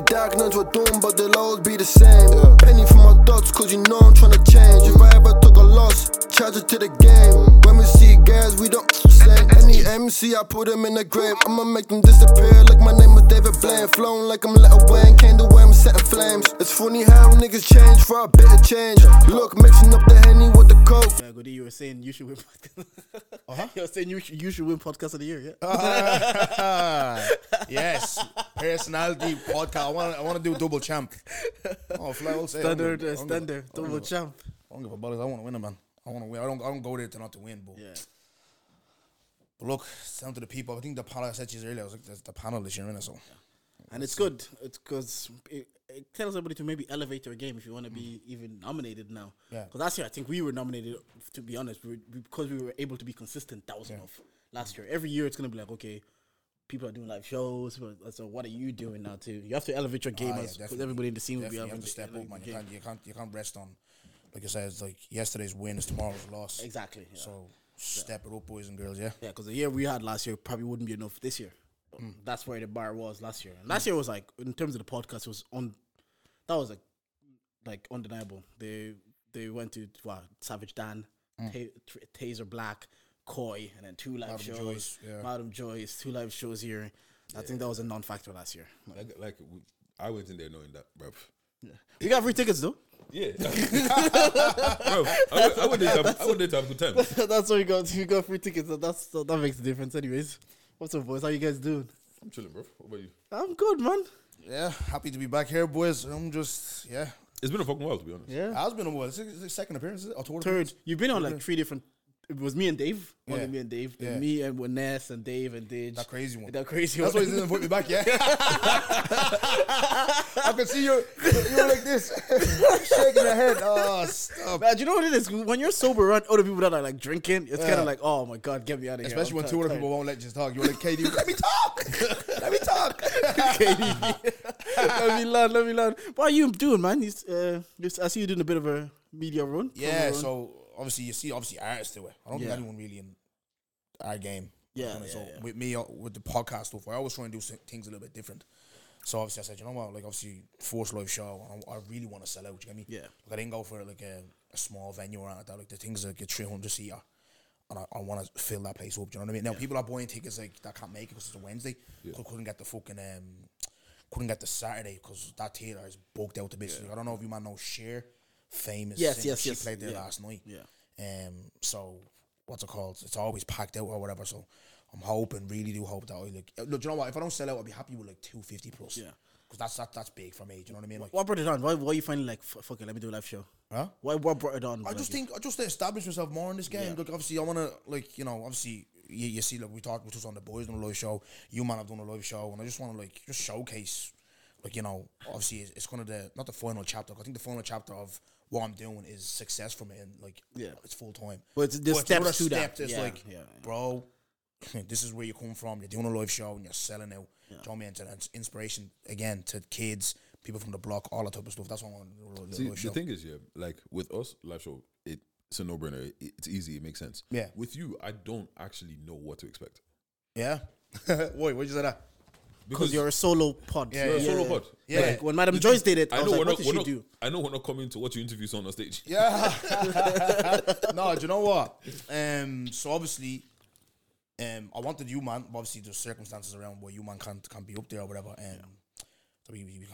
Diagnosed with doom, but they'll always be the same. Penny for my thoughts, cause you know I'm tryna change. If I ever took a loss, charge it to the game. When we see guys, we don't send any MC, I put him in the grave. I'ma make them disappear like my name was David Blaine. Flown like I'm Lil Wayne, came to where I'm setting flames. It's funny how niggas change for a bit of change. Look, mixing up the Henny with the Coke. Goody, you were saying you should win podcast. You were saying you should win podcast of the year, yeah? Yes, personality podcast. I want to do double champ. Standard, double champ. I don't give a bother. I want to win, man. I want to win. I don't go there to not to win, but yeah. But look, it's down to the people. I think the panel I said earlier. I was like, the panel is in it, so. Yeah. And it's good. It's because it tells everybody to maybe elevate your game if you want to be even nominated now. Yeah. Because last year I think we were nominated. To be honest, because we were able to be consistent. That was enough. Last year, every year it's gonna be like, okay, people are doing live shows. So what are you doing now? Too, you have to elevate your game. Because everybody in the scene will be having to step up, man. You can't rest on. Like I said, it's like yesterday's win is tomorrow's loss. Exactly. Yeah. So step it up, boys and girls. Yeah. Yeah. Because the year we had last year probably wouldn't be enough this year. That's where the bar was last year. And last year was like, in terms of the podcast, was on. That was like undeniable. They went to Savage Dan, Taser Black, Koi, and then two live Madam shows. Madam Joyce, two live shows here. Yeah. I think that was a non-factor last year. Like I went in there knowing that, bro. Yeah. We got free tickets though. Yeah, bro. I went there to have a good time. That's where we got free tickets. That makes a difference, anyways. What's up, boys? How you guys doing? I'm chilling, bro. What about you? I'm good, man. Yeah, happy to be back here, boys. I'm just It's been a fucking while, to be honest. Yeah, it's been a while. It's the second appearance, is it? Or third? Appearance? You've been on like three different. It was me and Dave. Yeah. Only me and Dave. Yeah. Me and Ness and Dave and Didge. That crazy one. That's why he didn't put me back. Yeah. I could see you were like this, shaking your head. Oh, stop. Man, do you know what it is? When you're sober, around other people that are like drinking, it's kind of like, oh my God, get me out of here. Especially when two other people won't let you talk. You're like, KD, let me talk. KD, let me learn. What are you doing, man? I see you doing a bit of a media run. Yeah, so. Obviously, you see, artists do it. I don't think anyone really in our game. So with me, with the podcast stuff, I always try and do things a little bit different. So obviously, I said, you know what? Like, obviously, first live show, I really want to sell out. You get me? Yeah. Like, I didn't go for like a small venue or anything. Like the things like a 300 seater, and I want to fill that place up. Do you know what I mean? Now people are buying tickets like that can't make it because it's a Wednesday. Yeah. So couldn't get the fucking couldn't get the Saturday because that theater is booked out a bit. Yeah. Like, I don't know if you man know Cher. Famous. Yes. She played there last night. Yeah. So what's it called? It's always packed out or whatever. So I'm hoping, really hope that I look, do you know what? If I don't sell out, I'll be happy with like 250 plus. Yeah. Because that's big for me. Do you know what I mean? Like, what brought it on? Why are you finally like fuck it? Let me do a live show. Huh? What brought it on? I just established myself more in this game. Yeah. Look, obviously I want to obviously you see like we just on the boys on a live show. You man have done a live show, and I just want to just showcase. Like, obviously it's kind of not the final chapter. I think the final chapter of what I'm doing is success for me, and it's full time. But there's steps to that. It's bro, this is where you come from. You're doing a live show and you're selling out. Yeah. Do you know what I mean? And it's inspiration again to kids, people from the block, all that type of stuff. That's what I want to do. The thing is, like with us, live show, it's a no-brainer. It's easy. It makes sense. Yeah. With you, I don't actually know what to expect. Yeah. Wait, why'd you say that? Because you're a solo pod. You're a solo pod. Yeah. Like when Madam Joyce did it, I was like, what did she do? I know we're not coming to watch you interview someone on stage. Yeah. No, do you know what? So obviously, I wanted you, man. Obviously, there's circumstances around where you, man, can't be up there or whatever.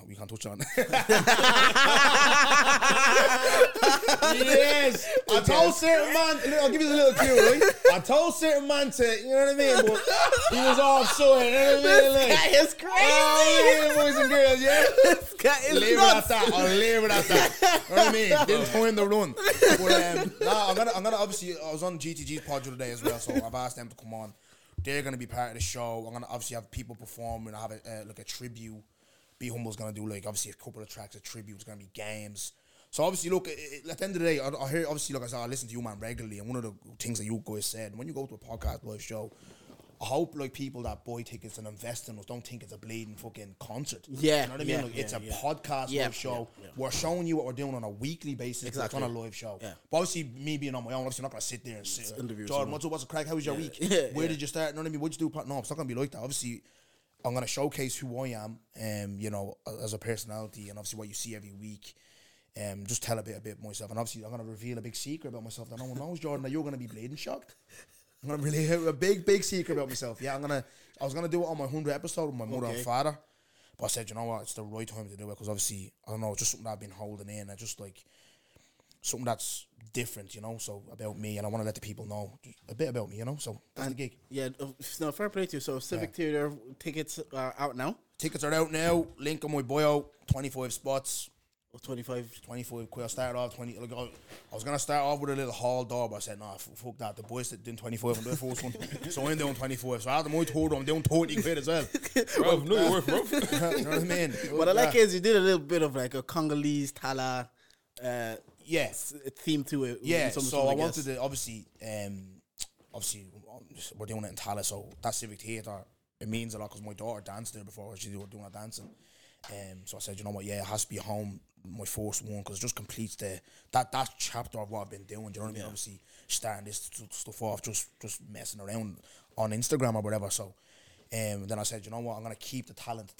We can't touch on. Yes. I told certain man, I'll give you a little cue, right? I told certain man to, you know what I mean? But he was all absurd, you know what I mean? This guy is crazy. Oh, yeah, boys and girls, yeah? This guy is nuts. I'll leave it at that. You know what I mean? Didn't throw in the run. But I'm gonna obviously, I was on GTG's pod the other day as well, so I've asked them to come on. They're gonna be part of the show. I'm gonna obviously have people perform, and I have a tribute. Be Humble's gonna do obviously a couple of tracks, a tribute. It's gonna be games. So obviously, look, at the end of the day, I hear obviously, like I said, I listen to you, man, regularly. And one of the things that you guys said when you go to a podcast live show, I hope people that buy tickets and invest in us don't think it's a bleeding fucking concert. Yeah, you know what I mean. It's a podcast live show. Yeah. We're showing you what we're doing on a weekly basis. Exactly. It's on a live show. Yeah. But obviously, me being on my own, obviously, I'm not gonna sit there and say, Jordan, what's the crack? How was your week? Where did you start? You know what I mean? What'd you do? No, it's not gonna be like that. Obviously. I'm going to showcase who I am, you know, as a personality, and obviously what you see every week. Just tell a bit about myself. And obviously, I'm going to reveal a big secret about myself that no one knows, Jordan, that you're going to be bleeding shocked. I'm going to reveal a big secret about myself. Yeah, I was going to do it on my 100th episode with my mother and father. But I said, you know what, it's the right time to do it because obviously, I don't know, it's just something that I've been holding in. I just like, something that's different, you know, so about me, and I want to let the people know a bit about me, you know, so that's the gig. Yeah, no, fair play to you. So Civic Theatre tickets are out now? Tickets are out now, link on my bio, 25 spots. 25 quid. I started off 20, like, I was going to start off with a little hall door, but I said, nah, fuck that, the boys that did 25, I'm doing the first one, so I'm doing 25, so after my tour, I'm doing 20 quid as well. Bro, no worth, bro. You know what I mean? What I like is you did a little bit of like a Congolese tala, yes, yeah. Theme to it. Yeah, so I wanted to obviously we're doing it in Tala, so that Civic Theatre, it means a lot because my daughter danced there before she was doing her dancing. So I said, you know what, yeah, it has to be home, my first one, because it just completes that chapter of what I've been doing, do you know what I mean? Obviously starting this stuff off, just messing around on Instagram or whatever, so. Then I said, you know what, I'm going to keep the talent.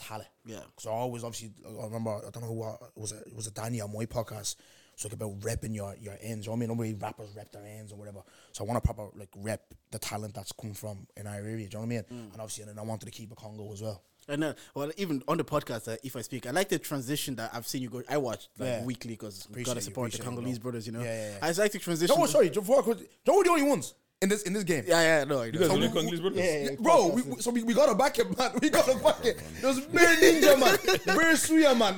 Yeah. Because I always, obviously, I remember, I don't know who it was a Danny on my podcast. It's like about repping your ends. You know what I mean? Nobody rappers rep their ends or whatever. So I want to proper like rep the talent that's come from in our area. Do you know what I mean? Mm. And obviously, and I wanted to keep a Congo as well. And well, even on the podcast, if I speak, I like the transition that I've seen you go. I watch like weekly because we gotta support the Congolese brothers. You know, I just like the transition. No, sorry, don't we're the only ones in this game. Yeah, no, you guys so are the Congolese brothers, bro. We got a bucket, man. We got a bucket. There's very ninja man, very suya man.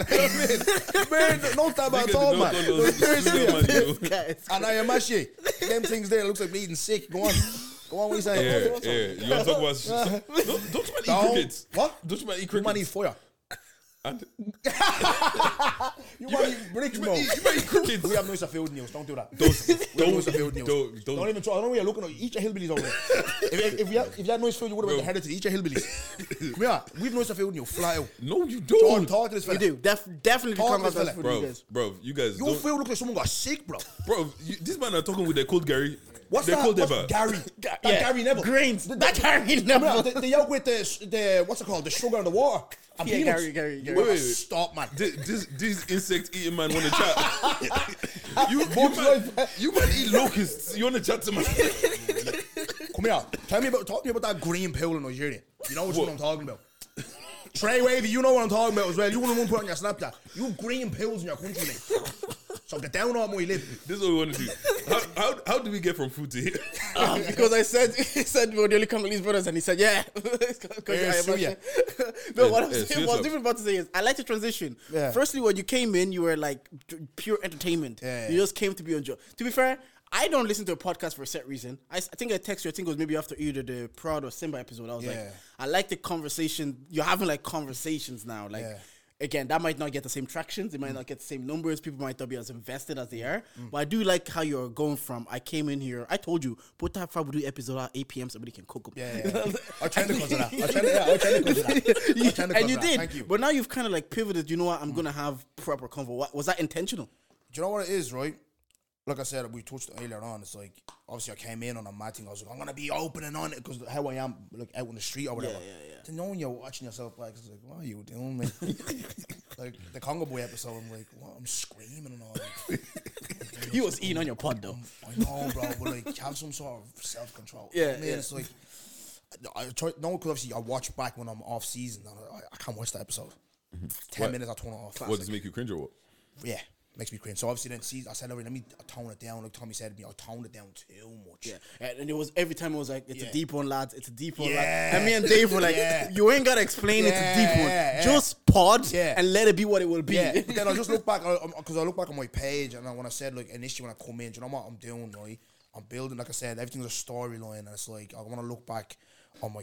No taba at all, man. Very suya. And Ayamashi, them things there looks like bleeding sick. Go on. What we say? You want to talk about? Don't man eat crickets. What? Don't man eat crickets? Man eat fire. And you man eat bricks, bro. You man eat crickets. We have noise of field news. Don't do that. Don't even try. I don't know what you're looking at. Eat your hillbillies over there. If you had noise field, you would have been headed to eat your hillbillies. Come here. We've noise of field news. Fly out. No, you don't. Don't talk to this fella. You do. Definitely talk to this fella. Bro, you guys. Your field look like someone got sick, bro. Bro, this man are talking with their cold Gary. What's they that? What's Gary. Gary Neville. Grains. That Gary Neville. They yelled with the what's it called? The sugar and the water. And Gary. Wait. Stop, man. This insect eating man want to chat. You man eat locusts. You want to chat to me? Come here. Talk to me about that green pill in Nigeria. You know what I'm talking about. Trey Wavy, you know what I'm talking about as well. You wouldn't put on your Snapchat. You have green pills in your country, mate. So get down on where you live. This is what we want to do. How do we get from food to here? Because he said we were the only Congolese brothers, and he said, yeah. No, what I'm saying, what I'm about to say is, I like the transition. Yeah. Firstly, when you came in, you were like pure entertainment. Yeah. You just came to be on Joe. To be fair, I don't listen to a podcast for a set reason. I think I texted you, I think it was maybe after either the Proud or Simba episode. I was like, I like the conversation. You're having like conversations now. Like. Yeah. Again, that might not get the same tractions. It might not get the same numbers. People might not be as invested as they are. But I do like how you're going from, I came in here, I told you, put that Fabudu episode at 8 p.m. somebody can cook up. Yeah. I'll try to consider that. And you did. Thank you. But now you've kind of like pivoted, you know what, I'm going to have proper convo. Was that intentional? Do you know what it is, right? Like I said, we touched earlier on. It's like, obviously I came in on a mad thing. I was like, I'm going to be opening on it because how I am, like out on the street or whatever. To know when you're watching yourself back, it's like, what are you doing, man? Like the Congo Boy episode, I'm like, what? I'm screaming and all that. Like, you was eating on your pod, though. I know, bro, but like, have some sort of self-control. Yeah, man, it's like, I try, no, because obviously I watch back when I'm off season. And I can't watch that episode. 10 minutes, I turn it off fast. What, does it make you cringe or what? Yeah. Makes me cringe. So obviously then I said, let me tone it down. Like Tommy said to me, I toned it down too much. Yeah. And it was every time I was like, it's a deep one, lads. It's a deep one, lads. And me and Dave were like, you ain't got to explain it's a deep one. Just pod and let it be what it will be. Yeah. But then I just look back, because I look back on my page and when I said, like, initially when I come in, do you know what I'm doing, right? I'm building, like I said, everything's a storyline. And it's like, I want to look back on my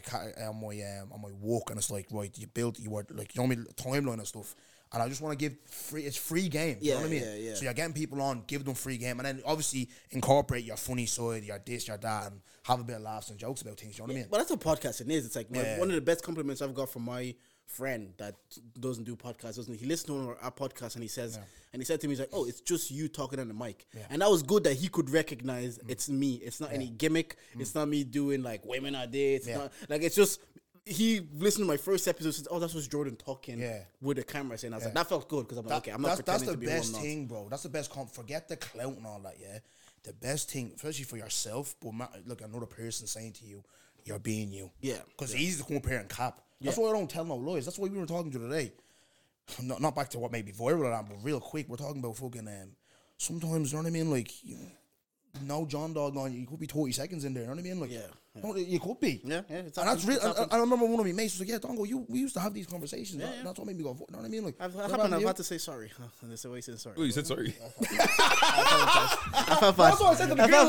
walk and it's like, right, you build, you were like, you know what I mean, timeline and stuff. And I just want to give free game. You know what I mean? Yeah. So you're getting people on, give them free game. And then obviously incorporate your funny side, your this, your that, and have a bit of laughs and jokes about things. You know what I mean? Well, that's what podcasting is. It's like one of the best compliments I've got from my friend that doesn't do podcasts. He listened to our podcast and he says, and he said to me, he's like, oh, it's just you talking on the mic. Yeah. And that was good that he could recognize it's me. It's not any gimmick. It's not me doing like women are there. It's not like, it's just he listened to my first episode. Says, "Oh, that's what Jordan talking with the camera saying." I was like, "That felt good," because I'm like, "Okay, I'm not pretending to be one." That's the best thing, bro. That's the best comp. Forget the clout and all that. Yeah, the best thing, especially for yourself. But look, another person saying to you, "You're being you." Yeah, because it's easy to compare and cop. That's why I don't tell no lies. That's why we were talking to today. Not back to what may be viral or not, but real quick, we're talking about fucking. Sometimes, you know what I mean, like. No John Dog on you could be 20 seconds in there, you know what I mean? Like no, you could be. It's and that's real. I remember one of my mates was like, yeah, Dongo, we used to have these conversations. That's what made me go, you know what I mean? Like I'm about to say sorry. And they said, well, you said sorry. Oh, you said sorry. I felt bad. That's what I said to the girl.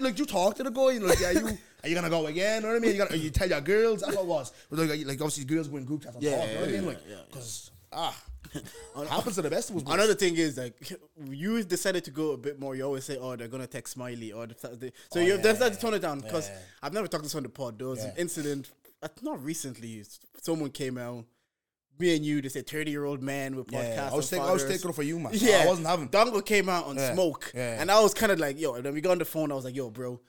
Like, you talk to the guy, like, yeah, are you gonna go again? You know what I mean? You tell your girls, that's what it was. Like obviously girls go in group chats and talk, you know what I mean? Like, because happens to the best of us. Another thing is, like, you decided to go a bit more. You always say, "Oh, they're gonna text Smiley," or you decided to tone it down because I've never talked this on the pod. There was an incident, not recently. Someone came out. Me and you, they said 30-year-old man with podcast. I was taking it for you, man. Yeah, I wasn't having. Dongo came out on smoke, and I was kind of like, yo. And then we got on the phone. I was like, yo, bro,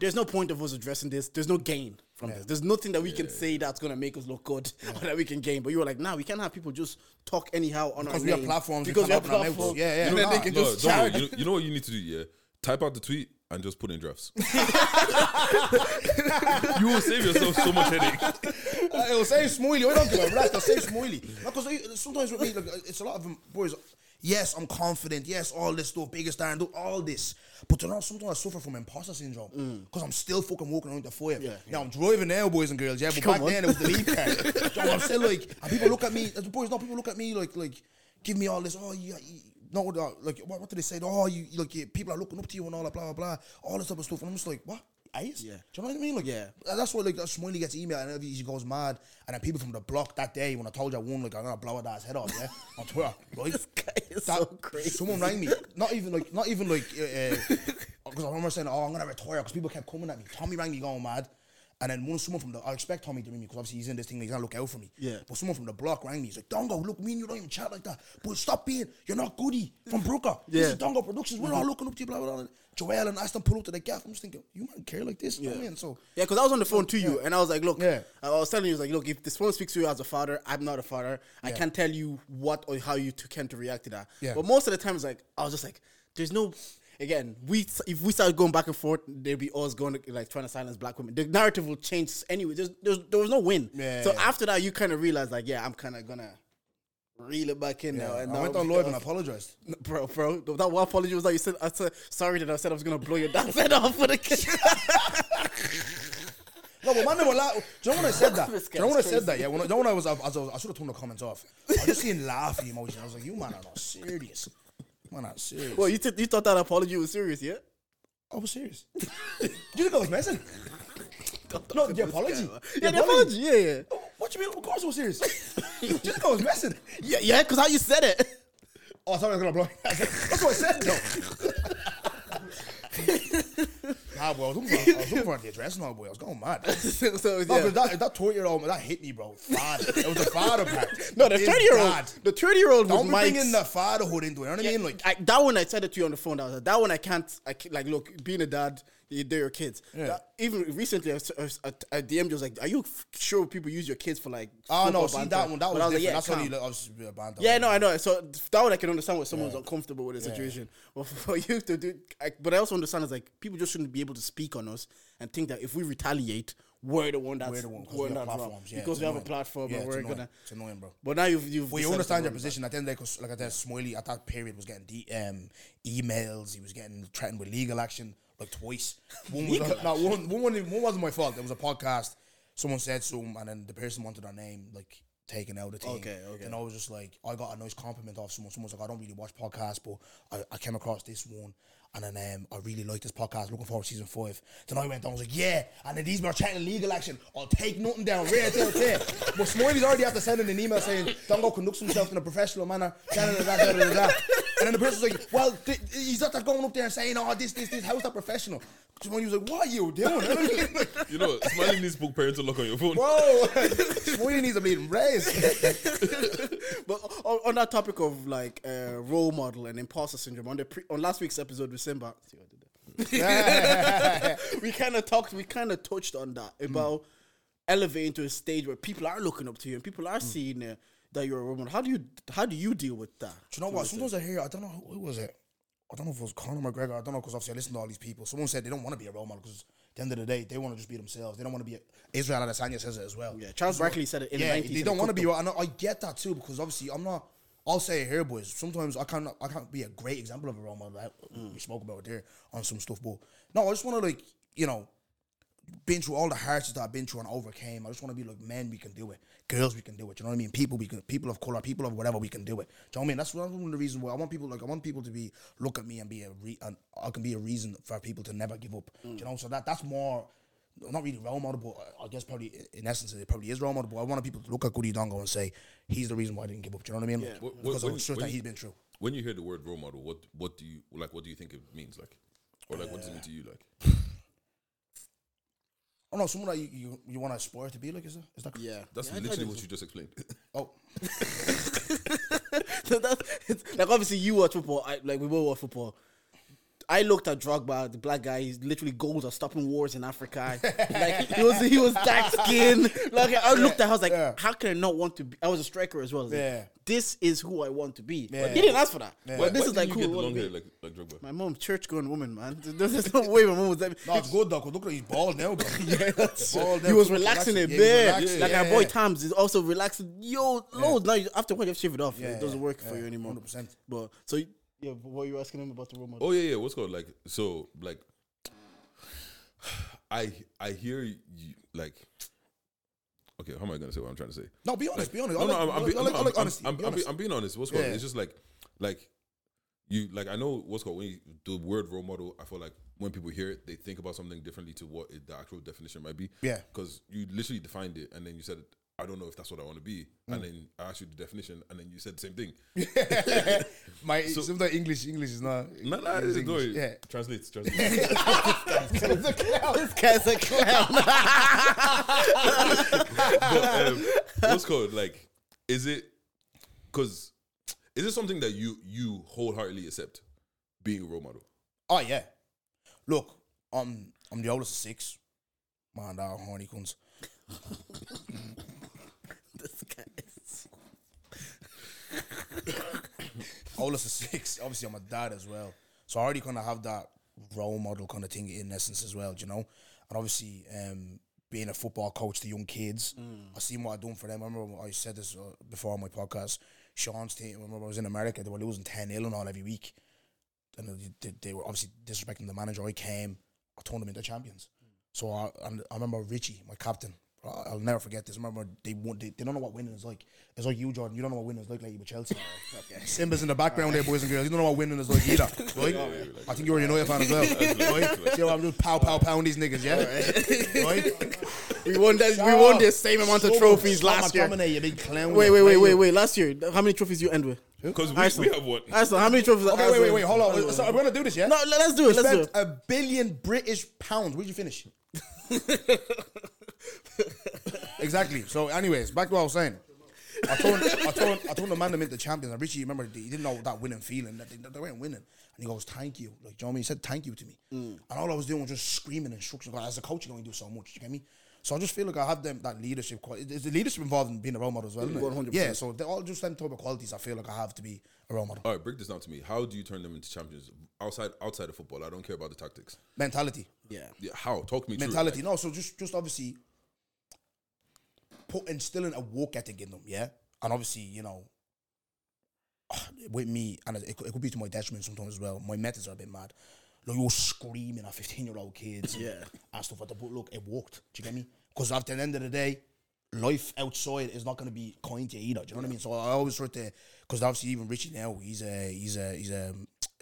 there's no point of us addressing this. There's no gain from this. There's nothing that we can say that's gonna make us look good or that we can gain. But you were like, nah, we can't have people just talk anyhow on because our name. Because we have platforms. Yeah. You know, they can just chat. You know what you need to do? Yeah, type out the tweet. And just put in drafts. You will save yourself so much headache. It will save Smiley. I don't give a rat. It will save Smiley. Because sometimes with me, look, it's a lot of them, boys. Yes, I'm confident. Yes, all this stuff, biggest star, and do all this. But you know, sometimes I suffer from imposter syndrome because I'm still fucking walking around the fire. Now I'm driving now, boys and girls. But come back then it was the lead car. So I'm still like, and people look at me. Boys, now people look at me like, give me all this. Oh yeah. No, like, what do they say? Oh, people are looking up to you and all that, blah, blah, blah. All this type of stuff. And I'm just like, what? Ice? Yeah. Do you know what I mean? Like, that's why, like, Smiley gets email and he goes mad. And then people from the block that day, when I told you I won, like, I'm going to blow that ass head off, on Twitter. Right? This guy is so crazy. Someone rang me. Not even, like, because I remember saying, oh, I'm going to retire because people kept coming at me. Tommy rang me going mad. And then someone from I expect Tommy to ring me because obviously he's in this thing, he's gonna look out for me. Yeah. But someone from the block rang me. He's like, Dongo, look, me and you don't even chat like that. But stop being, you're not Goody from Brooker. This is Dongo Productions. We're all looking up to you, blah, blah, blah. Joel and Aston pull up to the gap. I'm just thinking, you might care like this. You know what I mean? So, because I was on the phone to you and I was like, look, I was telling you, look, if this phone speaks to you as a father, I'm not a father. I can't tell you what or how you can to react to that. Yeah. But most of the time, it's like, I was just like, there's no. Again, if we start going back and forth, there'd be us going to, like, trying to silence black women. The narrative will change anyway. There was no win. After that, you kind of realize, like, I'm kind of gonna reel it back in now. And I went on live and apologized, bro. That one apology was like, you said, "I said sorry that I said I was gonna blow your dad's head off for the kid." No, but man, they were laughing. Do you know when I said that? Yeah, when I should have turned the comments off. I was just seeing laughing emoji. I was like, you man are not serious. Man, I'm serious. Well, you thought that apology was serious, yeah? I was serious. Do you think I was messing? No, the apology. The apology. Yeah. Oh, what you mean? Of course I was serious. Do you think I was messing? Yeah, because how you said it. Oh, I thought I was going to blow. That's what I said, though. Nah, boy, I was looking for the address now, boy. I was going mad. That 20-year-old, that hit me, bro. It was a father pack. No, the 30-year-old was my... Don't be bringing the fatherhood into it, you know what I mean? Like, that one, I said it to you on the phone. I was like, that one, I can't, like, look, being a dad, they're your kids. Yeah. Even recently, I DM'd you, was like, are you sure people use your kids for, like... Oh, no, see, that one, that was different. That's how you look, obviously, a banter. Yeah, no, I know. So, that one, I can understand why someone's uncomfortable with the situation. But for you to do... But I also understand, it's like, people just shouldn't be able to speak on us and think that if we retaliate, we're the one that's wrong. Because we have a platform and we're gonna. It's annoying, bro. But now you've you understand your position. At the end of the day, like I said, Smiley at that period was getting emails. He was getting threatened with legal action like twice. One wasn't my fault. There was a podcast. Someone said something, and then the person wanted their name like taken out of the team. Okay. And I was just like, I got a nice compliment off someone. Someone's like, I don't really watch podcasts, but I came across this one. And then I really like this podcast, looking forward to season 5. Then I went down, I was like, and then these were trying legal action. I'll take nothing down, rare till there. But Smiley's already after sending an email saying, Dongo conducts himself in a professional manner, da. And then the person's like, well, he's not going up there and saying, oh, this, how's that professional? Smiley was like, what are you doing? You know, Smiley needs book parental lock on your phone. Whoa, Smiley needs a bleeding raise. But on that topic of, like, role model and imposter syndrome, on last week's episode, we Simba. We kind of touched on that about elevating to a stage where people are looking up to you and people are seeing that you're a woman. How do you deal with that? Do you know what? Sometimes I hear, I don't know who was it. I don't know if it was Conor McGregor. I don't know, because obviously I listen to all these people. Someone said they don't want to be a role model because at the end of the day, they want to just be themselves. They don't want to be... Israel Adesanya says it as well. Yeah, Charles Barkley said it in the 90s. They don't want to be... And I get that too, because obviously I'm not... I'll say it here, boys. Sometimes I can't be a great example of a role model. We spoke about it there on some stuff, but... No, I just want to, like, you know... Been through all the hardships that I've been through and overcame. I just want to be like, men, we can do it. Girls, we can do it. You know what I mean? People of color, people of whatever, we can do it. Do you know what I mean? That's one of the reasons why I want people, like, I want people to be, look at me and be and I can be a reason for people to never give up. Do you know? So that's more, not really role model, but I guess probably in essence it probably is role model. But I want people to look at Goody Dongo and say, he's the reason why I didn't give up. Do you know what I mean? Yeah. Like, because of the shit that he's been through. When you hear the word role model, what do you think it means? Like, or like, what does it mean to you? Like. Oh no, someone that you want to aspire to be like, is that correct? Yeah. That's literally what you just explained. Oh. So like, obviously you watch football, we will watch football. I looked at Drogba, the black guy. He's literally goals are stopping wars in Africa. Like, he was dark skinned. Like, I looked at, I was like, how can I not want to be? I was a striker as well. Like, this is who I want to be. Yeah. He didn't ask for that. Yeah. But this is like who I want to be. Like Drogba. My mom, church going woman, man. There's no way my mom was that. No, it's good though. Cause look at he's bald now, bro. He was relaxing a bit. Like our boy Tams is also relaxing. Yo, loads. Now after what you have shaved it off, it doesn't work for you anymore. 100%. But so. Yeah, but what are you asking him about the role model? Oh yeah, what's called like so like I hear you like okay, how am I gonna say what I'm trying to say? No, be honest, like, be honest. I'm being honest. What's called? It's just like you like I know what's called when you, the word role model. I feel like when people hear it, they think about something differently to what the actual definition might be. Yeah, because you literally defined it and then you said it. I don't know if that's what I want to be. And then I asked you the definition and then you said the same thing. My so, sometimes English is not... No, it's English. Yeah. Translates. This guy's a clown. But, what's called, like, is it something that you wholeheartedly accept being a role model? Oh, yeah. Look, I'm the oldest of 6. Man, that horny cunts. This guy is oldest of 6. Obviously, I'm a dad as well, so I already kind of have that role model kind of thing in essence as well, do you know. And obviously, being a football coach to young kids, I seen what I've done for them. I remember I said this before on my podcast. Sean's team. I remember I was in America. They were losing 10-0 and all every week, and they were obviously disrespecting the manager. I came. I turned them into champions. So I remember Richie, my captain. I'll never forget this. I remember they don't know what winning is like. It's like you, Jordan. You don't know what winning is like you with Chelsea. Okay. Simba's in the background there, boys and girls. You don't know what winning is like either. Right? Like, I think you're a United fan as well. Right? You know, I'm just pound these niggas, yeah? Right? We won the same amount of trophies last year. You big clown. Wait. Last year, how many trophies you end with? Because we have one. Arsenal, how many trophies? Okay, wait. Hold on. So we're going to do this, yeah? No, let's do it. Let's do it. £1 billion. Where'd you finish? Exactly. So, anyways, back to what I was saying. I told the man to make the champions. And Richie, remember, he didn't know that winning feeling. That they weren't winning. And he goes, "Thank you." Like, do you know what I mean? He said, "Thank you" to me. And all I was doing was just screaming instructions. Like, as a coach, you can only do so much. You get me? So I just feel like I have them that leadership. Is the leadership involved in being a role model as well? 100%. Yeah. So they're all just them type of qualities. I feel like I have to be a role model. All right, break this down to me. How do you turn them into champions outside of football? I don't care about the tactics. Mentality. Yeah. How? Talk me. Mentality. Through it. No. So just obviously. Instilling a work ethic in them, yeah? And obviously, you know, with me, and it could be to my detriment sometimes as well, my methods are a bit mad. Like, you're screaming at 15-year-old kids and stuff like that, but look, it worked, do you get me? Because after the end of the day, life outside is not going to be kind to you either, do you know what I mean? So I always try to, because obviously even Richie now, it's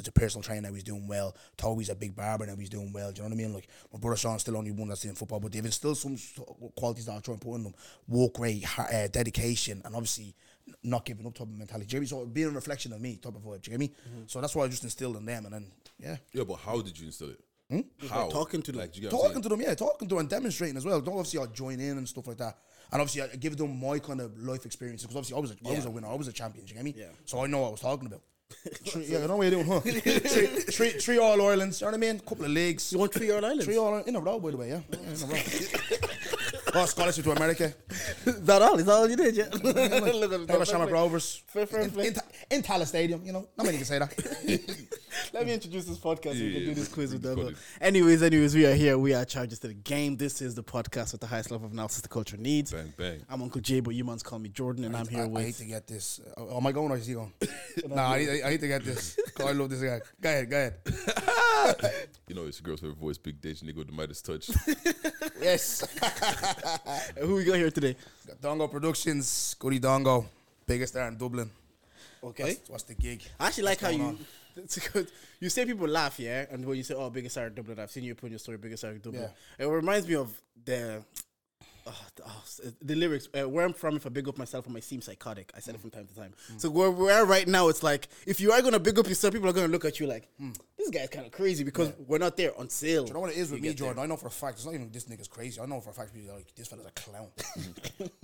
a personal trainer now, he's doing well. Toby's a big barber now, he's doing well. Do you know what I mean? Like, my brother Sean's still only one that's in football, but they've instilled some qualities that I try and put in them. Work rate, dedication, and obviously not giving up type of mentality. Jeremy, so being a reflection of me, type of vibe, do you get me? So that's why I just instilled in them, and then, yeah. Yeah, but how did you instill it? How? Like talking to them. Like, talking to them and demonstrating as well. Don't obviously I join in and stuff like that. And obviously, I give them my kind of life experiences, because obviously I was a winner, I was a champion, do you get me? Yeah. So I know what I was talking about. I know what you're doing, huh? Three All Irelands, you know what I mean? Couple of leagues. You want 3 All Irelands? 3 All Irelands in a row, by the way, yeah. In a row. Got a scholarship to America. Is that all? Is that all you did? Yeah. I was shot my Rovers in Tallaght Stadium. You know, not many can say that. Let me introduce this podcast. Yeah, we can do this quiz with them. Anyways, we are here. We are Charges to the Game. This is the podcast with the highest level of analysis the culture needs. Bang bang. I'm Uncle Jay, but you must call me Jordan, and I'm here with. I hate to get this. Oh, am I going or is he going? Nah, I hate to get this. I love this guy. Go ahead. You know, it's your girl's favorite voice, Big Ditch, Nigga with the Midas Touch. Yes. Who we got here today? Got Dongo Productions, Goody Dongo, biggest star in Dublin. Okay. What's the gig? I actually like how you... You say people laugh, yeah? And when you say, oh, biggest star in Dublin, I've seen you put in your story, biggest star in Dublin. Yeah. It reminds me of the lyrics, where I'm from, if I big up myself, I might seem psychotic. I said it from time to time. So where we are right now, it's like, if you are going to big up yourself, people are going to look at you like, this guy's kind of crazy because we're not there until. Do you know what it is with me, Jordan? There. I know for a fact, it's not even this nigga's crazy. I know for a fact people are like, this fella's a clown.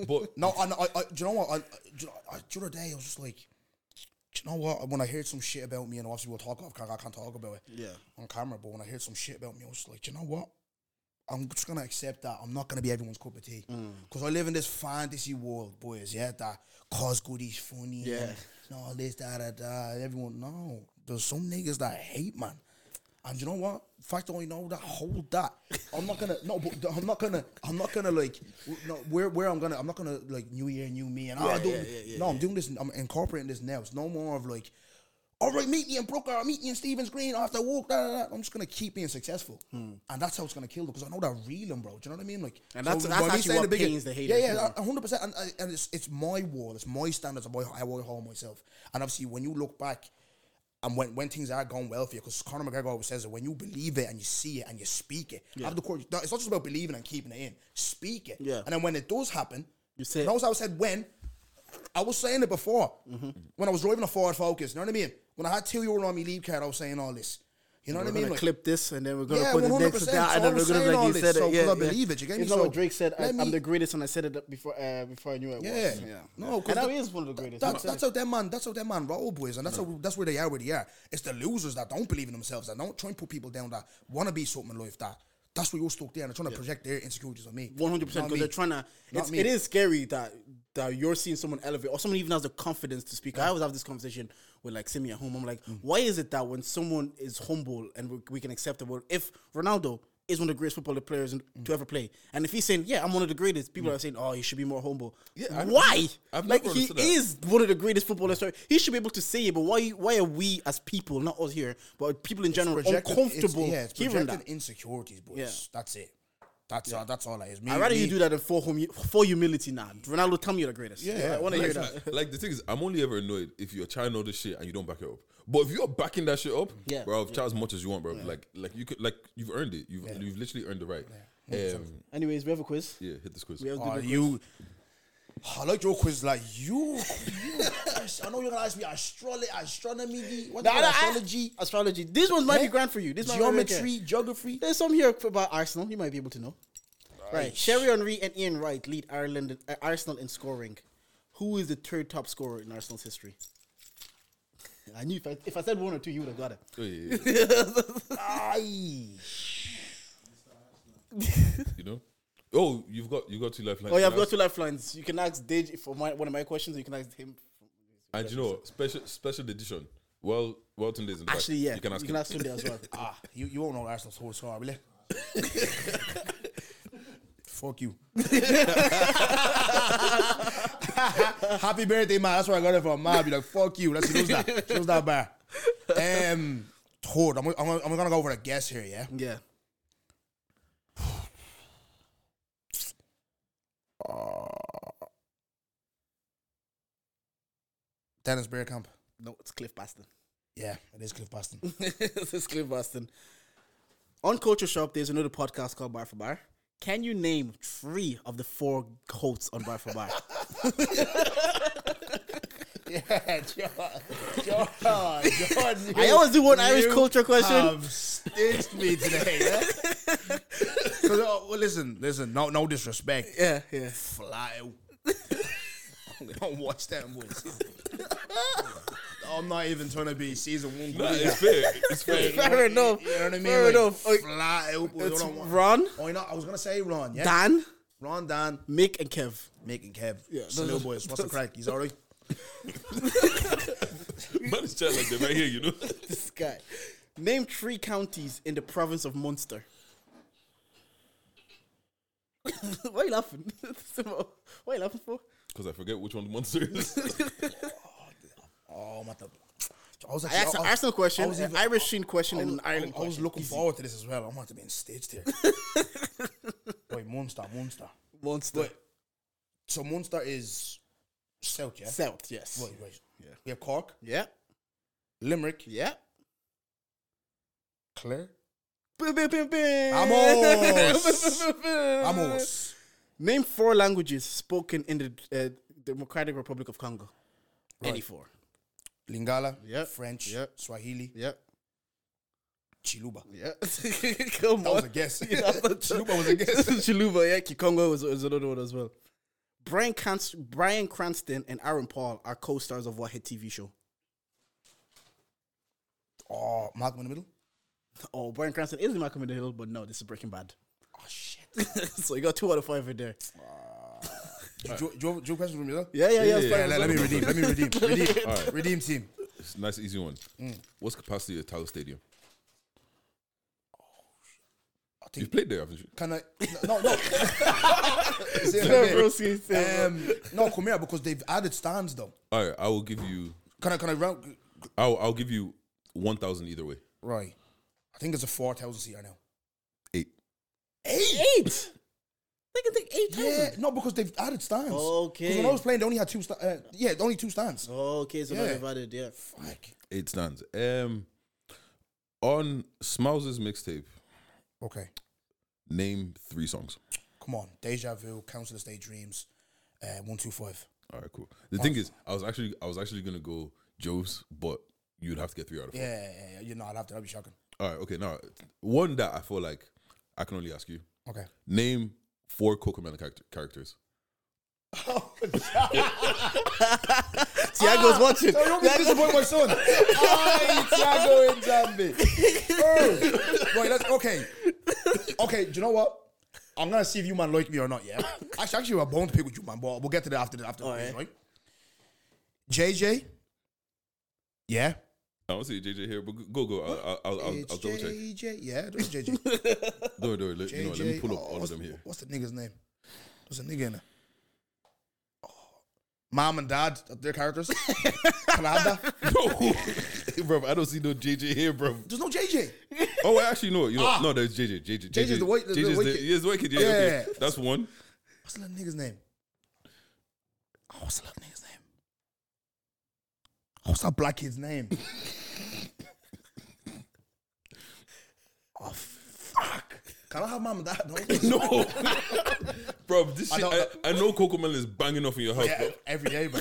But no, I do you know what? The other day, I was just like, you know what? When I heard some shit about me, and obviously we'll talk off camera, I can't talk about it on camera, but when I heard some shit about me, I was just like, you know what? I'm just going to accept that I'm not going to be everyone's cup of tea. Because I live in this fantasy world, boys, that cause goodies funny. Yeah. And all this, that. Everyone, no. There's some niggas that I hate, man. And you know what? In fact, I know that, hold that. I'm not going to, no, but I'm not going to like, no, where I'm going to, I'm not going to like, new year, new me. And I'm doing this, I'm incorporating this now. It's no more of like, all right, meet me in Brooker, I'll meet you in Stephen's Green, I'll have to walk, I'm just going to keep being successful. And that's how it's going to kill them, because I know they're reeling, bro. Do you know what I mean? Like, and that's actually what pains the haters. Yeah, 100%. And it's my wall, it's my standards, I hold myself. And obviously, when you look back, and when things are going well for you, because Conor McGregor always says that when you believe it and you see it and you speak it, after the court, it's not just about believing and keeping it in, speak it. Yeah. And then when it does happen, you say it. Notice I said when, I was saying it before, when I was driving a Ford Focus, you know what I mean? When I had €2 on my leave card, I was saying all this. You know what I mean? We're going to clip this, and then we're going to put the next down, and then we're going to, like, you said it. Yeah, I believe it. You get me? You know what Drake said, I'm the greatest, and I said it before I knew it was. Yeah. No, and that is one of the greatest. That's how that man roll, boys, and that's where they are where they are. It's the losers that don't believe in themselves, that don't try and put people down, that want to be something in life, that's where you're stuck there, and they're trying to project their insecurities on me. 100%, because they're trying to... It is scary that you're seeing someone elevate, or someone even has the confidence to speak. I always have this conversation with, like, Simi at home. I'm like, why is it that when someone is humble and we can accept the word, if Ronaldo is one of the greatest football players to ever play, and if he's saying, I'm one of the greatest, people are saying, oh, he should be more humble. Yeah, why? He is one of the greatest footballers. Yeah. He should be able to say it, but why are we as people, not us here, but people in general, uncomfortable it's hearing that? Insecurities, boys. Yeah. That's it. That's all that is. I'd rather you do that than for humility now. Ronaldo, tell me you're the greatest. Yeah. I want to hear that. Like, the thing is, I'm only ever annoyed if you're trying all this shit and you don't back it up. But if you're backing that shit up, bro, try as much as you want, bro. Yeah. Like you could, like, you've earned it. You've literally earned the right. Yeah. Anyways, we have a quiz. Yeah, hit this quiz. I like your quiz, like you. I know you're gonna ask me astronomy. What astrology? Astrology. This one might be grand for you. This geometry, geography. There's some here about Arsenal. You might be able to know. Right. Thierry Henry and Ian Wright lead Ireland, Arsenal in scoring. Who is the third top scorer in Arsenal's history? I knew if I said one or two, you would have got it. Oh, yeah. You know. Oh, you've got two lifelines. Oh, yeah, I've got two lifelines. You can ask Dej for one of my questions. You can ask him. And you know, special edition. Well, Tunde's in the actually, back. Yeah. You can ask Tunde as well. You won't know Arsenal's whole score, will you? Fuck you. Happy birthday, man. That's where I got it from. Man, I'll be like, fuck you. Let's lose that. Close that bar. Hold. I'm gonna go for a guess here. Yeah. Yeah. Dennis Bergkamp. No, it's Cliff Baston. Yeah, it is Cliff Baston. It's Cliff Baston. On Culture Shop, there's another podcast called Bar for Bar. Can you name 3 of the 4 hosts on Bar for Bar? Yeah, Jordan. I always do one Irish culture question. You've stitched me today. Yeah? Well, listen. No disrespect. Yeah. Flat out. They don't watch that much. I'm not even trying to be season 1. No, it's fair. Fair enough. You know what I mean? Fair enough. Flat out. It's Ron. I was going to say Ron. Yeah? Dan. Ron, Don, Mick, and Kev. Yeah, little boys. What's the crack? You sorry? Man is chatting like they're right here, you know. This guy. Name three counties in the province of Munster. Why are you laughing? Why are you laughing for? Because I forget which one Munster is. I asked an Arsenal question, an Irish Sheen question, and an Ireland question. I was looking forward to this as well. I wanted to be on stage there. Wait, Munster. Wait, so Munster is South, yeah? South, yes. Right. Yeah. We have Cork. Yeah. Limerick. Yeah. Clare. Vamos. Name four languages spoken in the Democratic Republic of Congo. Right. Any four. Lingala, yep. French, yep. Swahili, yep. Chiluba. Yeah. That was a guess. Chiluba was a guess. Chiluba, yeah. Kikongo was another one as well. Bryan Cranston and Aaron Paul are co-stars of what hit TV show? Oh, Malcolm in the Middle? Oh, Bryan Cranston is in Malcolm in the Middle, but no, this is Breaking Bad. Oh, shit. So you got 2 out of 5 right there. Do you have a question from yourself? Yeah. Let me redeem. Redeem. Right. Redeem team. It's a nice, easy one. What's capacity at Tala Stadium? Oh, shit. You've played there, haven't you? Can I? No. No, come here, because they've added stands, though. All right, I will give you... Can I round? I'll give you 1,000 either way. Right. I think it's a 4,000 seat right now. 8? They can take 8,000. Yeah, no, because they've added stands. Okay. Because when I was playing, they only had two stands. Okay, so they've added, yeah. Fuck. 8 stands. On Smouz's mixtape. Okay. Name 3 songs. Come on. Deja Vu, Counselor's Daydreams, 125. All right, cool. The thing is, I was actually going to go Joe's, but you'd have to get 3 out of 4. Yeah. You know, I'd have to. That'd be shocking. All right, okay. Now, one that I feel like I can only ask you. Okay. Name 4 Cocomelon characters. Oh, Tiago's watching. So I don't want to disappoint my son. Tiago and Zambi. Right, that's okay. Okay, do you know what? I'm going to see if you man like me or not, yeah? Actually, we're bound to pick with you, man, but we'll get to that after the quiz, right? JJ? Yeah? I don't see JJ here, but go. I'll double check. JJ, yeah, there's JJ. Don't worry, JJ, let me pull up all of them here. What's the nigga's name? There's a nigga in there. Mom and Dad, their characters. Canada. No, bro, I don't see no JJ here, bro. There's no JJ. Oh, actually, no, no, there's JJ. JJ's the white kid. He's the white kid. Yeah, okay. That's one. What's the little nigga's name? What's that black kid's name? Oh, fuck. Can I have Mom and Dad? No. Bro, this shit, I know Cocomelon is banging off in your house, bro. Every day, bro.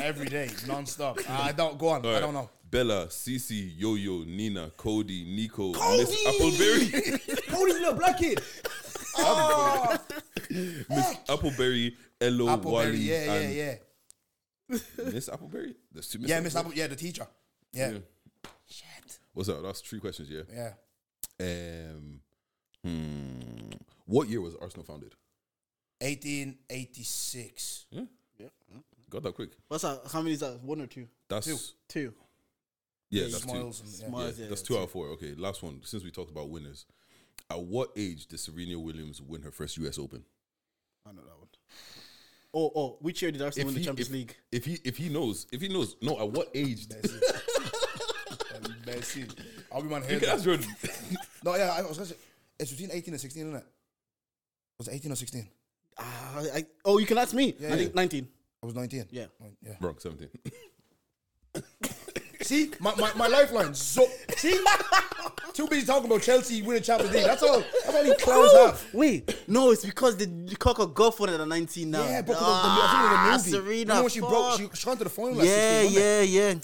Every day, non-stop. I don't, go on, right. I don't know. Bella, Cece, Yo-Yo, Nina, Cody, Nico, Miss Appleberry. Cody's a little black kid. Oh. Miss Appleberry, Elo, Wally. Yeah. Miss Appleberry? The teacher. Yeah. Shit. What's up? That's 3 questions, yeah? Yeah. What year was Arsenal founded? 1886. Yeah. Got that quick. What's that? How many is that? 1 or 2? That's 2. Yeah, that's Smiles 2. That's 2 out of 4. Okay, last one. Since we talked about winners, at what age did Serena Williams win her first US Open? I know that one. Oh! Which year did Arsenal win the Champions League? If he knows, no. At what age? That's it. I'll be my head. No, yeah. I was gonna say it's between 18 and 16, isn't it? Was it 18 or 16? You can ask me. Yeah, I think 19. I was 19. Yeah. Wrong. 17. See, my lifeline. So see, too busy talking about Chelsea winning Champions League. That's all. That's all you clowns have. Wait, no, it's because the Cocker golf won it at 19 now. Yeah, because of the movie. Serena, she broke. She went to the final. Yeah.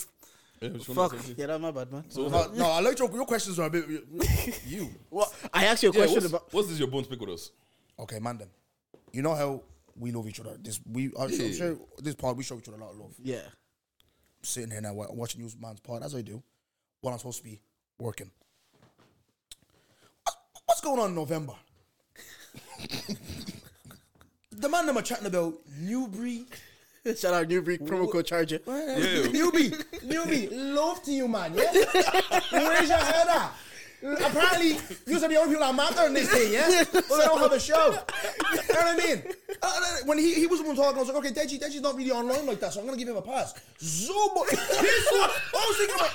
Fuck. Yeah, that's my bad, man. So no, I like your questions are a bit. You. What? I asked you a question about. What's this? Your bones pick with us. Okay, man. Then, you know how we love each other. I'm sure this part we show each other a lot of love. Yeah. Sitting here now watching Newsman's pod as I do while I'm supposed to be working. What's going on in November? the man I'm chatting about, Newbury. Shout out Newbury, promo code charger. Newbury, love to you, man. Yeah? Where's your head at? Apparently, you are the only people that matter in this thing, yeah? Well, they don't have a show. You know what I mean? When he was the one talking, I was like, okay, Deji's not really online like that, so I'm going to give him a pass. Zobo, this one, I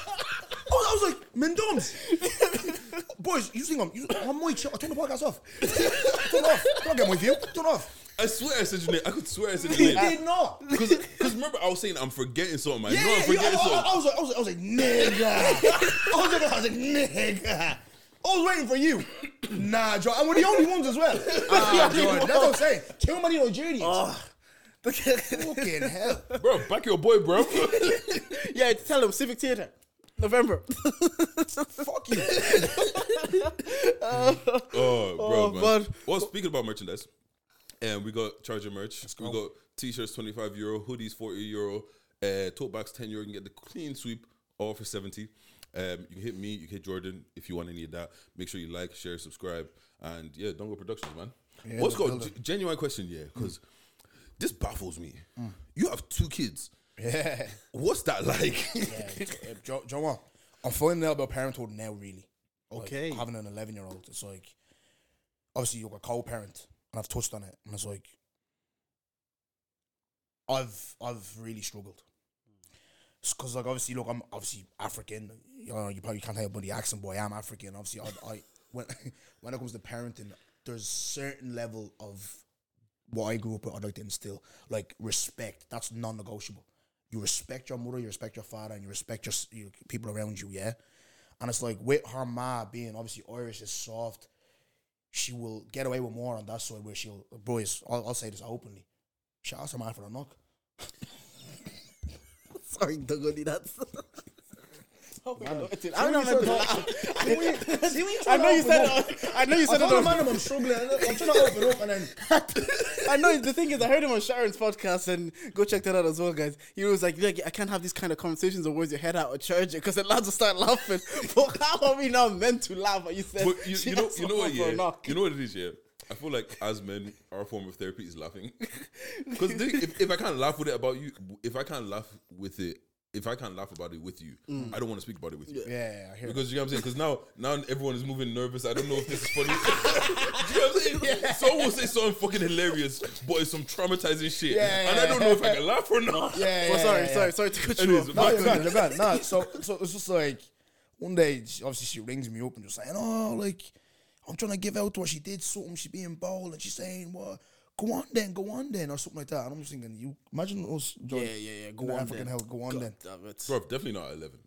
was like, Mendons. Boys, you think I'm my chill. I turn the podcast off. Don't get my view. Turn off. I swear I said your name. I could swear I said your name. He did not. Because remember, I was saying I'm forgetting something. Man. Yeah, you know I'm forgetting something. I was like, nigga. I was like, nigga. I was waiting for you. Nah, John. And we're the only ones as well. That's what I'm saying. Too many Nigerians. Fucking hell. Bro, back your boy, bro. Yeah, tell him, Civic Theatre. November. Fuck you. Bro, man. But, well, speaking about merchandise. And we got Charger merch. That's cool. We got t-shirts, €25, hoodies, €40, tote bags, €10. You can get the clean sweep, all for 70. You can hit me, you can hit Jordan if you want any of that. Make sure you like, share, subscribe. And yeah, don't go Productions, man. Yeah, what's got genuine question, yeah, because this baffles me. You have 2 kids. Yeah. What's that like? John, I'm finding out about parenthood now, really. Okay. Like, having an 11-year-old, it's like, obviously you're a co-parent. And I've touched on it, and it's like I've really struggled. It's because, like, obviously, look, I'm obviously African. You know, you probably can't tell by the accent, boy. I'm African. Obviously, when it comes to parenting, there's a certain level of what I grew up with. I'd like to instill, like, respect. That's non-negotiable. You respect your mother, you respect your father, and you respect your people around you. Yeah, and it's like with her ma being obviously Irish is soft. She will get away with more on that side where she'll, boys, I'll say this openly. She asked her man for a knock. Sorry, Dougie, that's... I know you said it. I'm struggling. I'm trying to open up and then. I know the thing is, I heard him on Sharon's podcast, and go check that out as well, guys. He was like, "Look, I can't have these kind of conversations or words your head out or charge it because the lads will start laughing." But how are we now meant to laugh? You said, but you know what it is, yeah. I feel like as men, our form of therapy is laughing because if I can't laugh with it about you, if I can't laugh about it with you, I don't want to speak about it with you. Yeah, I hear because you know what I'm saying? Because now everyone is moving nervous. I don't know if this is funny. You know what I'm saying? Yeah. Someone will say something fucking hilarious, but it's some traumatizing shit. Yeah, and I don't know if I can laugh or not. Yeah, well, sorry to cut you off. You're bad. No, so it's just like, one day, obviously she rings me up and just saying, I'm trying to give out to her. She did something. She's being bold and she's saying, what? Go on then, or something like that. And I'm just thinking, you imagine us. Yeah. Go on then. Damn it. Bro, definitely not 11.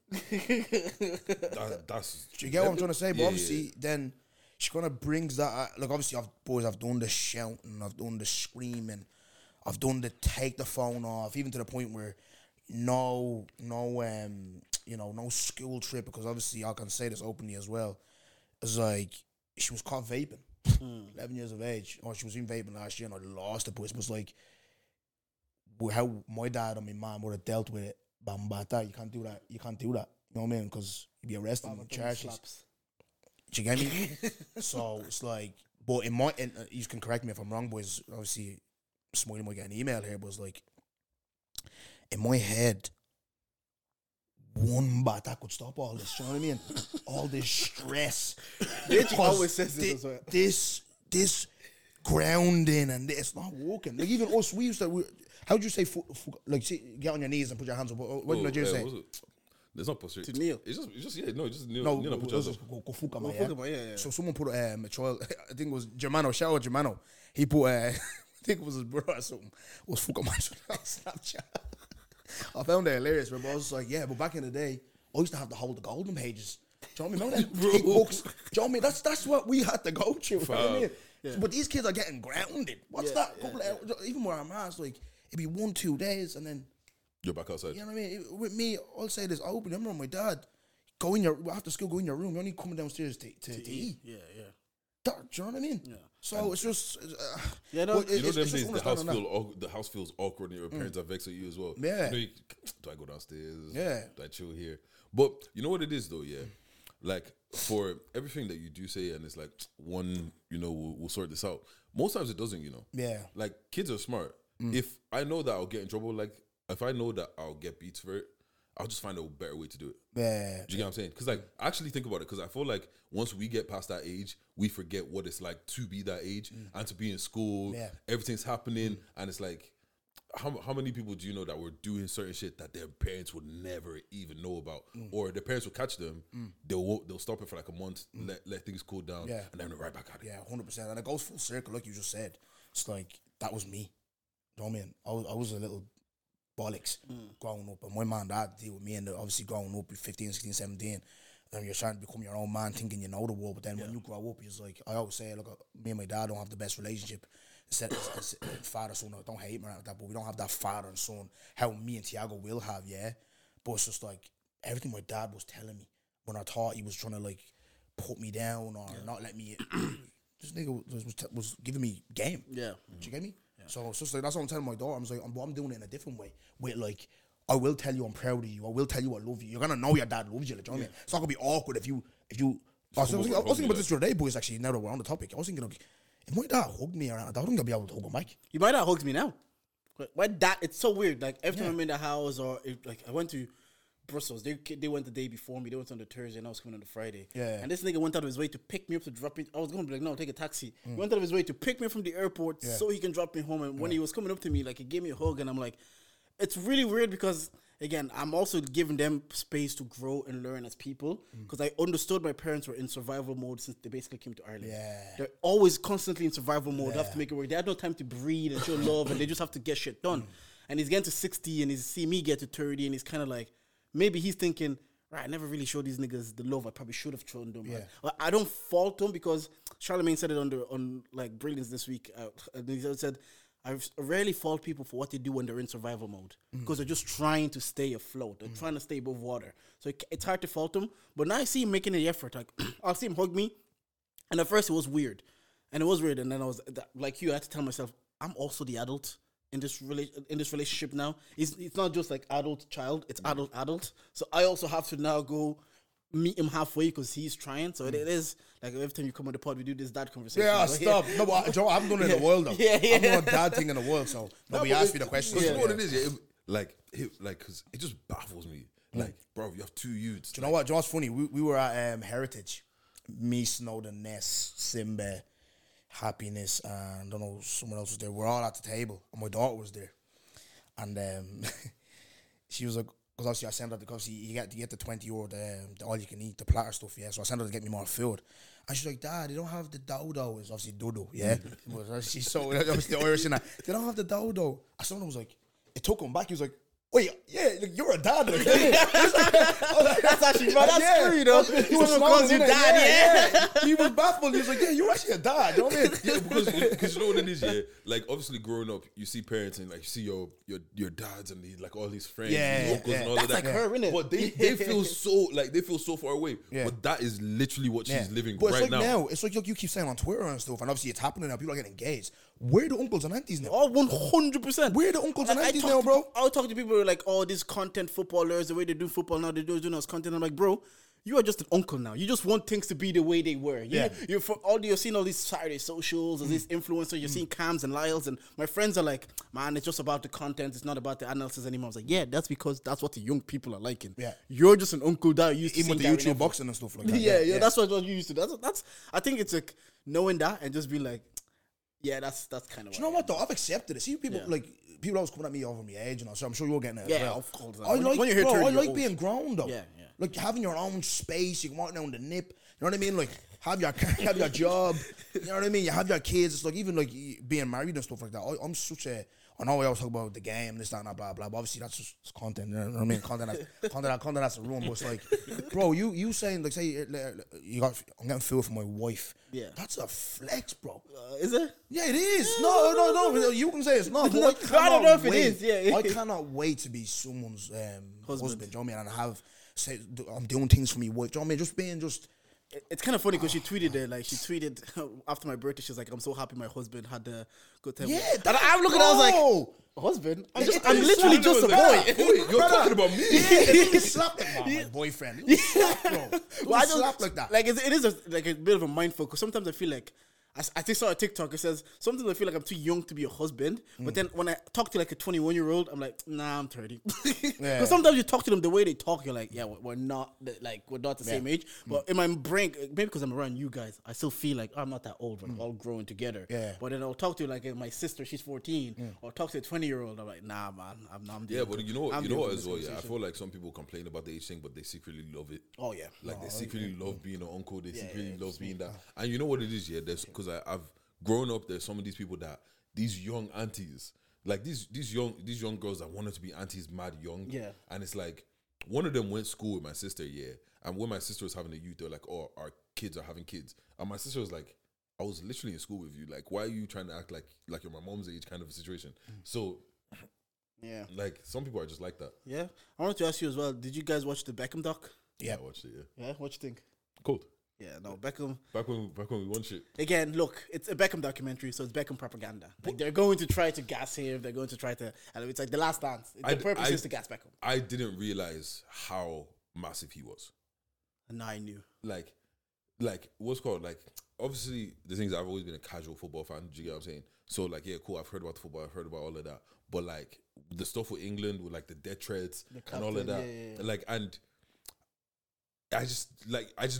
That's. Do you get what I'm trying to say? But obviously, then she kind of brings that. Like, obviously, I've done the shouting, I've done the screaming, I've done the take the phone off, even to the point where no school trip, because obviously I can say this openly as well. It's like she was caught vaping. 11 years of age. She was in vaping last year and I lost it, but it was like how my dad and my mom would have dealt with it. Bambata, you can't do that. You know what I mean? Because you'd be arrested and charges. Do you get me? So it's like, but in my, and you can correct me if I'm wrong, boys. Obviously, Smiley might get an email here, but it's like, in my head, one bat that could stop all this, you know what I mean? All this stress. Bitch always says this as well. This grounding and it's not walking. Like, even us, we used to, how do you say, get on your knees and put your hands up? What did Nigeria say? There's not posture. To kneel. It's just kneel. No, kneel, put your hands up. Go fukama, yeah. So someone put a child, I think it was Germano, shout out Germano. He put, I think it was his brother or something, was fukama on Snapchat. I found it hilarious, but I was like, yeah, but back in the day, I used to have to hold the golden pages. Do you know what I mean? Big books. Do you know what I mean? That's what we had to go through. Yeah. But these kids are getting grounded. What's that? Even where I'm at, it's like, it'd be 1-2 days, and then... You're back outside. You know what I mean? With me, I'll say this openly. I remember my dad, after school, go in your room. You're only coming downstairs to eat. Yeah. Do you know what I mean? Yeah. So and it's just... the house feels awkward and your parents are vexed at you as well. Yeah. You know, do I go downstairs? Yeah. Do I chill here? But you know what it is though, yeah? like for everything that you do say, and it's like one, you know, we'll sort this out. Most times it doesn't, you know. Yeah. Like kids are smart. If I know that I'll get in trouble, like if I know that I'll get beats for it, I'll just find a better way to do it. Yeah. Do you get what I'm saying? Because like, actually think about it. Because I feel like once we get past that age, we forget what it's like to be that age and to be in school. Yeah. Everything's happening, and it's like, how many people do you know that were doing certain shit that their parents would never even know about, or their parents will catch them, they'll stop it for like a month, let things cool down, and then they're right back at it. Yeah, 100%. And it goes full circle, like you just said. It's like that was me. You know what I mean? I was a little bollocks growing up, and my man and dad deal with me, and obviously growing up, you're 15, 16, 17, and you're trying to become your own man, thinking you know the world. But then when you grow up, it's like I always say, look, me and my dad don't have the best relationship. It's father son, I don't hate me like that, but we don't have that father and son how me and Tiago will have, yeah. But it's just like everything my dad was telling me when I thought he was trying to like put me down or not let me. This nigga was giving me game. Yeah, do you get me? Yeah. So it's just like that's what I'm telling my daughter. I'm just like, I'm doing it in a different way. With like, I will tell you I'm proud of you. I will tell you I love you. You're gonna know your dad loves you. Like, you know what I mean? It's not gonna be awkward if you. I was thinking about this the other day, boys. Actually, now that we're on the topic, I was thinking, like, if my dad hugged me, I don't think I'd be able to hug my mic. You might not hug me now. My dad, it's so weird. Like every time I'm in the house, or if, like I went to Brussels, they went the day before me. They went on the Thursday, and I was coming on the Friday. Yeah. And this nigga went out of his way to pick me up to drop me. I was gonna be like, no, take a taxi. He went out of his way to pick me from the airport so he can drop me home. And when he was coming up to me, like he gave me a hug, and I'm like, it's really weird because again, I'm also giving them space to grow and learn as people because I understood my parents were in survival mode since they basically came to Ireland. Yeah. They're always constantly in survival mode. They have to make it work. They had no time to breathe and show love, and they just have to get shit done. And he's getting to 60, and he's seeing me get to 30, and he's kind of like, maybe he's thinking, right, I never really showed these niggas the love I probably should have shown them. Yeah. Like, I don't fault them because Charlemagne said it on like Brilliance this week. He said, I rarely fault people for what they do when they're in survival mode because they're just trying to stay afloat. They're trying to stay above water. So it's hard to fault them. But now I see him making the effort. Like I'll see him hug me. And at first it was weird. And then I was like you, I had to tell myself, I'm also the adult in this relationship now. It's not just like adult child, it's adult. So I also have to now go meet him halfway because he's trying. So it is like every time you come on the pod, we do this dad conversation. Yeah, like, stop. Yeah. No, but Joe, I haven't done it in the world though. Yeah. I'm not a dad thing in the world. So nobody asked me the question. You know what it is? Yeah, because it just baffles me. Like, bro, you have two youths. Do you know what? Joe's funny. We were at Heritage. Me, Snowden, Ness, Simba, Happiness, and I don't know, someone else was there. We're all at the table, and my daughter was there, and she was like. Because obviously I sent her, because you get the 20 or the all you can eat, the platter stuff, yeah. So I sent her to get me more food. And she's like, Dad, they don't have the dodo. It's obviously dodo, yeah. She's so, obviously Irish in that. They don't have the dodo. And someone was like, it took him back. He was like, oh yeah, like, you're a dad. Like, that's actually mad. That's true, you know. He was calls you dad, yeah. He was baffled. He was like, yeah, you're actually a dad. You know what I mean? Yeah, because you know what it is, yeah. Like obviously growing up, you see parents and like you see your dads and like all his friends, his uncles and all that's of that. That's like her, innit? But they feel so like they feel so far away. Yeah. But that is literally what she's living but right it's like now. It's like you keep saying on Twitter and stuff, and obviously it's happening now. People are getting engaged. We're the uncles and aunties now. Oh, 100%. We're the uncles and aunties now, bro. I'll talk to people who are like, oh, these content footballers, the way they do football now, they're doing us content. I'm like, bro, you are just an uncle now. You just want things to be the way they were. Yeah. You're seeing all these Saturday socials and these influencers. You're seeing Cams and Lyles. And my friends are like, man, it's just about the content. It's not about the analysis anymore. I was like, yeah, that's because that's what the young people are liking. Yeah. You're just an uncle that used to with the YouTube boxing and stuff like that. Yeah, that's what you used to. That's. I think it's like knowing that and just being like, yeah, that's kind of. Do you know what though? I've accepted it. See people like people always coming at me over my age, and so I'm sure you're getting it. Yeah, of course. I like being grown though. Yeah. Like having your own space. You can walk down the nip. You know what I mean? Like have your job. You know what I mean? You have your kids. It's like even like being married and stuff like that. I'm such a. I know we always talk about the game, this, that, and blah, blah, but obviously that's just content, you know what I mean? Content that's a room, but it's like, bro, you saying, like, say, I'm getting food for my wife. Yeah. That's a flex, bro. Is it? Yeah, it is. Yeah. No, you can say it's not, but I don't know if it is. Yeah. I cannot wait to be someone's husband, do you know what I mean? And have, say, I'm doing things for me wife, do you know what I mean? Just being It's kind of funny because she tweeted it, like she tweeted after my birthday. She's like, "I'm so happy my husband had a good time." Yeah, and I'm looking, I was like, "Husband? I'm literally just a boy." You're talking about me. Yeah, slapped my boyfriend. Why slap like that? Like it is like a bit of a mindfuck because sometimes I feel like. I saw a TikTok. It says sometimes I feel like I'm too young to be a husband, but then when I talk to like a 21-year-old, I'm like, nah, I'm 30. Because sometimes you talk to them the way they talk, you're like, yeah, we're not the same age. But in my brain, maybe because I'm around you guys, I still feel like I'm not that old. We're all growing together. Yeah. But then I'll talk to like my sister, she's 14, or talk to a 20-year-old. I'm like, nah, man, I'm the older. But you know as well. Yeah, I feel like some people complain about the age thing, but they secretly love it. Oh yeah. Like they secretly love being an uncle. They secretly love being that. And you know what it is, yeah. There's because I've grown up, there's some of these people that these young aunties, like these young girls that wanted to be aunties mad young. Yeah. And it's like one of them went to school with my sister, yeah. And when my sister was having a youth, they're like, oh, our kids are having kids. And my sister was like, I was literally in school with you. Like, why are you trying to act like you're my mom's age kind of a situation? So yeah. Like some people are just like that. Yeah. I wanted to ask you as well, did you guys watch the Beckham doc? Yeah, I watched it, yeah. Yeah, what do you think? Cool. Yeah, no, Beckham. Back when we won shit. Again, look, it's a Beckham documentary, so it's Beckham propaganda. Like they're going to try to gas him. They're going to try to. And it's like The Last Dance. The purpose is to gas Beckham. I didn't realize how massive he was. And I knew. Like what's called like. Obviously, the thing is, I've always been a casual football fan. Do you get what I'm saying? So like, yeah, cool. I've heard about the football. I've heard about all of that. But like the stuff with England, with like the death threats and all of that, like and. I just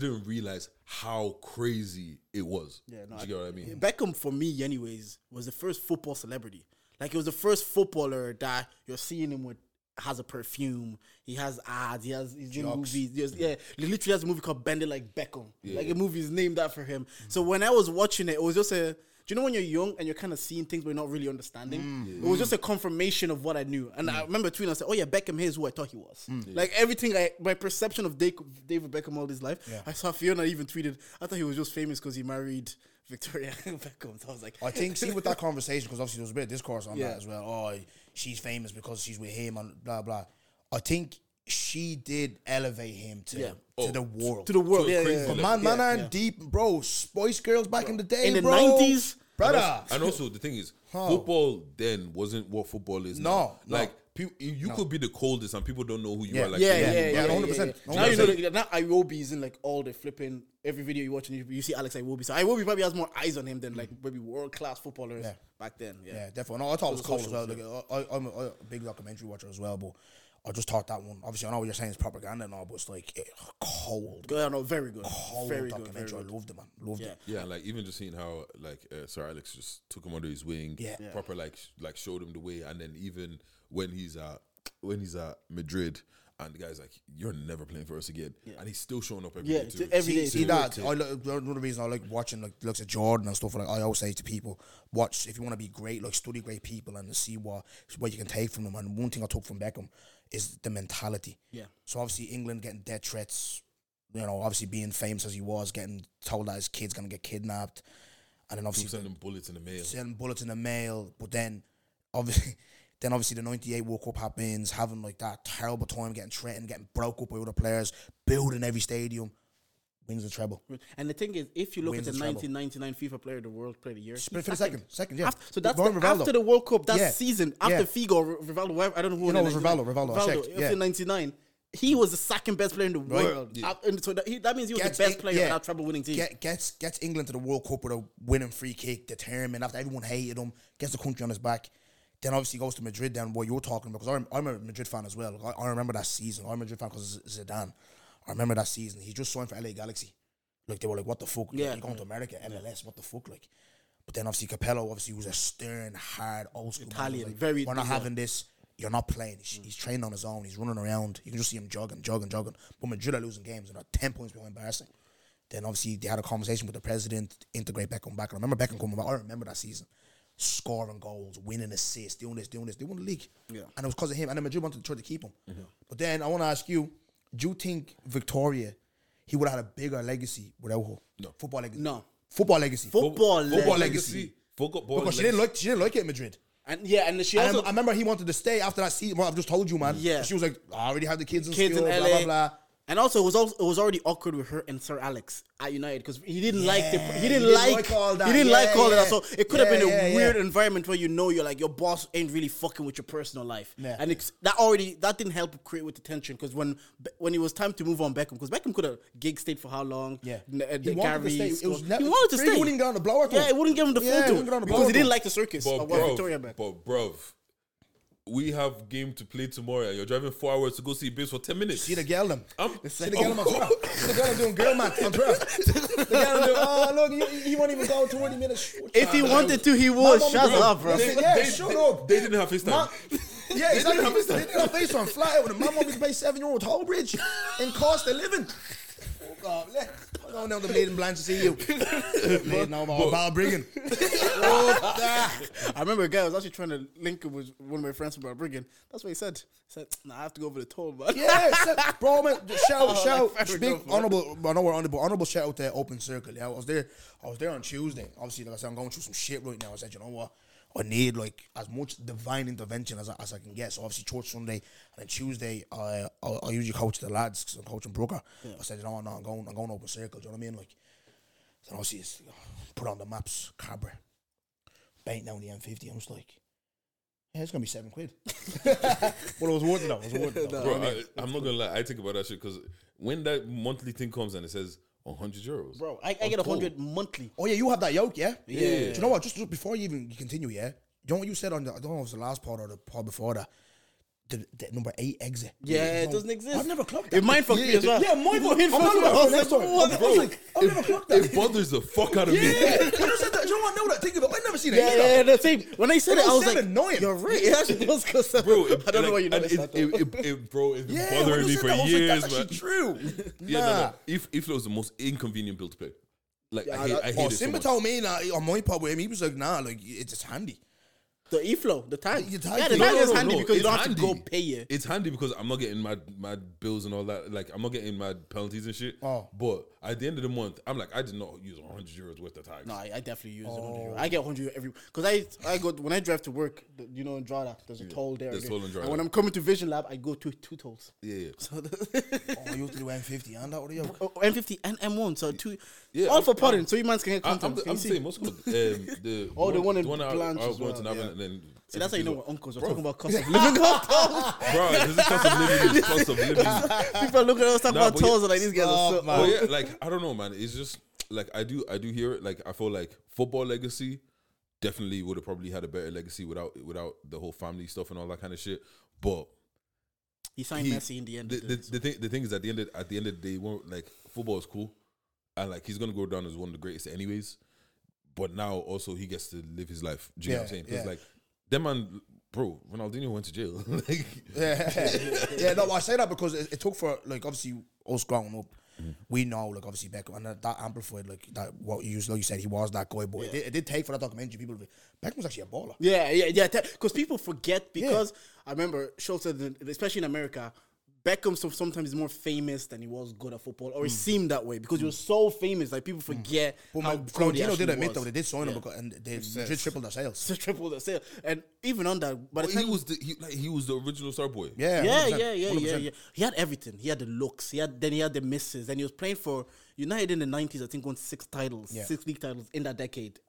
didn't realize how crazy it was. Yeah, no, do you get what I mean? Beckham, for me, anyways, was the first football celebrity. Like, he was the first footballer that you're seeing him with. Has a perfume. He has ads. He has his movies. He has, he literally has a movie called Bend It Like Beckham. Yeah. Like a movie is named that for him. So when I was watching it, it was just a. Do you know when you're young and you're kind of seeing things but you're not really understanding? It was just a confirmation of what I knew. And I remember tweeting, I said, oh yeah, Beckham is who I thought he was. Like everything, my perception of David Beckham all his life, I saw Fiona even tweeted, I thought he was just famous because he married Victoria Beckham. So I was like... I think, see with that conversation, because obviously there was a bit of discourse on that as well. Oh, she's famous because she's with him and blah, blah. I think she did elevate him to the world. To the world, But man, deep, bro. Spice Girls back in the day, in the 90s. Brother. And also, the thing is, football then wasn't what football is now. No. Like, you could be the coldest and people don't know who you are. Like, yeah. Now you know, now Iwobi is in, like, all the flipping, every video you watch and you see Alex Iwobi. So Iwobi probably has more eyes on him than, like, maybe world-class footballers back then. Yeah, definitely. No, I thought it was cold as well. Like, I'm a big documentary watcher as well, but... I just thought that one. Obviously, I know what you're saying is propaganda and all, but it's like cold. Yeah, no, very good. Cold very documentary. Good. I loved it, man. Loved it. Yeah, like even just seeing how like Sir Alex just took him under his wing. Yeah. Proper like showed him the way, and then even when he's at Madrid. And the guy's like, you're never playing for us again. Yeah. And he's still showing up every day. Yeah, every day. See that? Another reason I like watching, like, looks at Jordan and stuff. Like, I always say to people, watch, if you want to be great, like, study great people and see what you can take from them. And one thing I took from Beckham is the mentality. Yeah. So, obviously, England getting death threats, you know, obviously being famous as he was, getting told that his kid's going to get kidnapped. And then, obviously... Sending bullets in the mail. But then, obviously... Then obviously the 98 World Cup happens, having like that terrible time, getting threatened, getting broke up by other players, building every stadium, wins the treble. And the thing is, if you look at the 1999 FIFA Player of the World Player of the Year, second, yeah. So that's after the World Cup, that season, after Figo, Rivaldo, I don't know who. No, it was Rivaldo. I checked. After 99, he was the second best player in the world. Yeah. And so that means he was the best player without treble-winning team. Gets England to the World Cup with a winning free kick, determined after everyone hated him, gets the country on his back. Then obviously goes to Madrid, then what you're talking about, because I'm a Madrid fan as well. Like, I remember that season. I'm a Madrid fan because Zidane. I remember that season. He just signed for LA Galaxy. Like, they were like, what the fuck? Yeah. Like, you're going to America, MLS, what the fuck? Like, but then obviously Capello, was a stern, hard, old school Italian. Like, we're not having this. You're not playing. He's training on his own. He's running around. You can just see him jogging. But Madrid are losing games and are 10 points behind Barca. Then obviously they had a conversation with the president, integrate Beckham back. And I remember Beckham coming back. I remember that season. Scoring goals, winning assists, doing this. They won the league. Yeah. And it was because of him. And then Madrid wanted to try to keep him. Mm-hmm. But then I want to ask you, do you think Victoria, he would have had a bigger legacy without her? No. Football legacy. She didn't like it in Madrid. And she also... I remember he wanted to stay after that season. Well, I've just told you, man. Yeah. She was like, I already have the kids in LA. Blah, blah, blah. And also, it was already awkward with her and Sir Alex at United because he didn't like all that. So it could have been a weird environment where you're like your boss ain't really fucking with your personal life, and that didn't help create with the tension because when it was time to move on Beckham, because Beckham could have gig stayed for how long? Yeah, he wanted to stay. He wouldn't get on the blower. Yeah, it wouldn't give him the full tour because he didn't like the circus. But bro. We have game to play tomorrow. And you're driving 4 hours to go see babes for 10 minutes. See the girl. See the girl on Twitter. The girl doing girl math on Twitter. The girl doing. Oh look, he won't even go 20 minutes. If he wanted to, he would. Shut up, bro. Shut up. They didn't have his time. Yeah, exactly. They didn't have FaceTime. Fly out with a mama to pay 7-year-old Holbridge and cost a living. Oh God, I don't know the Bladen Blanche to see you. No more about Brigham. I remember a guy was actually trying to link him with one of my friends from Balbriggan. That's what he said. He said, "Nah, I have to go for the toll, man." Yeah, bro, man. Shout out, big honorable. I know we're honorable. Shout out to Open Circle. Yeah, I was there on Tuesday. Obviously, like I said, I'm going through some shit right now. I said, you know what? I need like as much divine intervention as I can get. So obviously church Sunday and then Tuesday I usually coach the lads because I'm coaching Brooker. Yeah. I said, you know what, no, I'm going Open Circle. Do you know what I mean? Like, so obviously it's put on the maps, Cabra, baiting down the M50. I was like, yeah, it's gonna be £7. Well, it was worth it though. Bro, I'm not gonna lie. I think about that shit because when that monthly thing comes and it says €100, bro. I get 100 monthly. Oh yeah, you have that yoke, yeah? Yeah. Do you know what? Just before you even continue, yeah. You know what you said on the, I don't know if it was the last part or the part before that. The number 8 exit. Yeah, it doesn't exist. I've never clocked that. It mind fucked me as well. Yeah, mind fucked me. I've never clocked that. It bothers the fuck out of me. When I said that, you know what? Now that I think of it, I've never seen it. Yeah, the same. When I said it, I was like, annoying. You're right. It actually does cause that. Bro, I don't know why you noticed that. Bro, it's been bothering me for years, man. That's actually true. Yeah, no. Iflo was the most inconvenient bill to pay. Like, I hate it. Simba told me on my part with him, he was like, nah, like, it's just handy. The eFlow, the tag. Yeah, the tag is handy because you don't have to go pay it. It's handy because I'm not getting mad bills and all that. Like, I'm not getting mad penalties and shit. Oh. But at the end of the month, I'm like, I did not use €100 worth of tags. No, I definitely use €100. I get €100 every... Because I go... When I drive to work, you know, in Drada, there's a toll there. There's a toll in Drada. And when I'm coming to Vision Lab, I go to two tolls. Yeah. So you have to do M50 and that, what are you? M50 and M1, so two... Yeah, all for pardon, so you man can get content. I'm saying, what's called? The one in Blanche as well. Then see, that's how you know what uncles are talking about cost of living. Bro, this is cost of living. It's cost of living. People look at us talking about tolls and like these guys are so... Well, yeah, like, I don't know, man. It's just, like, I do hear it. Like, I feel like football legacy definitely would have probably had a better legacy without the whole family stuff and all that kind of shit. But... He signed Messi in the end. The thing is, at the end of the day, like, football is cool. And, like, he's going to go down as one of the greatest anyways. But now also he gets to live his life. Do you know what I'm saying? Because like that man, bro, Ronaldinho went to jail. Like, no, I say that because it took for like obviously us growing up. Mm-hmm. We know like obviously Beckham and that amplified like that what you used, like you said he was that guy, but it did take for that documentary. People be, Beckham was actually a baller. Yeah. Because people forget I remember Schultz said that, especially in America. Beckham sometimes is more famous than he was good at football, or it seemed that way because he was so famous. Like people forget how good he actually was. Did admit though they did sign him and they just tripled their sales. And even on that, but he was the original star boy. Yeah. He had everything. He had the looks. He had the misses, and he was playing for United in the 90s. I think won 6 league titles in that decade.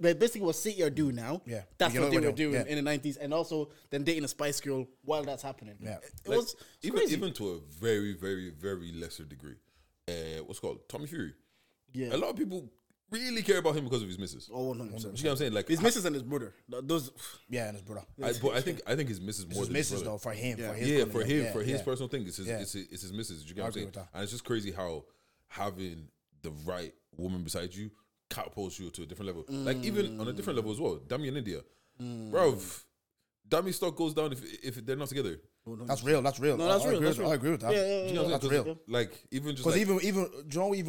Basically what City are doing now. Yeah. That's what they were doing in the 90s. And also then dating a Spice Girl while that's happening. Yeah. It was crazy. Even to a very, very, very lesser degree. What's it called? Tommy Fury. Yeah. A lot of people really care about him because of his missus. Oh, 100%. You know what I'm saying? Like his missus and his brother. Those and his brother. I think his missus more than his brother. Though, for him. Yeah, for his personal thing. It's his missus. You know what I'm saying? And it's just crazy how having the right woman beside you catapults you to a different level. Like even on a different level as well. Dami and India. Bruv, Dami's stock goes down if they're not together. That's real, I agree with that. Yeah. You know that's real. Yeah. Like even just because like, even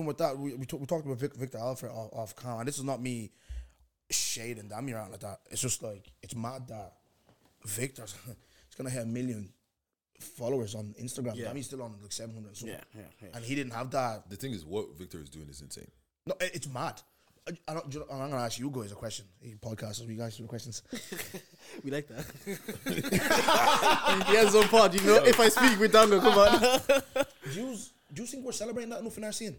with that, we talked about Victor Alfred off Khan. This is not me shading Dami around like that. It's just like it's mad that Victor's he's gonna have a million followers on Instagram. Yeah. Dami's still on like 700 and something. Yeah. And he didn't have that. The thing is what Victor is doing is insane. No, it's mad. I'm going to ask you guys a question. Podcasters, you guys do questions. We like that. He has his own pod. You know, if I speak, we're done. Come on. Do you Do you think we're celebrating that? No, financing.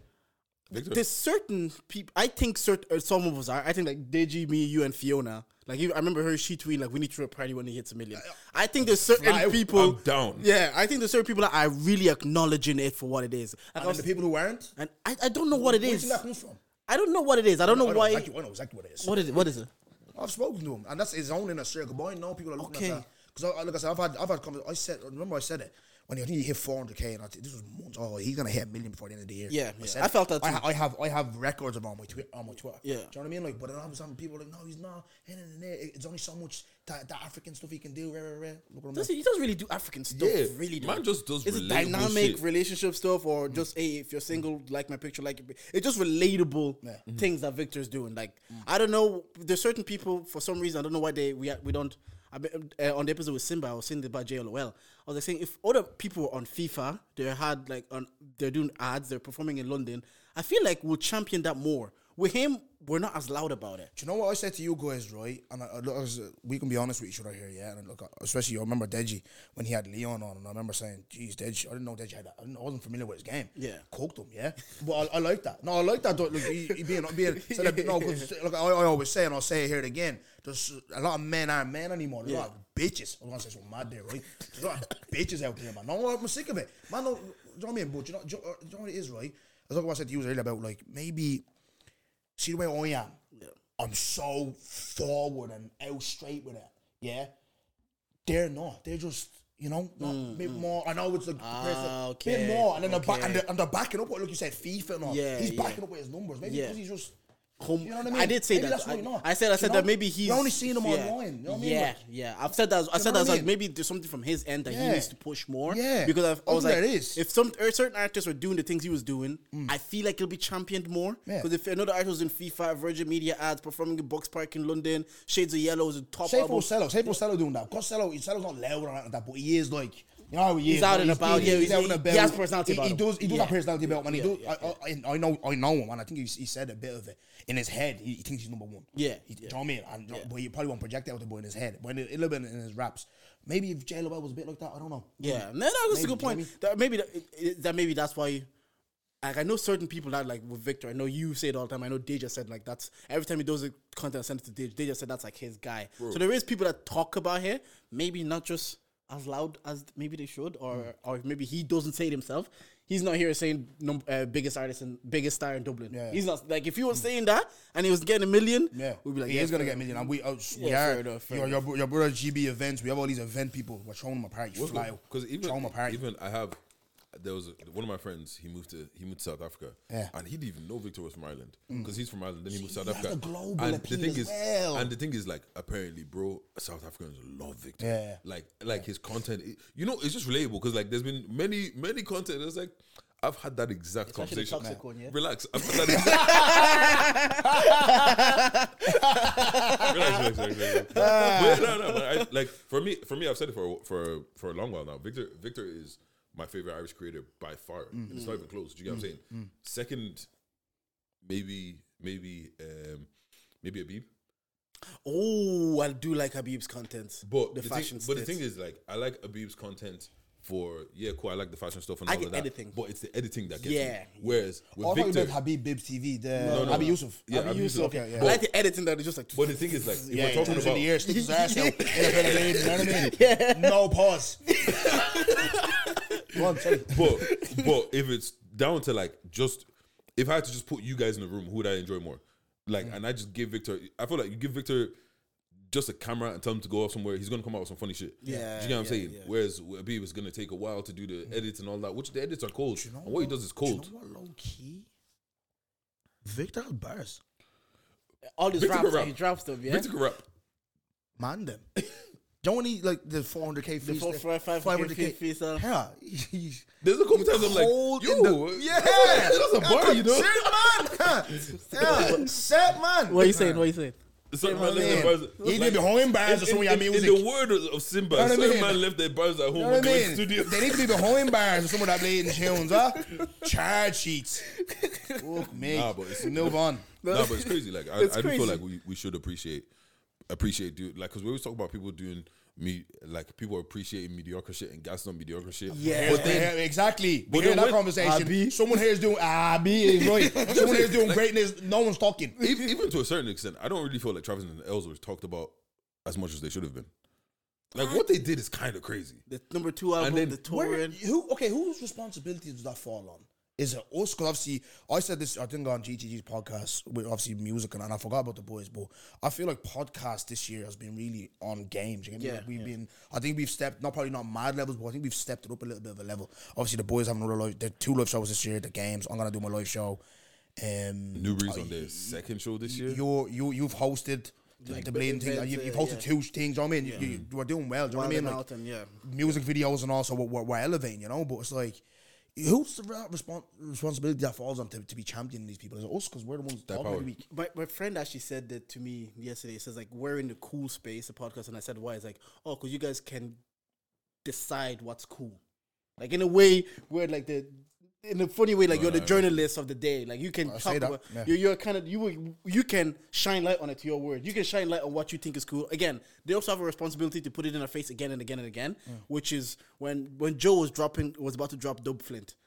There's certain people. I think some of us are. I think like Deji, me, you, and Fiona. Like I remember her. She tweeted like, "We need to party when he hits 1 million." I think there's certain people. I'm down. Yeah, I think there's certain people that are really acknowledging it for what it is. Like, and the people who aren't. And I don't know what it is. Where do you think that comes from? I don't know what it is. I don't know why. I know exactly what it is. What is it? What is it? I've spoken to him, and that's his own inner circle. But I know people are looking at that. Because like I said, I've had conversations. I remember I said it. I think he hit 400K, and I think this was months. Oh, he's gonna hit 1 million before the end of the year. Yeah. I felt that. Too. I have records of on my Twitter. Yeah, do you know what I mean? Like, but then I was having people like, no, he's not. It's only so much that African stuff he can do. Look, he doesn't really do African stuff. Yeah, really. Man just does. It's a dynamic shit. Relationship stuff, or just hey, if you're single, like my picture, like it's just relatable things that Victor's doing. Like I don't know, there's certain people for some reason I don't know why we don't. On the episode with Simba, I was saying about JLOL. I was like saying if other people were on FIFA, they're doing ads, they're performing in London. I feel like we'll champion that more. With him, we're not as loud about it. Do you know what I said to you guys, right? And we can be honest with each other here, yeah. And look, especially I remember Deji when he had Leon on, and I remember saying, "Geez, Deji, I didn't know Deji had that. I wasn't familiar with his game. Yeah, cooked him, yeah. But I like that. No, I like that. Look, he being so like, no, look, I always say, and I'll say it here again. There's a lot of men aren't men anymore. There's a lot of bitches. I was gonna say something mad there, right? There's a lot of bitches out there, man. No, I'm sick of it, man. No, do you know what I mean? But do you know what it is, right? I was talking about to you earlier about like maybe. See the way I am? Yeah. I'm so forward and out straight with it. Yeah? They're not. They're just, you know, a bit more. I know it's a bit more. And then they're backing up what, like you said, FIFA and all. Yeah, he's backing up with his numbers. Maybe because he's just... You know what I mean? I did say maybe that. I said that maybe he's... You're only seeing him online. You know what I mean? Yeah, like, yeah. I've said that. I said that's like maybe there's something from his end that he needs to push more. Yeah. Because I was like, if certain artists were doing the things he was doing, I feel like he'll be championed more. Because if another artist was in FIFA, Virgin Media ads, performing in Box Park in London, Shades of Yellow is a top album. Say for Cello doing that. Because Cello's not loud or like that, but he is like... You know, he's out and about. He has personality. He does have personality about him. I know him, and I think he said a bit of it in his head. He thinks he's number one. Yeah, do you know what I mean? And but he probably won't project out the boy in his head, but a little bit in his raps. Maybe if JLOL was a bit like that, I don't know. Yeah, no, that's a good point. Maybe that's why. Like I know certain people that like with Victor. I know you say it all the time. I know Deja said like that's every time he does a content sent to Deja. Deja said that's like his guy. Bro. So there is people that talk about here. Maybe not just. As loud as maybe they should, or maybe he doesn't say it himself. He's not here saying biggest star in Dublin. Yeah. He's not like if he was saying that and he was getting 1 million. Yeah, we'd be like, he's gonna get 1 million. And we are your brother GB events. We have all these event people. We're showing them apart. You fly because even I have. There was one of my friends. He moved to South Africa, and he didn't even know Victor was from Ireland because he's from Ireland. Then he moved to South Africa. The thing is, like apparently, bro, South Africans love Victor. Yeah. Like his content. You know, it's just relatable because like there's been many content. It's like. I've had that exact conversation. One, yeah? Relax. I've had that exact relax. Like for me, I've said it for a long while now. Victor is my favorite Irish creator by far. And it's not even close. Do you get what I'm saying? Second, maybe Habib. Oh, I do like Habib's content. But the thing is, like, I like Habib's content for cool. I like the fashion stuff and all of that. Editing. But it's the editing that gets me. Whereas with Victor, I thought Habib Bibs TV, Abi Yusuf. Yeah, Abi Yusuf. Okay, yeah. I like the editing that is just like. But the thing is, like, if we're talking about the air, stick his ass out. No pause. But if it's down to like just if I had to just put you guys in the room, who would I enjoy more? Like, and I just give Victor. I feel like you give Victor just a camera and tell him to go off somewhere. He's gonna come out with some funny shit. Yeah, do you know what I'm saying? Yeah. Whereas Habib was gonna take a while to do the edits and all that, which the edits are cold. You know and what he does is cold. Do you know what, low key, Victor has bars. All these raps, he drops them. Yeah, Victor can rap. Man, them. Don't need like the 400K fees. The 500K fees. Yeah. There's a couple times I'm like, that's a bar, you know? Set man. Set man. What are you saying? He did the home bars or something. I mean, in the word of Simba, man left their bars at home. You know what I mean? Studio. They need to be the home bars or someone that played in tunes, huh? Charge sheets. Fuck me. Move on. No, but it's crazy. Like I do feel like we should appreciate dude, like, because we always talk about people doing like people appreciating mediocre shit and gas on mediocre shit. Yeah, but then, exactly. But in that conversation, someone here is doing someone here is doing like, greatness. No one's talking. Even to a certain extent, I don't really feel like Travis and Ellsworth talked about as much as they should have been. Like what they did is kind of crazy. The number 2 album, then, the tour. Whose responsibility does that fall on? Is it us? Because obviously, I said this, I think on GGG's podcast, with obviously music and I forgot about the boys, but I feel like podcast this year has been really on games. You know what I mean? I think we've stepped, probably not mad levels, but I think we've stepped it up a little bit of a level. Obviously, the boys haven't realized, they're 2 live shows this year, the games, I'm going to do my live show. New Reason, their second show this year? You've hosted... Like the blame thing, you've hosted 2 things. You know what I mean, you are doing well. Do you know what I mean? Like Alton, music videos and also we're elevating. You know, but it's like, who's the responsibility that falls on to be championing these people? Is it us? Because we're the ones that every week. My friend actually said that to me yesterday. He says like we're in the cool space, the podcast, and I said why? It's like because you guys can decide what's cool. Like in a way, we're like the. In a funny way, like you're the journalist of the day. Like you can talk about, you're kind of, you can shine light on it to your word. You can shine light on what you think is cool. Again, they also have a responsibility to put it in our face again and again and again, which is when Joe was about to drop Dope Flint,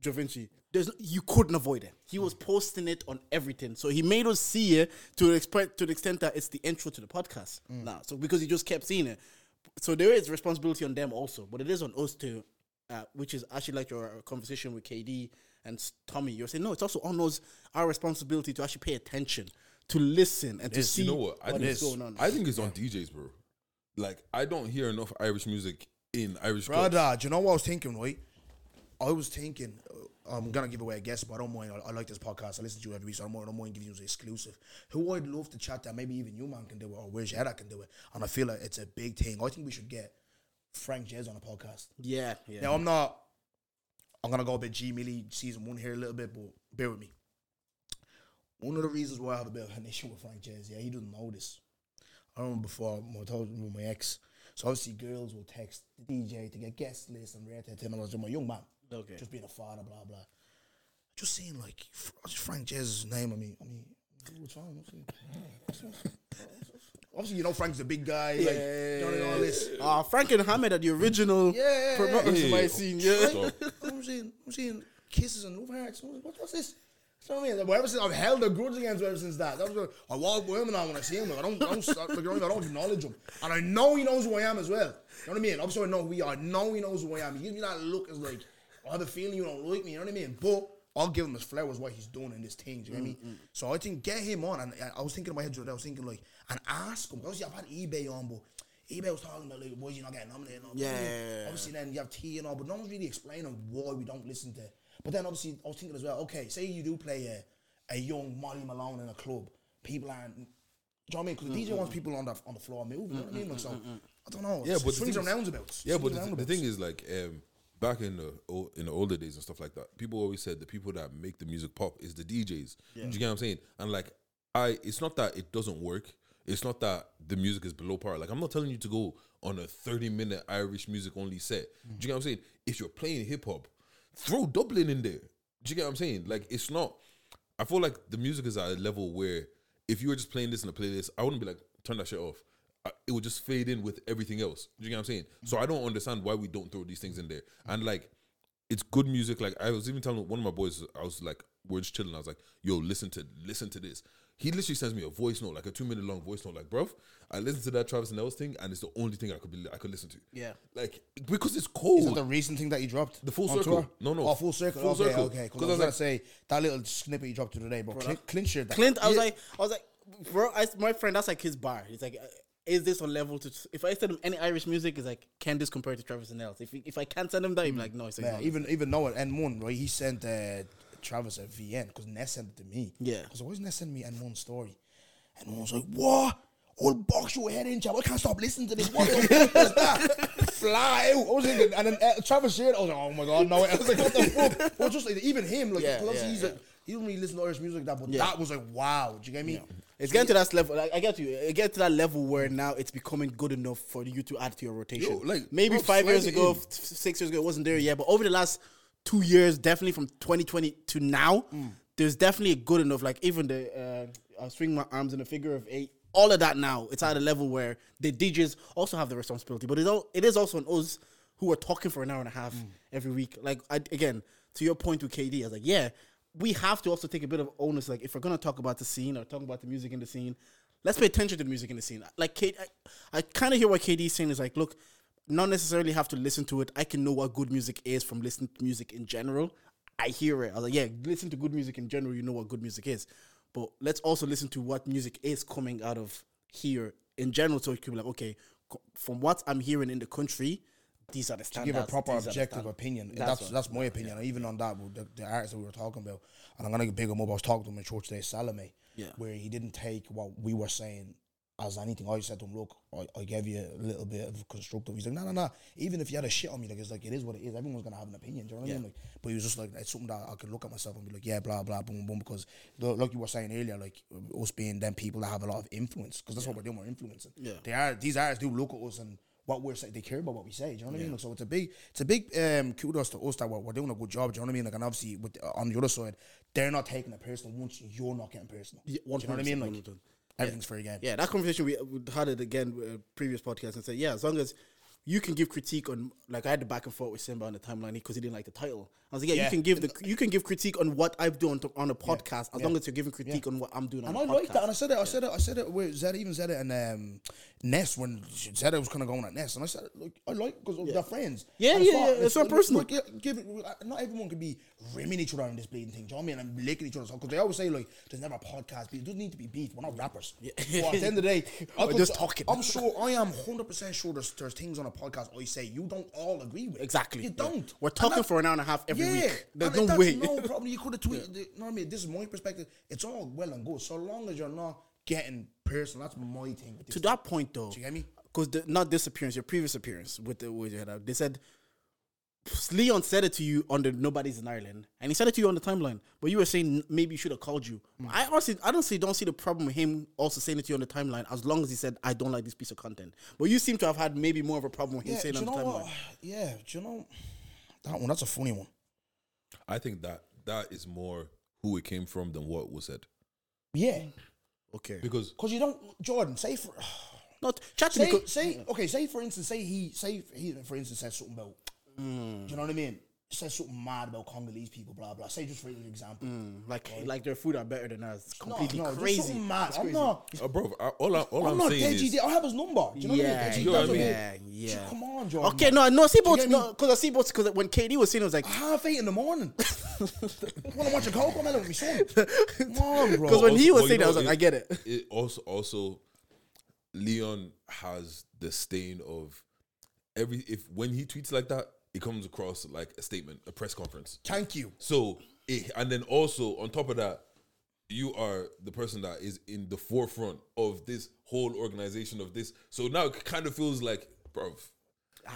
Jovinci, you couldn't avoid it. He was posting it on everything. So he made us see it to the extent that it's the intro to the podcast now. So because he just kept seeing it. So there is responsibility on them also, but it is on us too. Which is actually like your conversation with KD and Tommy. You're saying, no, it's also on us, our responsibility to actually pay attention, to listen and to see what is going on. I think it's on DJs, bro. Like, I don't hear enough Irish music in Irish clubs. Brother, do you know what I was thinking, right? I was thinking, I'm going to give away a guess, but I don't mind. I like this podcast. I listen to you every week, so I don't mind giving you an exclusive. Who I'd love to chat that maybe even you, man, can do it, or Where's Your Head I can do it. And I feel like it's a big thing. I think we should get Frank Jez on a podcast. Yeah. Now, I'm going to go a bit G-Millie season 1 here a little bit, but bear with me. One of the reasons why I have a bit of an issue with Frank Jez, he doesn't know this. I remember before, I told him with my ex, so obviously girls will text the DJ to get guest lists and rate him, and I was like, young man, okay, just being a father, blah, blah. Just saying, like, Frank Jez's name, I mean, what's wrong? Obviously, Frank's the big guy. Yeah, like, all this. Frank and Hamed are the original promoters of my scene. Yeah. I'm seeing kisses and love hearts. What's this? You know what I mean? Ever since I've held a grudge against him ever since that. I walk with him now when I see him. I don't acknowledge him. And I know he knows who I am as well. You know what I mean? Obviously, I know who we are. I know he knows who I am. He gives me that look as like, I have a feeling you don't like me. You know what I mean? But I'll give him his flowers, what he's doing in this thing, do you know what I mean? So I think get him on, and I was thinking in my head, I was thinking like, and ask him, obviously I've had eBay on, but eBay was talking about like, why you not getting nominated? Obviously then you have T and all, but no one's really explaining why we don't listen to, but then obviously I was thinking as well, okay, say you do play a young Molly Malone in a club, people aren't, do you know what I mean? Because the DJ wants people on the floor moving, you know what I mean? Like, so, I don't know, but swings and roundabouts. Yeah, but the thing is like, back in the older days and stuff like that, people always said the people that make the music pop is the DJs. Yeah. Do you get what I'm saying? And like, it's not that it doesn't work. It's not that the music is below par. Like, I'm not telling you to go on a 30-minute Irish music only set. Mm-hmm. Do you get what I'm saying? If you're playing hip hop, throw Dublin in there. Do you get what I'm saying? Like, it's not. I feel like the music is at a level where if you were just playing this in a playlist, I wouldn't be like, turn that shit off. It would just fade in with everything else. Do you get what I'm saying? So I don't understand why we don't throw these things in there. And like, it's good music. Like I was even telling one of my boys, I was like, we're just chilling. I was like, yo, listen to this. He literally sends me a voice note, like a 2-minute long voice note. Like, bruv, I listened to that Travis and Ellis thing, and it's the only thing I could listen to. Yeah. Like, because it's cold. Is that the recent thing that you dropped? The Full Circle. Tour? No. Oh, Full Circle. Okay. Because I was going to say, that little snippet you dropped the other day, bro. Clint shared that. Clint, I was like, bro, my friend, that's like his bar. He's like, is this on level to... If I send him any Irish music, it's like, can this compare to Travis and Ellis? If I can't send him that, he'd be like, no, it's like... Yeah, even Noah and N1, right? He sent Travis a VN, because Ness sent it to me. Yeah. Because why is Ness sending me N1 story? And N1 was like, what? I'll box your head in, Chab. I can't stop listening to this. What is that? Fly out. I was thinking, and then Travis shared, I was like, oh my God, no. I was like, what the fuck? Well, just like, even him, like, he doesn't really listen to Irish music like that, but that was like, wow. Do you get me? Yeah. It's getting to that level. Like, I get you. It gets to that level where now it's becoming good enough for you to add to your rotation. Yo, like, maybe 5 years ago, 6 years ago, it wasn't there yet. But over the last 2 years, definitely from 2020 to now, there's definitely a good enough. Like even the I'll swing my arms in a figure of eight all of that now, it's at a level where the DJs also have the responsibility. But it is also on us who are talking for an hour and a half every week. Like, again, to your point with KD, I was like, yeah, we have to also take a bit of onus. Like, if we're going to talk about the scene or talk about the music in the scene, let's pay attention to the music in the scene. Like, I kind of hear what KD is saying is like, look, not necessarily have to listen to it. I can know what good music is from listening to music in general. I hear it. I was like, yeah, listen to good music in general. You know what good music is. But let's also listen to what music is coming out of here in general. So it could be like, okay, from what I'm hearing in the country, these are the standards. To give a proper objective opinion. That's my opinion. Yeah. And even on that, the artists that we were talking about, and I'm going to pick him up. I was talking to him in church today, Salome, where he didn't take what we were saying as anything. I said to him, look, I gave you a little bit of constructive. He's like, no. Even if you had a shit on me, like, it's like, it is what it is. Everyone's going to have an opinion. Do you know what I mean? Like, but he was just like, it's something that I could look at myself and be like, yeah, blah, blah, boom, boom. Because like you were saying earlier, like us being them people that have a lot of influence, because that's what we're doing, we're influencing. Yeah. These artists do look at us and what we're saying, they care about what we say. Do you know what I mean? Like, so it's a big kudos to us that we're doing a good job. Do you know what I mean? Like, and obviously on the other side, they're not taking it personal once you're not getting personal. Yeah, do you know what I mean? Like, everything's fair game. Yeah, that conversation we had it again with previous podcast and said, yeah, as long as you can give critique on, like, I had the back and forth with Simba on the timeline because he didn't like the title. I was like, yeah, you can give critique on what I've done on a podcast as long as you're giving critique on what I'm doing on a podcast. And I like that. And I said it with Zedda, even Zedda and Ness, when Zedda was kind of going at Ness. And I said, look, I like because they're friends. It's not personal. Like, not everyone can be rimming each other on this bleeding thing, do you know what I mean? And licking each other's, because they always say, like, there's never a podcast. It doesn't need to be beef. We're not rappers. Yeah. But at the end of the day, just talking. I'm sure, I am 100% sure there's things on a podcast I say you don't all agree with. Exactly. You don't. We're talking for an hour and a half every week. There's no way. No problem. You could have tweeted. You know what I mean? This is my perspective. It's all well and good. So long as you're not getting personal, that's my thing. To that point, though. Do you get me? Because not this appearance, your previous appearance with your head out, they said, Leon said it to you on the Nobody's in Ireland, and he said it to you on the timeline. But you were saying maybe you should have called you. I honestly, I don't see the problem with him also saying it to you on the timeline as long as he said I don't like this piece of content. But you seem to have had maybe more of a problem with him saying on the timeline. What? Yeah, do you know that one? That's a funny one. I think that is more who it came from than what was said. Yeah. Okay. Because you don't, Jordan. Say for not chatting. Say for instance says something about. Do you know what I mean? Says something mad about Congolese people, blah blah. Say just for an example, like their food are better than ours. It's completely crazy. Just something mad. I'm not, bro. I'm not saying is I have his number. Do you know what I mean? Yeah. Come on, Jordan. Okay, man. No, I see both. Because when KD was saying, it was like 8:30 in the morning. Want to watch a Cocomelon with me, son? Come on, bro. Because when he was saying that, I was like, I get it. It also, Leon has the stain of. When he tweets like that, it comes across like a statement, a press conference. Thank you. So, and then also on top of that, you are the person that is in the forefront of this whole organization of this. So now it kind of feels like, bro,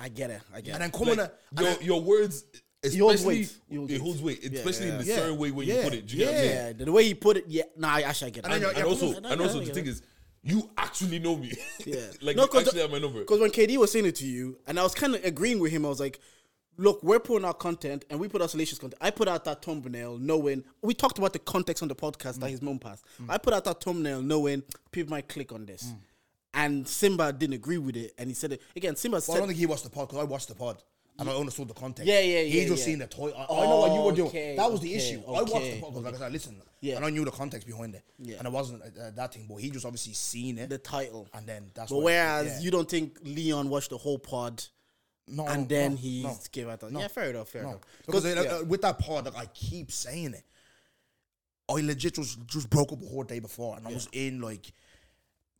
I get it. And then coming like, your words. It holds weight, especially in the certain way when you put it. Do you get what I mean? The way you put it. Yeah, no, I get it. And also, the thing is. You actually know me. Yeah. Like, no, you actually have my number. Because when KD was saying it to you, and I was kind of agreeing with him, I was like, look, we're putting out content, and we put out salacious content. I put out that thumbnail knowing... We talked about the context on the podcast that his mom passed. I put out that thumbnail knowing people might click on this. And Simba didn't agree with it, and he said it. Again, Simba said... I don't think he watched the pod, because I watched the pod. And I understood the context. He just seen the toy. I know what you were doing. That was the issue. I watched the podcast. Like I said, listen, and I knew the context behind it. And it wasn't that thing, but he just obviously seen it. The title. And then that's what. But whereas you don't think Leon watched the whole pod, he gave out that. No. Yeah, fair enough. Because with that pod, like, I keep saying it. I legit just broke up the whole day before, and I was in like...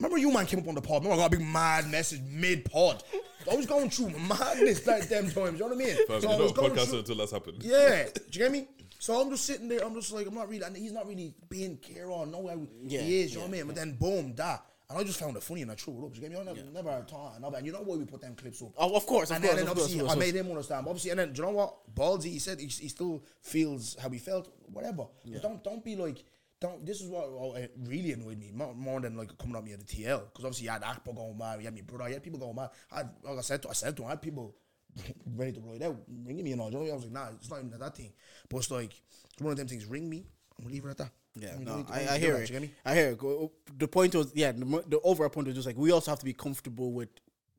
Remember, you man came up on the pod. Remember, I got a big mad message mid-pod. I was going through madness like them times. You know what I mean? So I was going through until that's happened. Yeah, do you get me? So I'm just sitting there. I'm just like, I'm not really, and he's not really being care on. No way he is. You know what I mean? But then boom, that. And I just found it funny and I threw it up. Do you get me? I never had time. And you know why we put them clips up? Oh, of course. I made him understand. But obviously, and then do you know what? Ballsy, he said he still feels how he felt. Whatever. Yeah. Don't be like. This is what really annoyed me more than like coming at me at the TL, because obviously you had Akbar going mad, you had me brother, you had people going mad. I said to him, I had people ready to blow it out, ringing me and all. I was like, nah, it's not even that thing. But it's like, it's one of them things, ring me. I'm leaving it at that. Yeah, no, I hear it. I hear it. The point was, yeah, the overall point was just like, we also have to be comfortable with,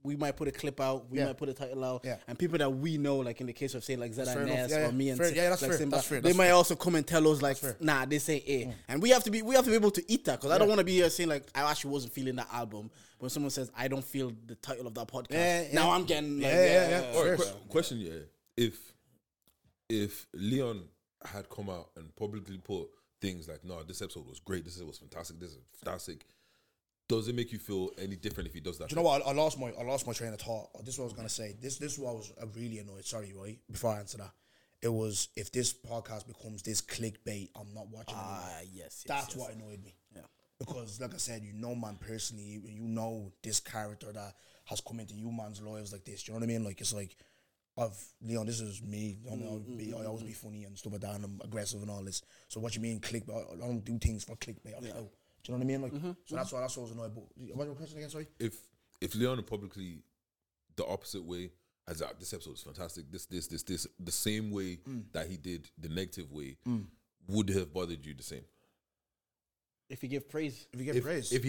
we might put a clip out, we might put a title out, and people that we know, like in the case of saying like Zed and Ness or me and Simba, they might also come and tell us like, nah, they say A. And we have to be able to eat that, because I don't want to be here saying like, I actually wasn't feeling that album. When someone says, I don't feel the title of that podcast, now I'm getting like, question, if Leon had come out and publicly put things like, no, this episode was great, this was fantastic, this is fantastic, does it make you feel any different if he does that? Do you know what? I lost my train of thought. This is what I was going to say. This is what I was really annoyed. Sorry, Roy. Before I answer that, it was, if this podcast becomes this clickbait, I'm not watching it. That's what annoyed me. Yeah. Because, like I said, you know, man, personally, you know this character that has come into you, man's lives like this. Do you know what I mean? Like, it's like, Leon, this is me. I always be funny and stuff like that, and I'm aggressive and all this. So what you mean clickbait? I don't do things for clickbait. Do you know what I mean? Like, so that's why I was annoyed. But what's your question again? Sorry. If Leon publicly, the opposite way, as this episode is fantastic, this, the same way that he did, the negative way, would have bothered you the same? If he gave praise, if he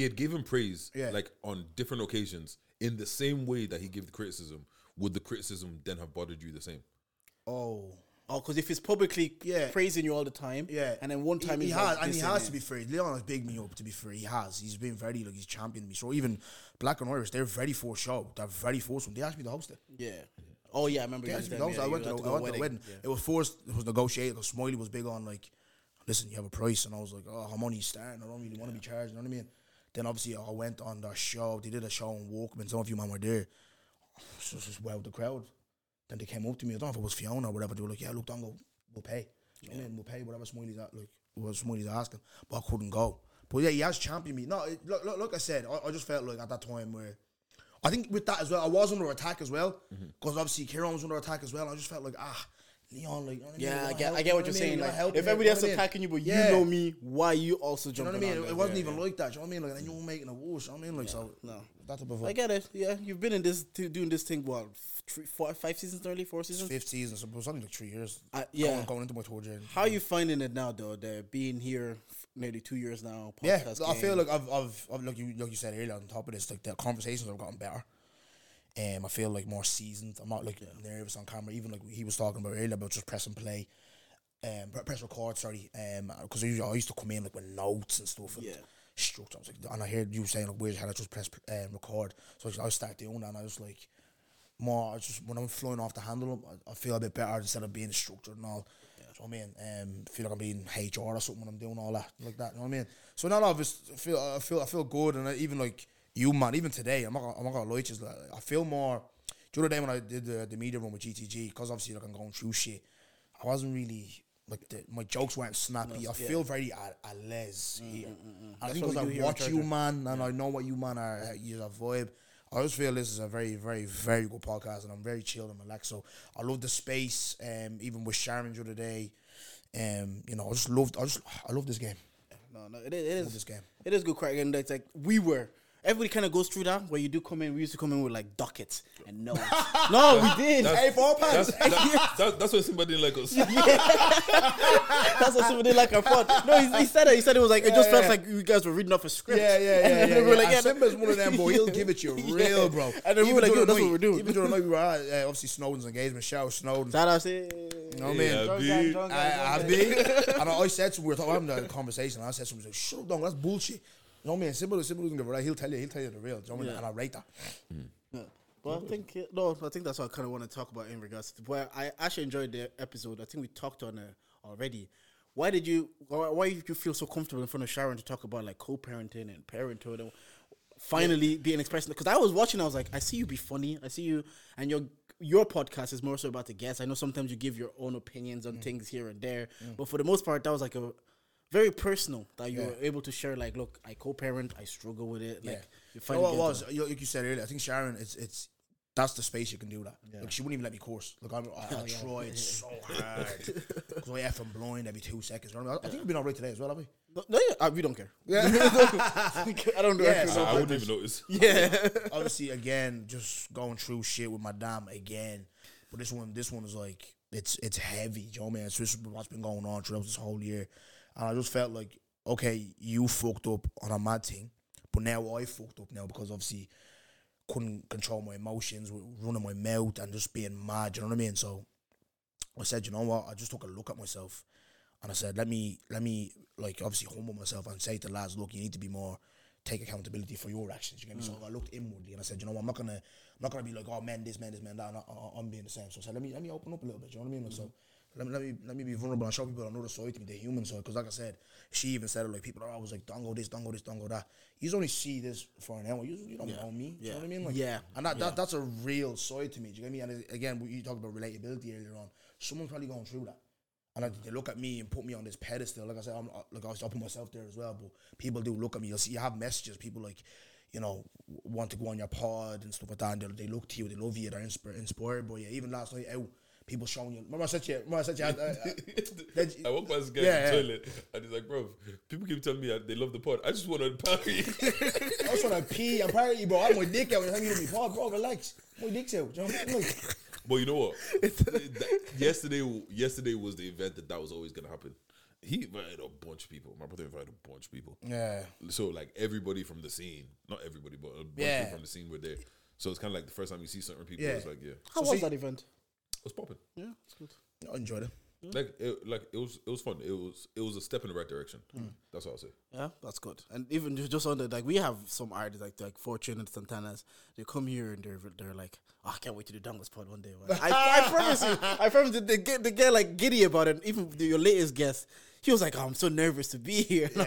had given praise, like on different occasions, in the same way that he gave the criticism, would the criticism then have bothered you the same? Oh, because if it's publicly praising you all the time, and then one time he has to be free. Leon has bigged me up to be free. He has. He's been very, like, he's championed me. So even Black and Irish, they're very forceful. They're very forceful. They asked me to host it. Yeah. Oh yeah, I remember. They asked me to host. I went to the wedding. Yeah. It was forced. It was negotiated. Because Smiley was big on like, listen, you have a price, and I was like, oh, I'm only starting. I don't really want to be charged. You know what I mean? Then obviously I went on the show. They did a show on Walkman. Some of you man were there. So it was just wild, the crowd. Then they came up to me, I don't know if it was Fiona or whatever, they were like, yeah, look, don't go, we'll pay. You know what I mean? We'll pay whatever Smiley's asking. But I couldn't go. But yeah, he has championed me. No, like I said, I just felt like at that time where, I think with that as well, I was under attack as well, because obviously Kieran was under attack as well, I just felt like, Leon, like, you know what I mean? Yeah, I get what you're saying. Like, if everybody else attacking you, but you know me, why you also jumping on? You know what I mean? It wasn't even like that. You know what I mean? Like, and you were making a whoosh. You know what I mean? Like, so no, that type of. I get it. Yeah, you've been in this doing this thing. What, 3, 4, 5 seasons? Nearly 4 seasons. 5th season. So it was only like 3 years. Going into my tour journey. How are you finding it now, though? Being here nearly 2 years now. I feel like I've like you said earlier on top of this, like the conversations have gotten better. I feel like more seasoned. I'm not like nervous on camera. Even like he was talking about earlier about just press and play, press record. Sorry, because I used to come in like with notes and stuff. And structure. I was like, and I heard you saying like, where's how to just press record. So I started doing that, and I was like, when I'm flying off the handle, I feel a bit better instead of being structured and all. You know what I mean? Feel like I'm being HR or something when I'm doing all that like that. You know what I mean? So now I feel good, and even like. You man, even today, I'm not gonna lie to you. Like, I feel more. The other day when I did the media run with GTG, because obviously like I'm going through shit, I wasn't really like my jokes weren't snappy. I feel very at l'aise here. I think because I watch you man, and I know what you man are. You're a vibe. I just feel this is a very, very, very good podcast, and I'm very chilled and relaxed. So I love the space. Even with Sharon the other day, you know, I love this game. No, it is. I love this game. It is good crack, and it's like we were. Everybody kind of goes through that, where you do come in. We used to come in with like dockets and notes. We did. £4. That's what somebody didn't like us. That's what somebody didn't like our fun. No, he said it. He said it was like, it just felt like you guys were reading off a script. And we were like, Simba's one of them, boy. He'll give it to you real, bro. And then we were like, yo, that's what we're doing. Even during the night, we were obviously Snowden's engagement. Shout out Snowden. Shout out Snowden. You know what I mean? And I said to him, we were having a conversation, and I said to him, like, shut up, dog, that's bullshit. No man, Simba doesn't give a right. He'll tell you the real. Do you know what I mean? And I write that. But I think that's what I kind of want to talk about in regards to where I actually enjoyed the episode. I think we talked on it already. Why did you feel so comfortable in front of Sharon to talk about like co-parenting and parenthood? And finally being expressed, because I was watching, I was like, I see you be funny. I see you, and your podcast is more so about the guests. I know sometimes you give your own opinions on things here and there, but for the most part, that was like a very personal that you were able to share. Like, look, I co-parent, I struggle with it. Like, like you said earlier, I think Sharon, that's the space you can do that. Yeah. Like, she wouldn't even let me course. Like, I tried so hard because I effing blind every 2 seconds. You know what I mean? I think we've been alright today as well, have we? We don't care. Yeah, I don't know. I wouldn't even notice. Yeah, obviously, again, just going through shit with my dam again. But this one is like it's heavy. Do you know what I mean? It's just what's been going on throughout this whole year. And I just felt like, okay, you fucked up on a mad thing, but now I fucked up now because obviously couldn't control my emotions, running my mouth and just being mad, you know what I mean? So I said, you know what, I just took a look at myself and I said, let me like obviously humble myself and say to the lads, look, you need to be more, take accountability for your actions, you get me? So I looked inwardly and I said, you know what, I'm not gonna be like, oh man, this man, this man, that, I'm being the same. So I said, let me open up a little bit, you know what I mean? Mm-hmm. So let me be vulnerable and show people another side to me, the human side, because like I said, she even said it, like people are always like, don't go this, don't go this, don't go that. You only see this for an hour, you don't know me, you know what I mean? Like, and that's a real side to me, do you get me? And again, you talked about relatability earlier on, someone's probably going through that. And like, they look at me and put me on this pedestal. Like I said, I put myself there as well, but people do look at me. You'll see, you have messages, people like, you know, want to go on your pod and stuff like that, and they look to you, they love you, they're inspired by you. Even last night out, people showing you. Remember I said to you. I walked by this guy in the toilet, and he's like, bro, people keep telling me they love the pod. I just want to party. I just want to pee and party, bro. I have my dick out when I'm hanging with me pod, bro, relax. My dick's out. Do you know what I mean? But you know what? Yesterday was the event that was always going to happen. He invited a bunch of people. My brother invited a bunch of people. Yeah. So, like, everybody from the scene. Not everybody, but a bunch of people from the scene were there. So, it's kind of like the first time you see certain people, it's like, How was that event? It was popping. Yeah, it's good. I enjoyed it. Yeah. It was fun. It was a step in the right direction. Mm. That's what I'll say. Yeah, that's good. And even just on the, like, we have some artists like Fortune and Santanas. They come here and they're like, oh, I can't wait to do Dongles Pod one day. I promise you. I promise you, they get like giddy about it. Even your latest guest, he was like, oh, I'm so nervous to be here. Yeah,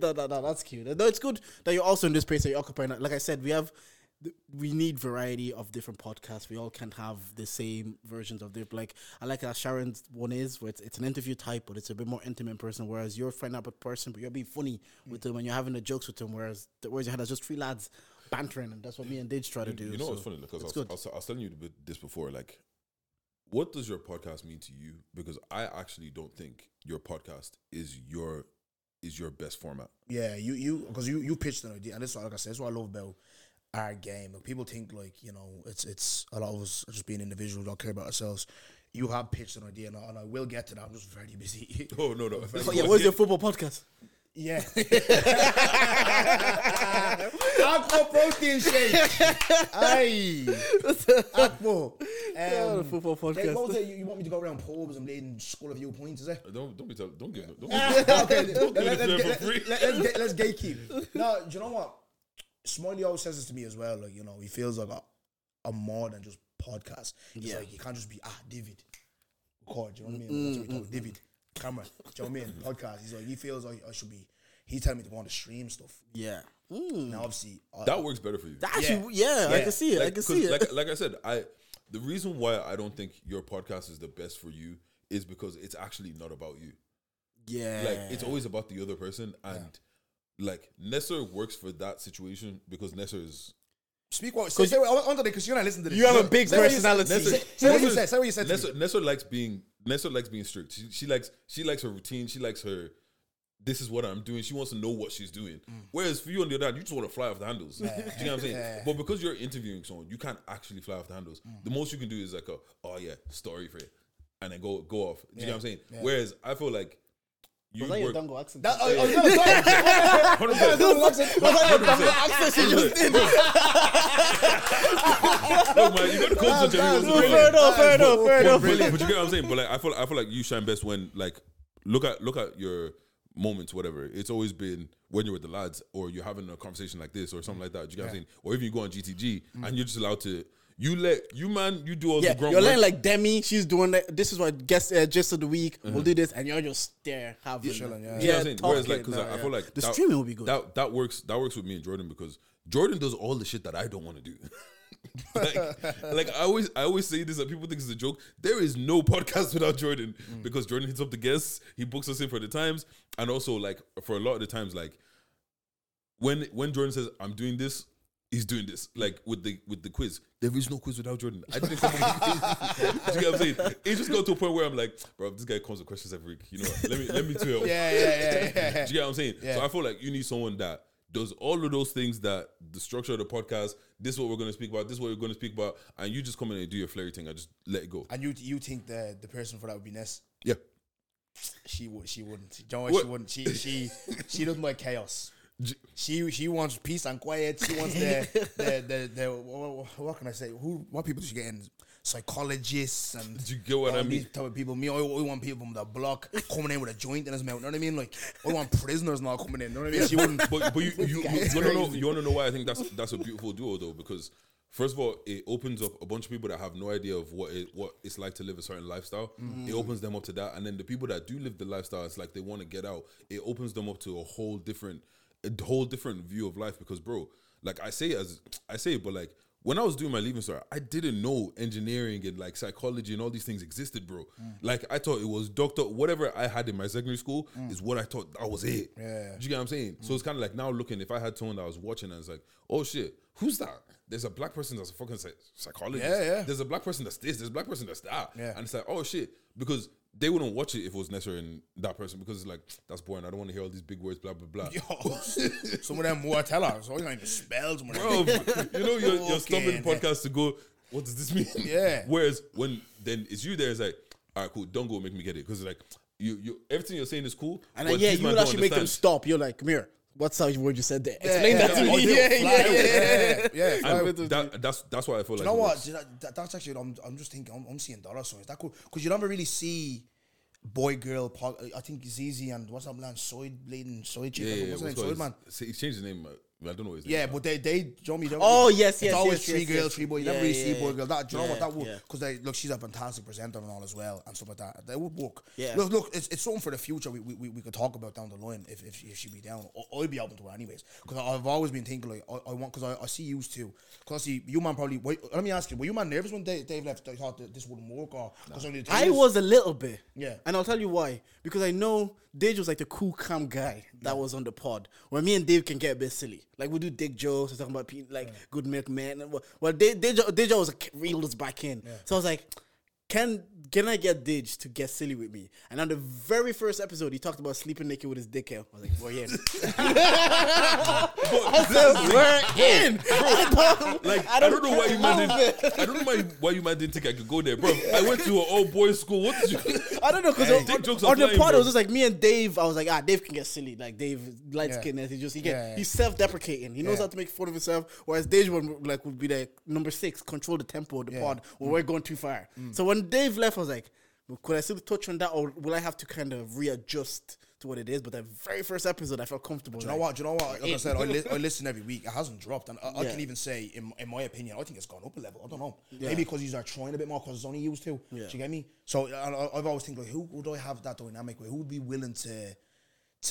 no, that's cute. No, it's good that you're also in this place that you're occupying. Like I said, we need variety of different podcasts. We all can't have the same versions of it. Like, I like how Sharon's one is, where it's an interview type, but it's a bit more intimate in person, whereas you're finding out a person, but you're being funny with them and you're having the jokes with them, whereas you had just three lads bantering, and that's what me and Didge try to do. You know what's funny? Because I was telling you this before, like, what does your podcast mean to you? Because I actually don't think your podcast is your best format. Yeah, you pitched an idea, and that's what, like I said, that's what I love about our game. Like, people think, like, you know, it's a lot of us just being individuals, don't care about ourselves. You have pitched an idea, and I will get to that. I'm just very busy. Oh no! Where's your football podcast? Yeah. Aqua protein shake. Aye. Aqua. Football podcast. You want me to go around pubs and leading School of You points, is it? Let's gatekeep. No, do you know what? Smiley always says this to me as well, like, you know, he feels like I'm more than just podcast. He's like, you can't just be, David, record, do you know what I mean? That's what we talk, David, camera, do you know what I mean? Podcast. He's like, he feels like I should be, he's telling me to go on to stream stuff. Yeah. Mm. Now, obviously, that works better for you. I can see it, like, I can see it. Like I said, the reason why I don't think your podcast is the best for you is because it's actually not about you. Yeah. Like, it's always about the other person, and... Yeah. Like, Nesser works for that situation because Nesser is... Speak what... Say what I want to because you're not listening to this. You have a big personality. Say what you said. Say what you said. Nesser likes being strict. She likes her routine. She likes her... This is what I'm doing. She wants to know what she's doing. Mm. Whereas for you on the other hand, you just want to fly off the handles. Yeah. Do you know what I'm saying? Yeah. But because you're interviewing someone, you can't actually fly off the handles. Mm. The most you can do is like, story for it. And then go off. Do you know what I'm saying? Yeah. Whereas I feel like... Was that your Dongo accent? Fair enough. But you get what I'm saying? But like, I feel like you shine best when, like, look at your moments, whatever. It's always been when you're with the lads or you're having a conversation like this or something like that. Do you get what I'm saying? Or if you go on GTG and you're just allowed to... You do all the grunt work. You're letting, like, Demi, she's doing that. This is what guest gist of the week. Mm-hmm. We'll do this, and you're just there having chilling. Yeah, you know what I'm saying? Whereas, like, because I feel like the streaming will be good. That works with me and Jordan because Jordan does all the shit that I don't want to do. like I always say this, and people think it's a joke. There is no podcast without Jordan because Jordan hits up the guests, he books us in for the times, and also, like, for a lot of the times, like, when Jordan says I'm doing this. He's doing this, like, with the quiz. There is no quiz without Jordan. I didn't come up with the quiz. Do you know what I'm saying? It just got to a point where I'm like, bro, this guy comes with questions every week. You know what? Let me tell you. Yeah. Do you know what I'm saying? Yeah. So I feel like you need someone that does all of those things, that the structure of the podcast, this is what we're going to speak about, and you just come in and do your flirty thing and just let it go. And you think the person for that would be Ness? Yeah. she wouldn't. Don't worry, she wouldn't. She doesn't like chaos. She wants peace and quiet. She wants the what can I say? What people does she get in? Psychologists and do you get what I mean? These type of people. Me, I want people from the block coming in with a joint in his mouth. You know what I mean? Like, I want prisoners not coming in. You know what I mean? She wouldn't. But you want to know why I think that's a beautiful duo though, because first of all, it opens up a bunch of people that have no idea of what it's like to live a certain lifestyle. Mm. It opens them up to that, and then the people that do live the lifestyle, it's like they want to get out. It opens them up to a whole different view of life. Because, bro, like I say it, but like when I was doing my Leaving Star, I didn't know engineering and like psychology and all these things existed, bro. Mm. Like I thought it was doctor, whatever I had in my secondary school is what I thought that was it. Yeah. Do you get what I'm saying? Mm. So it's kind of like now looking, if I had someone that I was watching and it's like, oh shit, who's that? There's a black person that's a fucking psychologist. Yeah, yeah. There's a black person that's this. There's a black person that's that. Yeah. And it's like, oh shit, because they wouldn't watch it if it was necessary in that person, because it's like, that's boring. I don't want to hear all these big words, blah, blah, blah. Yo, some of them Muatella, so you can't even spell them. Bro, you know, you're stopping podcasts to go, what does this mean? Yeah. Whereas when then it's you there, it's like, all right, cool, don't go make me get it. Because it's like, you everything you're saying is cool. And then, yeah, you would actually make them stop. You're like, come here. What's that word you said there? Explain that to me. Yeah. That's why I feel like. You know what? That's actually. I'm just thinking. I'm seeing dollar signs. That cool, because you never really see boy girl. I think ZZ and what's that man? Soid Blade and Soid Chick. What's his name? Soid Man. He changed his name. I don't know his name. Yeah, but they show me. It's always three girls, three boys. You never really see boy girl. That would because they look. She's a fantastic presenter and all as well, and stuff like that. They would work. Yeah. Look, it's something for the future. We could talk about down the line if she'd be down. I'd be open to her anyways, because I've always been thinking like I want, because I see you too. Because I see you, man. Probably. Wait, let me ask you. Were you man nervous when Dave left? I thought that this wouldn't work, or I was a little bit. Yeah. And I'll tell you why. Because I know Dave was like the cool, calm guy that was on the pod. Where me and Dave can get a bit silly. Like, we do dick jokes, we're talking about good milkmen. Well, Deja was reeled us back in. Yeah. So I was like, can I get Dej to get silly with me? And on the very first episode, he talked about sleeping naked with his dick out. I was like, well, yeah. I don't know why you man didn't think I could go there, bro. I went to an old boys' school. What did you? I don't know, because on the part, it was just like me and Dave. I was like, Dave can get silly. Like, Dave, light-skinned, he's self-deprecating. He knows how to make fun of himself. Whereas Dej would be like number six, control the tempo of the pod, where we're going too far. Mm. So when Dave left, I was like, well, could I still touch on that, or will I have to kind of readjust to what it is? But that very first episode, I felt comfortable. Do you know what? Like I said, I listen every week. It hasn't dropped. And I can even say, in my opinion, I think it's gone up a level. I don't know. Yeah. Maybe because he's trying a bit more, because it's only used to. Yeah. Do you get me? So I've always think, like, who would I have that dynamic with? Who would be willing to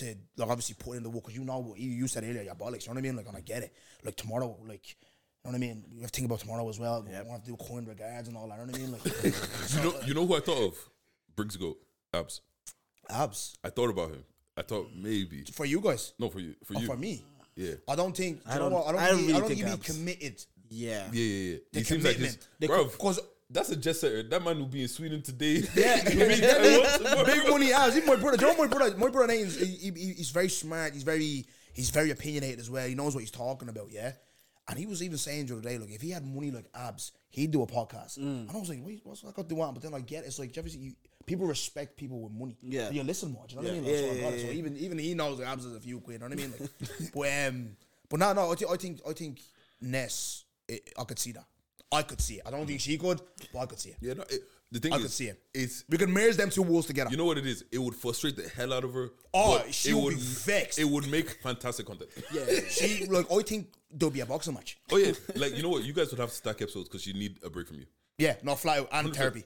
like, obviously put in the work? Because you know what you said earlier, your bollocks. You know what I mean? Like, and I get it. Like, tomorrow, like... You know what I mean? We have to think about tomorrow as well. Yep. We want to do coin regards and all that. You know what I mean? Like, you know who I thought of? Briggs Goat. Abs. I thought about him. I thought maybe. For you guys? No, for you. For me? Yeah. I don't think... I don't think he'd be committed. Yeah. The commitment. Because... That's a jet setter. That man will be in Sweden today. Yeah, big money abs. Even my brother. Do you know my brother Nathan? He's very smart. He's very opinionated as well. He knows what he's talking about. Yeah. And he was even saying the other day, look, if he had money like Abs, he'd do a podcast. Mm. And I was like, wait, what's that got to do on? But then I get it. It's like, people respect people with money. Yeah. You listen more, do you know what I mean? That's what I got. So even he knows Abs is a few quid, you know what I mean? Like, but no, I think Ness, I could see that. I could see it. I don't think she could, but I could see it. Yeah, no, the thing is, I could see it. We could merge them two walls together. You know what it is? It would frustrate the hell out of her. Oh, she would be vexed. It would make fantastic content. Yeah. I think there'll be a boxing match. Oh, yeah. Like, you know what? You guys would have to stack episodes because you need a break from you. Yeah, not flat out and 100%. Therapy.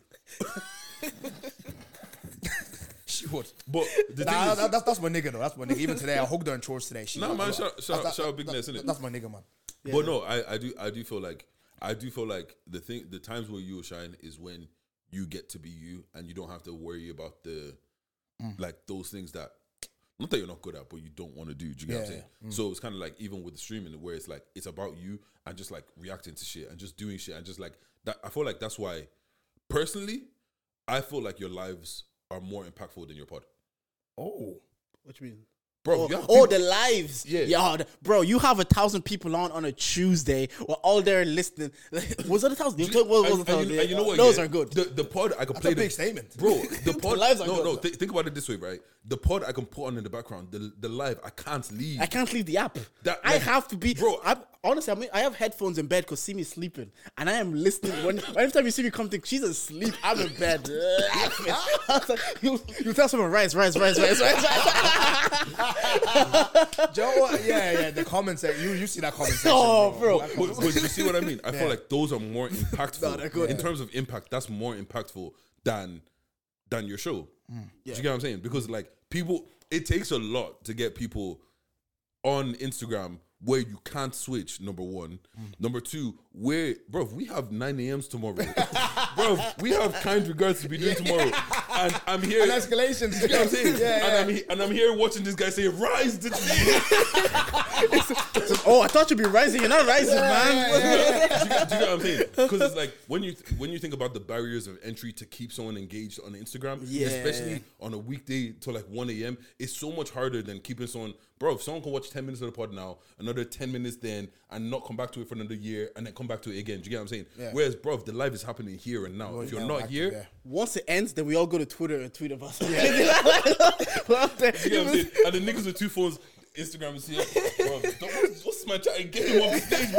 She would. But that's my nigga, though. That's my nigga. Even today, I hugged her in chores today. Man, shout out Bigness, innit? That's my nigga, man. Yeah, but no, I do feel like... I do feel like the times where you will shine is when you get to be you and you don't have to worry about the like those things that, not that you're not good at, but you don't want to do. Do you get what I'm saying? Yeah. Mm. So it's kind of like even with the streaming, where it's like it's about you and just like reacting to shit and just doing shit and just like that. I feel like that's why, personally, I feel like your lives are more impactful than your pod. Oh, what you mean? Bro, all the lives. Yeah. Bro, you have 1,000 people on a Tuesday where all they're listening. Was it 1,000? You know what? Those are good. The pod I could play. That's a big statement. Bro, the pod. Think about it this way, right? The pod I can put on in the background. The live, I can't leave. I can't leave the app. I have to be. Bro, honestly, I have headphones in bed because see me sleeping. And I am listening. Every time you see me come, think she's asleep. I'm in bed. You tell someone, rise. Joe, the comments that you see that comment section. Oh, bro. But you see what I mean? I feel like those are more impactful. In terms of impact, that's more impactful than your show. Mm. Yeah. Do you get what I'm saying? Because like people, it takes a lot to get people on Instagram where you can't switch, number one. Number two, where, bro, we have 9 a.m.s tomorrow. Bro, we have kind regards to be doing tomorrow. And I'm here. And escalations. You know what I'm saying? And I'm here watching this guy say, rise to the I thought you'd be rising. You're not rising, man. Do you know what I'm saying? Because it's like, when you think about the barriers of entry to keep someone engaged on Instagram, especially on a weekday till like 1 a.m., it's so much harder than keeping someone, bro, if someone can watch 10 minutes of the pod now, another 10 minutes then, and not come back to it for another year, and then come back to it again. Do you get what I'm saying? Yeah. Whereas, bro, the live is happening here and now. If you're not here... Yeah. Once it ends, then we all go to Twitter and tweet about something. Yeah. And the niggas with two phones, Instagram is here. Bro, what's my chat? Get him off the stage,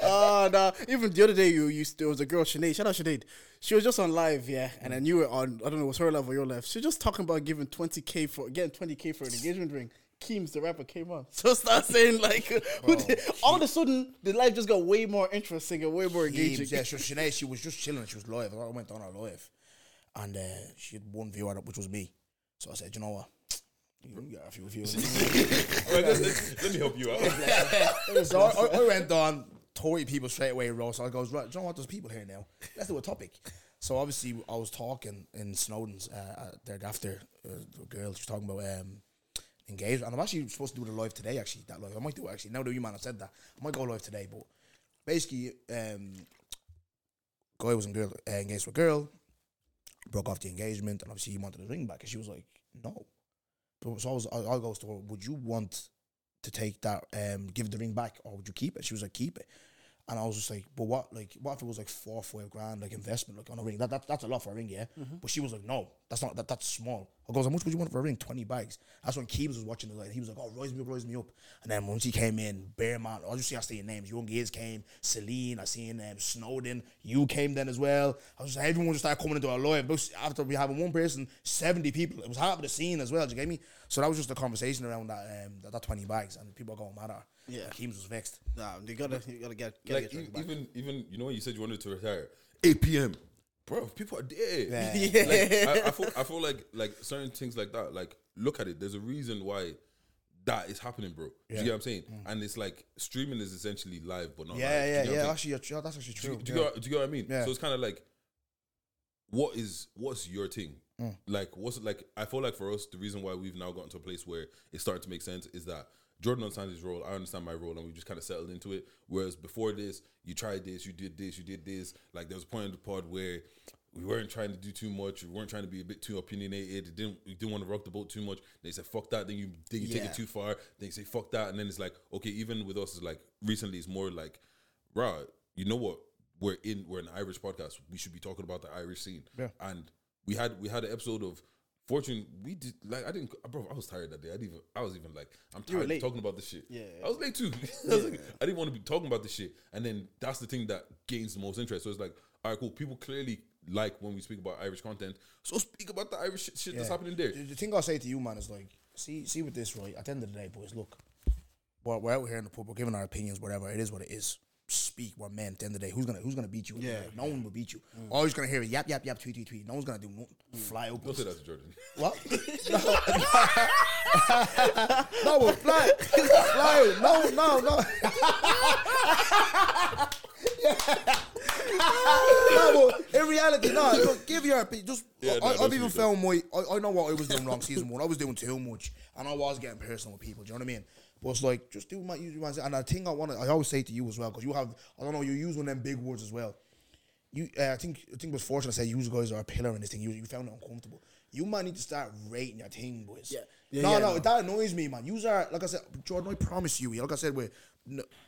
bro. No. Even the other day, there was a girl, Sinead. Shout out Sinead. She was just on live, and I knew it on, I don't know, it was her live or your live. She was just talking about giving getting 20K for an engagement ring. Keems, the rapper, came on. So start saying like, all of a sudden, the live just got way more interesting and way more engaging. Yeah, so Sinead, she was just chilling. She was live. I went on her live. And she had one viewer, which was me. So I said, you know what? You got a few viewers. Let me help you out. So I went on, Tory people straight away, Ross. So I goes, right, do you know what? There's people here now. Let's do a topic. So obviously, I was talking in Snowdon's thereafter. The girl, she was talking about... engaged, and I'm actually supposed to do the live today. Actually, that live I might do it. Actually, now that you man have said that, I might go live today. But basically, guy was engaged with a girl, broke off the engagement, and obviously he wanted the ring back, and she was like, "No." So I goes to her, "Would you want to take that, give the ring back, or would you keep it?" She was like, "Keep it," and I was just like, "But what? Like, what if it was like 4 or 5 grand, like investment, like on a ring? That's a lot for a ring, yeah." Mm-hmm. But she was like, "No, that's not that. That's small." I goes, how much would you want for a ring? 20 bags. That's when Keebs was watching the light. He was like, oh, rise me up. And then once he came in, Bearman, I see your names. Young Gaze came, Celine, I seen Snowden. You came then as well. I was like, everyone just started coming into our live. After we having one person, 70 people. It was half of the scene as well, do you get me? So that was just a conversation around that 20 bags. And people are going mad at her. Yeah. And Keebs was vexed. Nah, you gotta get even, you know, you said you wanted to retire. 8 p.m. Bro, people are dead. Yeah. Like, I feel like certain things like that, like, look at it. There's a reason why that is happening, bro. Yeah. Do you get what I'm saying? Mm. And it's like, streaming is essentially live, but not live. Yeah. Actually, that's actually true. Do you get what I mean? Yeah. So it's kind of like, what's your thing? Mm. Like, what's it like? I feel like for us, the reason why we've now gotten to a place where it's starting to make sense is that Jordan understands his role, I understand my role, and we just kind of settled into it. Whereas before this, you tried this, you did this. Like, there was a point in the pod where we weren't trying to do too much, we weren't trying to be a bit too opinionated, you didn't want to rock the boat too much. They said, fuck that, then you take it too far, then you say, fuck that, and then it's like, okay, even with us, it's like, recently it's more like, rah, you know what, we're an Irish podcast, we should be talking about the Irish scene. Yeah. And we had an episode of Fortune, we did, like, I didn't, bro, I was tired that day. I was even like, I'm tired of talking about this shit. Yeah. I was late too. I didn't want to be talking about this shit. And then that's the thing that gains the most interest. So it's like, all right, cool. People clearly like when we speak about Irish content. So speak about the Irish shit that's happening there. The thing I'll say to you, man, is like, see with this, right? At the end of the day, boys, look, we're out here in the pub, we're giving our opinions, whatever. It is what it is. Speak, we're men. At the end of the day, who's gonna beat you? Yeah, no one will beat you. Mm. Always gonna hear a yap yap yap, tweet tweet tweet. No one's gonna do nothing. Fly open. Don't say that to Jordan. What? No, we'll fly. No. No, but in reality, look, give your opinion. I've even found my. I know what I was doing wrong season 1. I was doing too much, and I was getting personal with people. Do you know what I mean? But it's like, just do my usual. And the thing I always say to you as well, because you have, I don't know, you use one of them big words as well. You, I think it was fortunate to say you guys are a pillar in this thing. You found it uncomfortable. you might need to start rating your thing, boys. No, that annoys me, man. You are, like I said, Jordan, I promise you, like I said, with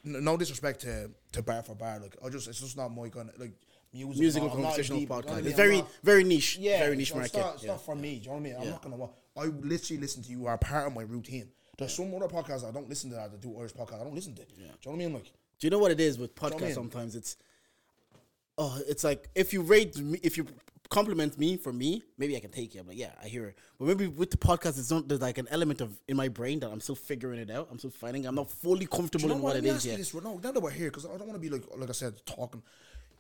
no disrespect to bar for bar, like it's just not my kind of, like, musical conversational podcast. It's very niche. Yeah, very niche market. It's not for me. Do you know what I mean? I'm not gonna watch. I literally listen to you. Are part of my routine. There's some other podcasts I don't listen to that. I do Irish podcasts. I don't listen to. Do you know what I mean? Like, do you know what it is with podcasts? You know I mean? Sometimes it's like if you compliment me for me, maybe I can take it. I'm like, yeah, I hear it. But maybe with the podcast, there's like an element of in my brain that I'm still figuring it out. I'm still finding. I'm not fully comfortable in what it is yet. No, now that we're here, because I don't want to be like I said, talking.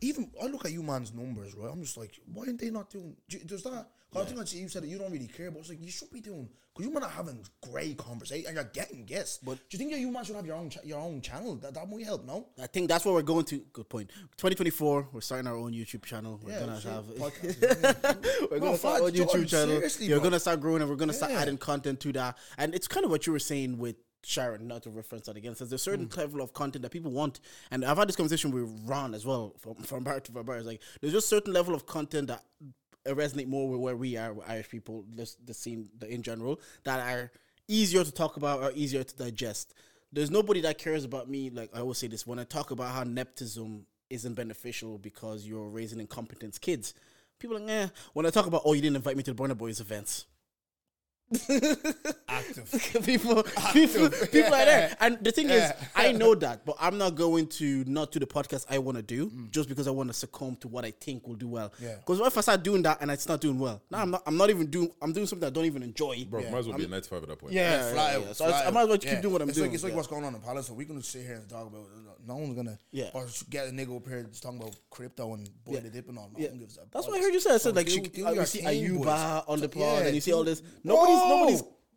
Even I look at you man's numbers, right? I'm just like, why aren't they not doing? Does that? I think like you said that you don't really care, but it's like you should be doing because you might not having great conversation and you're getting guests. But do you think you might should have your own channel? That might help, no? I think that's what we're going to. Good point. 2024, we're starting our own YouTube channel. We're gonna have podcast. We're gonna start our own YouTube channel. You're gonna start growing and we're gonna start adding content to that. And it's kind of what you were saying with Sharon, not to reference that again, says there's a certain level of content that people want, and I've had this conversation with Ron as well from bar to bar. It's like there's just certain level of content that resonate more with where we are, with Irish people, the scene in general, that are easier to talk about or easier to digest. There's nobody that cares about me. Like I always say this when I talk about how nepotism isn't beneficial because you're raising incompetent kids. People are like, when I talk about, oh, you didn't invite me to the Burna Boys events. Active. People are there. And the thing is, I know that, but I'm not going to not do the podcast I want to do just because I want to succumb to what I think will do well. Because what if I start doing that and it's not doing well? Now I'm doing something I don't even enjoy. Bro, might as well be a 95 at that point. So I might as well keep doing what I'm doing. It's like what's going on in Palace. So we're going to sit here and talk about it. No one's going to or get a nigga up here just talking about crypto and boy the dip and all. No one gives a. That's what I heard you say. I said like you see Ayuba on the pod and you see all this.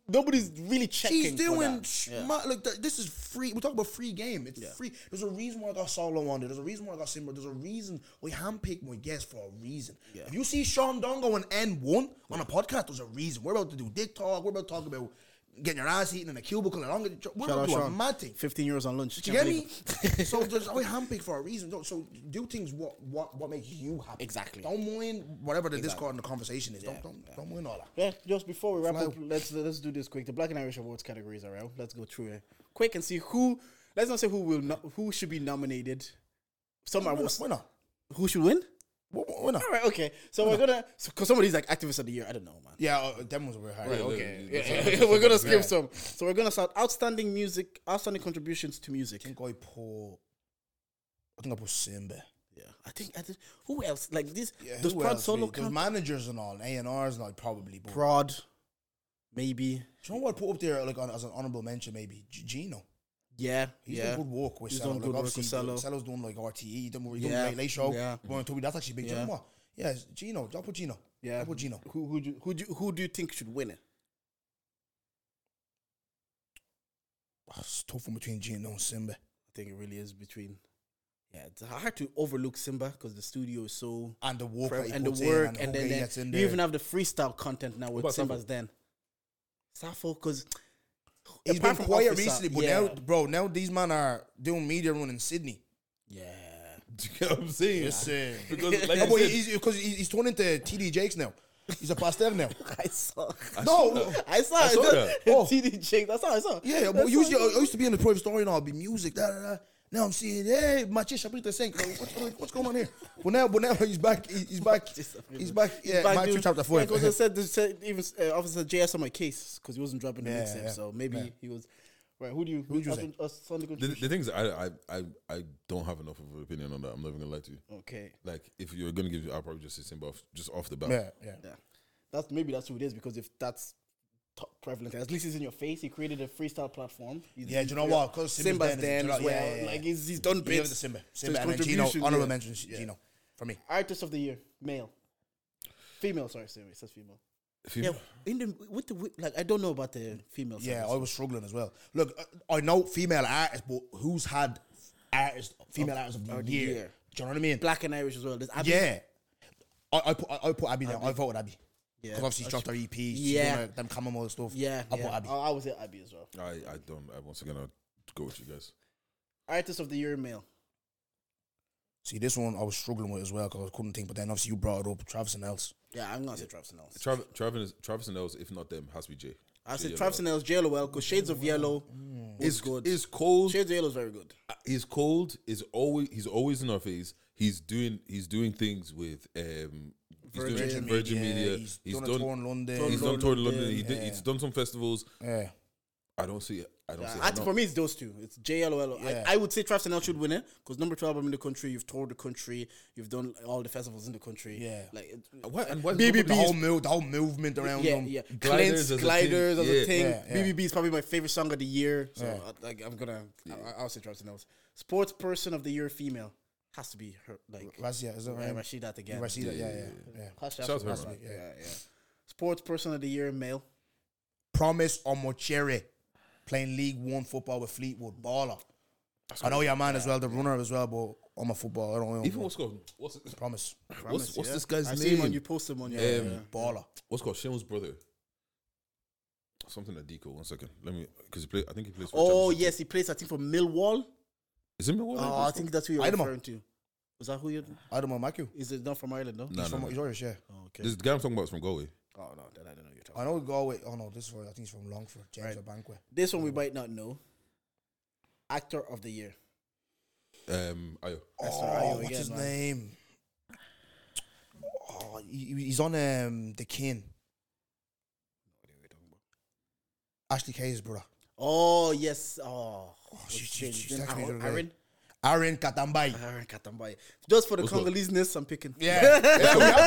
Nobody's really checking. She's doing this is free. We talk about free game. It's free. There's a reason why I got Solo on there. There's a reason why I got Simba. There's a reason we handpick my guests for a reason. Yeah. If you see Sean Dongo and N1 on a podcast, there's a reason. We're about to do dick talk. We're about to talk about getting your ass eaten in a cubicle. We're about to do a mad thing. 15 euros on lunch. Do you get me? So there's always handpick for a reason. So do things what makes you happy. Exactly. Don't mind whatever the Discord and the conversation is. Don't mind all that. Just before we wrap up, let's do this quick. The Black and Irish Awards categories are out. Let's go through it quick and see who. Let's not say who should be nominated. Who should win? All right, okay. So we're gonna, because somebody's like activist of the year. I don't know, man. Them ones were high. Right, okay. We're gonna skip some. So we're gonna start outstanding music, outstanding contributions to music. I think I put Simba. Yeah, I think. Who else? Like this? Yeah, does Prod solo count? Managers and all, A&Rs and all, probably. Prod, maybe. Do you know what I put up there like as an honorable mention? Maybe Gino. Yeah, he's doing good work with Cello. Cello's doing like RTE, doing late show. Yeah, that's actually big. Yeah, Gino. I'll put Gino. Yeah, I'll put Gino. Who do you think should win it? It's tough one between Gino and Simba. I think it really is between. Yeah, it's hard to overlook Simba because the studio is so and the work and then you even have the freestyle content now with Simba's then. Sappho, because. He's been quiet recently, but now these men are doing media run in Sydney. Yeah. Do you know what I'm saying? Yes, because like he's turned into TD Jakes now. He's a pastor now. I saw that. TD Jakes, that's how I saw. Yeah, but usually I used to be in the private story and I'll be music, Now I'm seeing, hey, Machis Chabrita saying, what's going on here? But now he's back. Yeah, Matthew chapter 4. Because I said even Officer JS on my case because he wasn't dropping the mixtape, so maybe he was. Right, who do you think? The thing is, I don't have enough of an opinion on that. I'm not even gonna lie to you. Okay. Like if you're gonna give, I'll probably just say Simba off the bat. Yeah. That's who it is because if that's prevalent, at least he's in your face. He created a freestyle platform. Do you know what? Because Simba's there as well. Yeah. Like he's done bits. Simba and Gino. Honorable mentions Gino for me. Artist of the year, male, female. Sorry, it says female. Female. Yeah, I don't know about the female. Yeah, I was struggling as well. Look, I know female artists, but who's had female artists of the year? Do you know what I mean? Black and Irish as well. There's Abby. Yeah, I put Abby there. I voted Abby. Because obviously she dropped her EP, them chamomile stuff. Put Abby. I was at Abby as well. I once again I'd go with you guys. Artist of the year, male. See, this one I was struggling with as well because I couldn't think. But then obviously you brought it up, Travis and Ellis. Yeah, I'm gonna say Travis and Ellis. Travis and Ellis, if not them, has to be Jay. I said Travis and Ellis, JLOL, because Shades of Yellow is good. Is cold. Shades of Yellow is very good. He's cold. He's always in our face. He's doing things with Virgin Media. He's done London. He's done some festivals. Yeah. I don't see it. I think for me, it's those two. It's JLOL. Yeah. I would say Travis and Ellis should win it because #2 album in the country. You've toured the country. You've done all the festivals in the country. Yeah. BBB. The whole movement around them. Yeah, yeah. Gliders as a thing. Yeah, yeah. BBB is probably my favorite song of the year. So I'll say Travis and Ellis. Sports person of the year, female. Has to be her. Like Razia. Is that right? Rashidat again. Rashidat, yeah. Shout out to her. Yeah. Sports person of the year, male. Promise Omochere. Playing League One football with Fleetwood, baller. I know your man as well, the runner as well, but I'm a football. I don't know. Even what's it? Promise. What's this guy's name? I see him on, you post him on your baller. What's called Shane's brother? Something that Deco. 1 second, let me because he play. I think he plays. He plays. I think for Millwall. Is it Millwall? Oh, I think that's who you're referring to. Is that who you're? I don't know, Michael. Is it not from Ireland? No, he's from Irish. Yeah. Oh, okay. This guy I'm talking about is from Galway. Oh, no, then I don't know you're talking about. I know Galway. Oh, no, this one, I think it's from Longford, James Obankwe. This one we might not know. Actor of the year. Ayo. What's his name? Oh, he's on The Kin. Ashley Kay's brother. Oh, yes. Oh she's Aaron. Aaron Katambai. Just for the Congolese-ness, I'm picking. Yeah.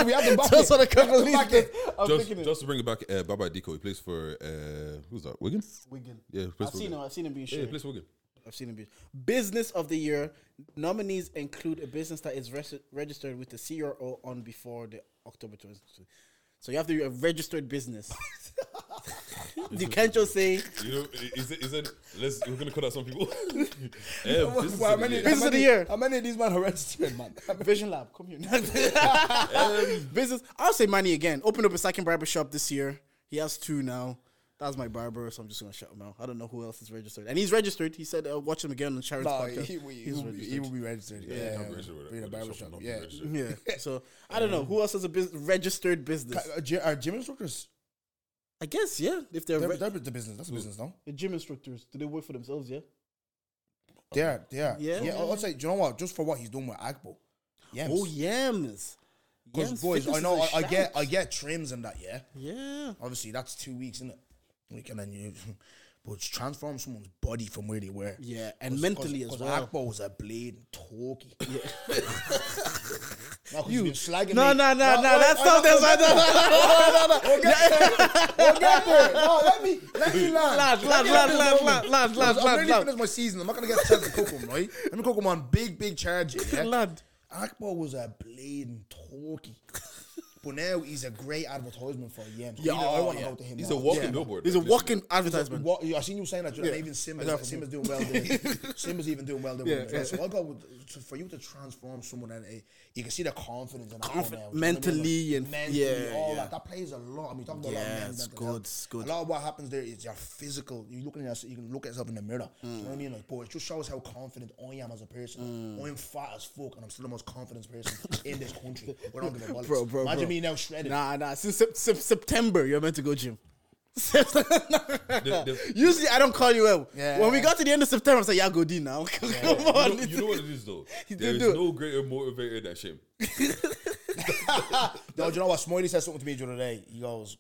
we have the back. Just for the Congolese-ness, I'm picking it. Just to bring it back, Baba Diko, he plays for, who's that, Wigan? Yeah, I've seen him being shared. Yeah, he plays for Wigan. I've seen him being Business of the year. Nominees include a business that is registered with the CRO on before the October 2022. So you have to be a registered business. You can't just say. You know, we're going to cut out some people. Business of the year. How many of these men are registered, man? Vision Lab, come here. Business. I'll say Manny again. Open up a second barber shop this year. He has 2 now. That's my barber, so I'm just going to shut him out. I don't know who else is registered. And he's registered. He said, watch him again on Sharon's podcast. He will be registered. Yeah. Be in a barber shop. Yeah. So, I don't know. Who else has a registered business? Are gym instructors? I guess, yeah. If they're the business, that's a business, no? The gym instructors, do they work for themselves, yeah? They are. Yeah. I'll say, do you know what? Just for what he's doing with Agbo. Yams. Oh, yams. Because, boys, I know, I get trims and that, yeah? Yeah. Obviously, that's 2 weeks, isn't it? And then but transform someone's body from where they were. Yeah, and mentally as well. Akbar was a blade and talky. Yeah. No, you slagging No, that's not this one. No. We'll get there. No, let me land. Lad. I'm really finished my season. I'm not going to get a chance to cook him, right? Let me cook him on big charge. Yeah? Lad. Akbar was a blade and talky. But now he's a great advertisement for Yams. Yeah, I want to go to him. He's a walking billboard. He's a walking advertisement. I seen you saying that. Yeah. Even Simba's doing well there. Simba's even doing well there. Yeah. So I got for you to transform someone, and you can see the confidence in that mentally and all that. That plays a lot. I mean, talking about a lot of men. It's good. It's good. A lot of what happens there is your physical. You can look at yourself in the mirror. You know what I mean? Like, boy, it just shows how confident I am as a person. I'm fat as fuck, and I'm still the most confident person in this country. We don't give a bollocks. Bro. Now shredded. Nah. Since September, you're meant to go gym. Usually, I don't call you out. Yeah. When we got to the end of September, I was like, "Yeah, go D now." Come on. You know what it is, though. There is no greater motivator than shame. No, do you know what? Smoily said something to me the other day. He goes,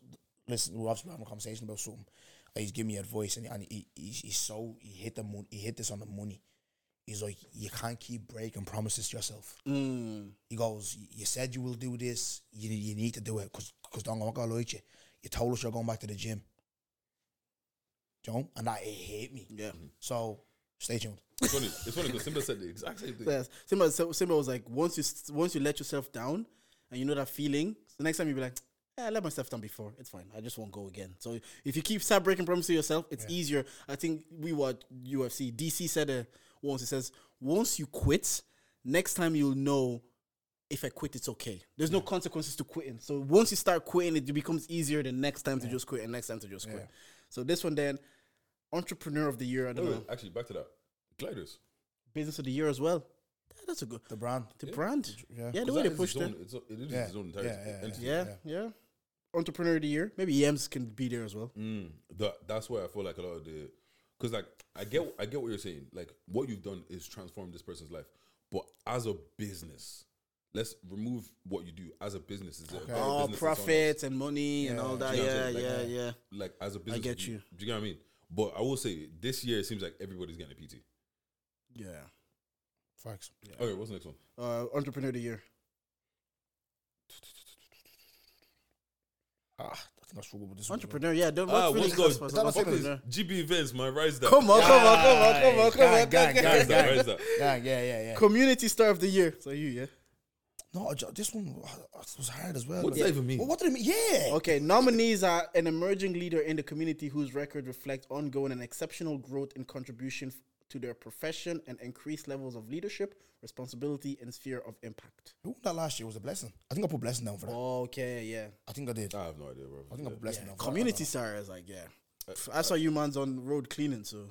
"Listen, we're having a conversation about something. He's giving me advice, and he hit this on the money." He's like, you can't keep breaking promises to yourself. He goes, you said you will do this. You need to do it because don't go lie to you. You told us you're going back to the gym. Do you know? And that it hit me. Yeah. So stay tuned. It's funny because Simba said the exact same thing. Yes. Simba was like, once you let yourself down, and you know that feeling, the next time you'll be like, I let myself down before. It's fine. I just won't go again. So if you start breaking promises to yourself, it's easier. I think we watched UFC. DC said once it says, once you quit, next time you'll know if I quit, it's okay. There's no consequences to quitting. So once you start quitting, it becomes easier the next time to just quit and next time to just quit. So this one then, entrepreneur of the year. I don't know. Actually, back to that. Gliders. Business of the year as well. Yeah, that's a good. The brand. The brand. Yeah, yeah, the way they pushed it. It is his own entire entity. Yeah. Entrepreneur of the year. Maybe EMs can be there as well. That's why I feel like a lot of the... Because, like, I get what you're saying. Like, what you've done is transform this person's life. But as a business... Let's remove what you do as a business. Is okay. Oh, profits and money and all that. Yeah. Like, as a business. I get you. Do you know what I mean? But I will say, this year, it seems like everybody's getting a PT. Yeah. Facts. Yeah. Okay, what's the next one? Entrepreneur of the year. That's not struggle with this entrepreneur, one. Don't really what's going on? GB Events, my Rise That. Come on. Gang. Community Star of the Year. So you, yeah? No, this one was hard as well. What does that even mean? Well, what do they mean? Yeah. Okay, nominees are an emerging leader in the community whose record reflects ongoing and exceptional growth and contribution to their profession and increased levels of leadership, responsibility, and sphere of impact. Who that last year was a blessing? I think I put blessing down for that. Okay, yeah. I think I did. I have no idea, bro. I think I put blessing down for community star is like, I saw you man's on road cleaning, so...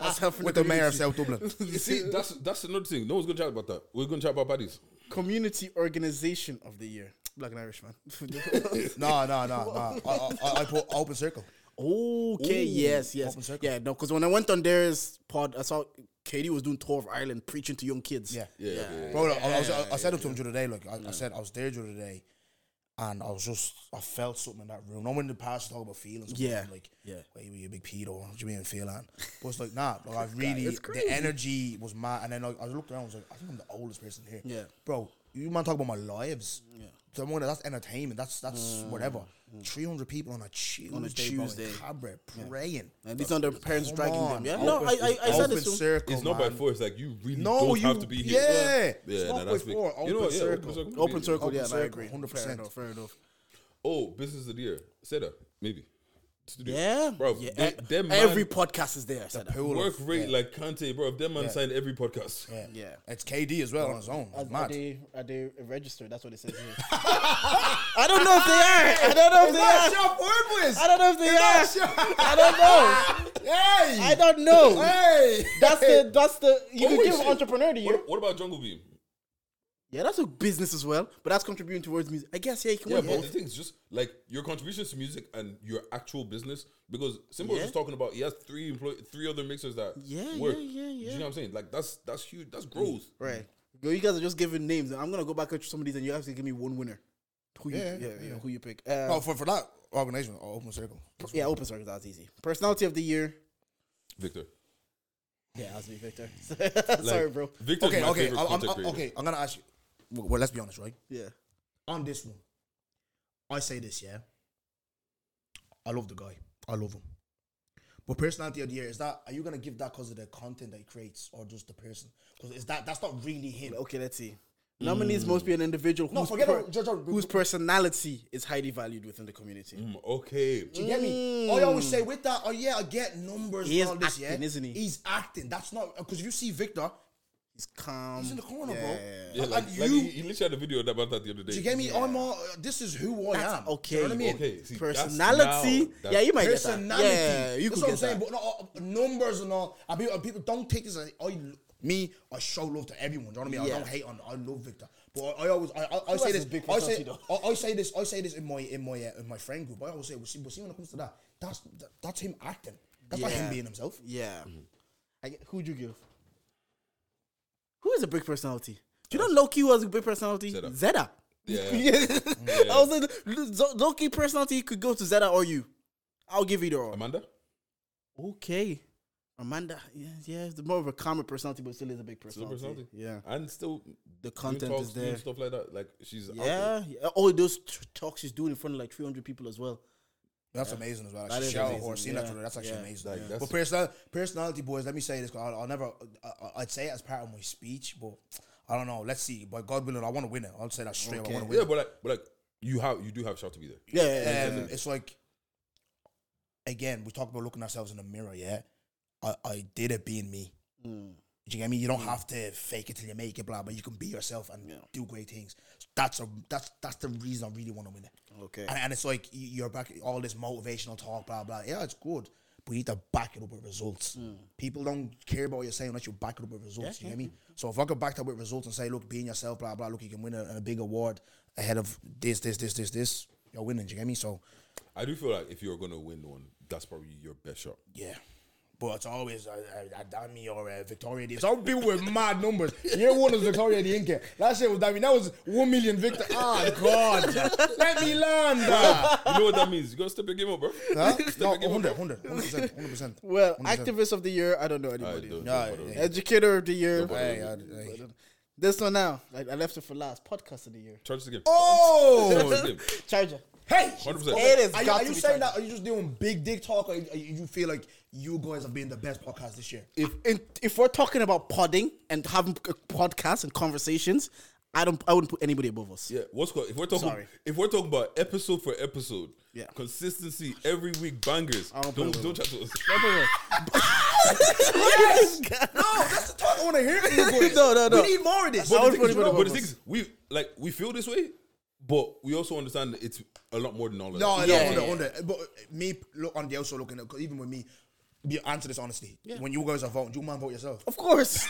That's helping with the mayor of South Dublin. You see, that's another thing. No one's gonna chat about that. We're gonna chat about baddies. Community organization of the year, Black and Irish, man. No. I put Open Circle. Okay, yes. Open Circle. Yeah, no, because when I went on theirs pod, I saw Katie was doing tour of Ireland, preaching to young kids. Yeah. Bro, like, I said it to him the other day. Like I said, I was there the other day. And I felt something in that room. I went in the past to talk about feelings. Yeah. Like, wait, you were a big pedo. What do you mean feel that? But it's like, nah. Like, I really, the energy was mad. And then I looked around and was like, I think I'm the oldest person here. Yeah. Bro, you man talk about my lives. Yeah. So I'm like, that's entertainment. That's whatever. 300 people on a Tuesday. Cabra, praying. And it's not their parents dragging them. Yeah. I said this. Circle, it's not by force. Like, you really don't have to be here. Yeah. It's not by force. Open circle. Open circle. Yeah, I agree. 100%. Fair enough. Oh, business of the year. Seda, maybe. Studio. Yeah. Bro, every podcast is there. The work rate like Kante, bro. Them man signed every podcast. Yeah. It's KD as well on his own. Are they registered? That's what it says here. I don't know if they are. I don't know if they are. I don't know. Hey. That's the you can give an entrepreneur to you. What about Jungle Beam? Yeah, that's a business as well, but that's contributing towards music. I guess, you can win. Yeah, but the thing is just, like, your contributions to music and your actual business, because Simba was just talking about, he has three other mixers that work. Yeah. Do you know what I'm saying? Like, that's huge. That's growth. Right. Yo, you guys are just giving names. I'm going to go back at some of these, and you have to give me one winner. Who you pick. For that organization, Open Circle. Open Circle, that's easy. Personality of the year. Victor. Yeah, that's me, Victor. Sorry, bro. Victor's my favorite content creator. Okay, I'm going to ask you. Well, let's be honest, right? Yeah. On this one, I say this, I love the guy. I love him. But personality of the year, is that, are you going to give that because of the content that he creates or just the person? Because that's not really him. Okay, let's see. Nominees must be an individual whose personality is highly valued within the community. Okay. Do you get me? I always say with that, I get numbers and all this, isn't he? He's acting. That's not, because if you see Victor... He's calm. He's in the corner, bro. Yeah, like he literally had a video about that the other day. Do you get me? Yeah. This is who I am. Okay. You know what I memean? Okay. See, personality. You might get that. Personality. Yeah, you could get that. That's what I'm saying. But numbers and all. People don't take this as, I show love to everyone. Do you know what I mean? I don't hate on. I love Victor. But I say this in my friend group. I always say, we'll see when it comes to that. That's him acting. That's not him being himself. Yeah. Who'd you give? Who is a big personality? Do you know Loki was a big personality? Zeta. Yeah. I was like, Loki personality could go to Zeta or you. I'll give either or. Amanda? Okay. Amanda, it's more of a common personality, but still is a big personality. Yeah. And still, the content is there. Stuff like that. Like, she's out there. Yeah. All those talks she's doing in front of like 300 people as well. That's amazing as well. That's actually amazing. Like, but personality, boys, let me say this. I'll never. I'd say it as part of my speech, but I don't know. Let's see. By God willing, I want to win it. I'll say that straight. I want to win. But you do have a shot to be there. Yeah. It's like, again, we talk about looking ourselves in the mirror. Yeah, I did it being me. Do you get me? You don't have to fake it till you make it, blah. But you can be yourself and do great things. That's the reason I really want to win it. Okay. And it's like you're back all this motivational talk, blah blah. Yeah, it's good. we need to back it up with results. People don't care about what you're saying unless you back it up with results. Yeah, you hear me? So if I could back that with results and say, look, being yourself, blah, blah, look, you can win a big award ahead of this, you're winning, do you get me? So I do feel like if you're going to win one, that's probably your best shot. Yeah. But it's always Adami or Victoria. Some people with mad numbers. Year one was Victoria the Inca. That shit was, I mean, that was 1 million Victor. Oh, God. Let me learn that. You know what that means? You got to step your game up, bro. Huh? No, 100%. Well, 100%. Activist of the year, I don't know anybody. No, educator of the year. Hey. This one now. I left it for last. Podcast of the year. Charge the game. Oh! Charger. Hey, 100%. Are you saying that? Are you just doing big dick talk, or you feel like you guys have been the best podcast this year? If we're talking about podding and having podcasts and conversations, I wouldn't put anybody above us. Yeah, if we're talking about episode for episode, yeah, consistency every week, bangers. Don't chat to us. Yes, no, that's the talk I want to hear. No. We need more of this. But the thing is, we feel this way. But we also understand that it's a lot more than all of that. No, but me, look on the outside looking at, even with me, answer this honestly. Yeah. When you guys are voting, do you man vote yourself? Of course.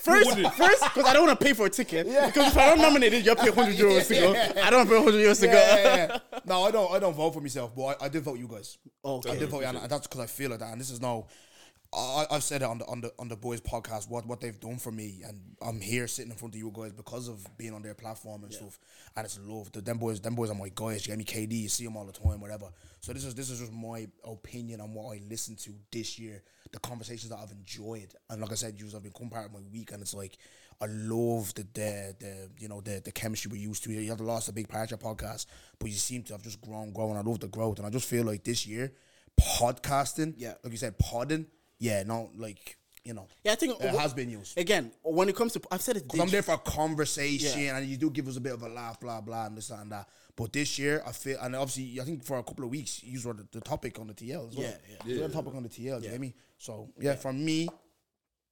First, because I don't want to pay for a ticket. Yeah. Because if I don't nominate it, you have to pay €100 to go. I don't pay €100 to go. No, I don't vote for myself, but I did vote you guys. Okay. I did vote you, and that's because I feel like that. And this is now, I've said it on the boys podcast what they've done for me, and I'm here sitting in front of you guys because of being on their platform and stuff, and it's love. Them boys are my guys. You get me? KD, you see them all the time, whatever. So this is just my opinion on what I listened to this year, the conversations that I've enjoyed, and like I said, you've become part of my week, and it's like I love the chemistry we used to. You had lost a big part of your podcast, but you seem to have just grown. I love the growth, and I just feel like this year, podcasting, like you said, podding. Yeah, no, like, you know. Yeah, I think it has been used. Again, when it comes to, I've said it. Because I'm there for a conversation, and you do give us a bit of a laugh, blah, blah, and this and that. But this year, I feel, and obviously, I think for a couple of weeks, you were the topic on the TL as well. Yeah. The topic on the TL, do you know what I mean? So, for me.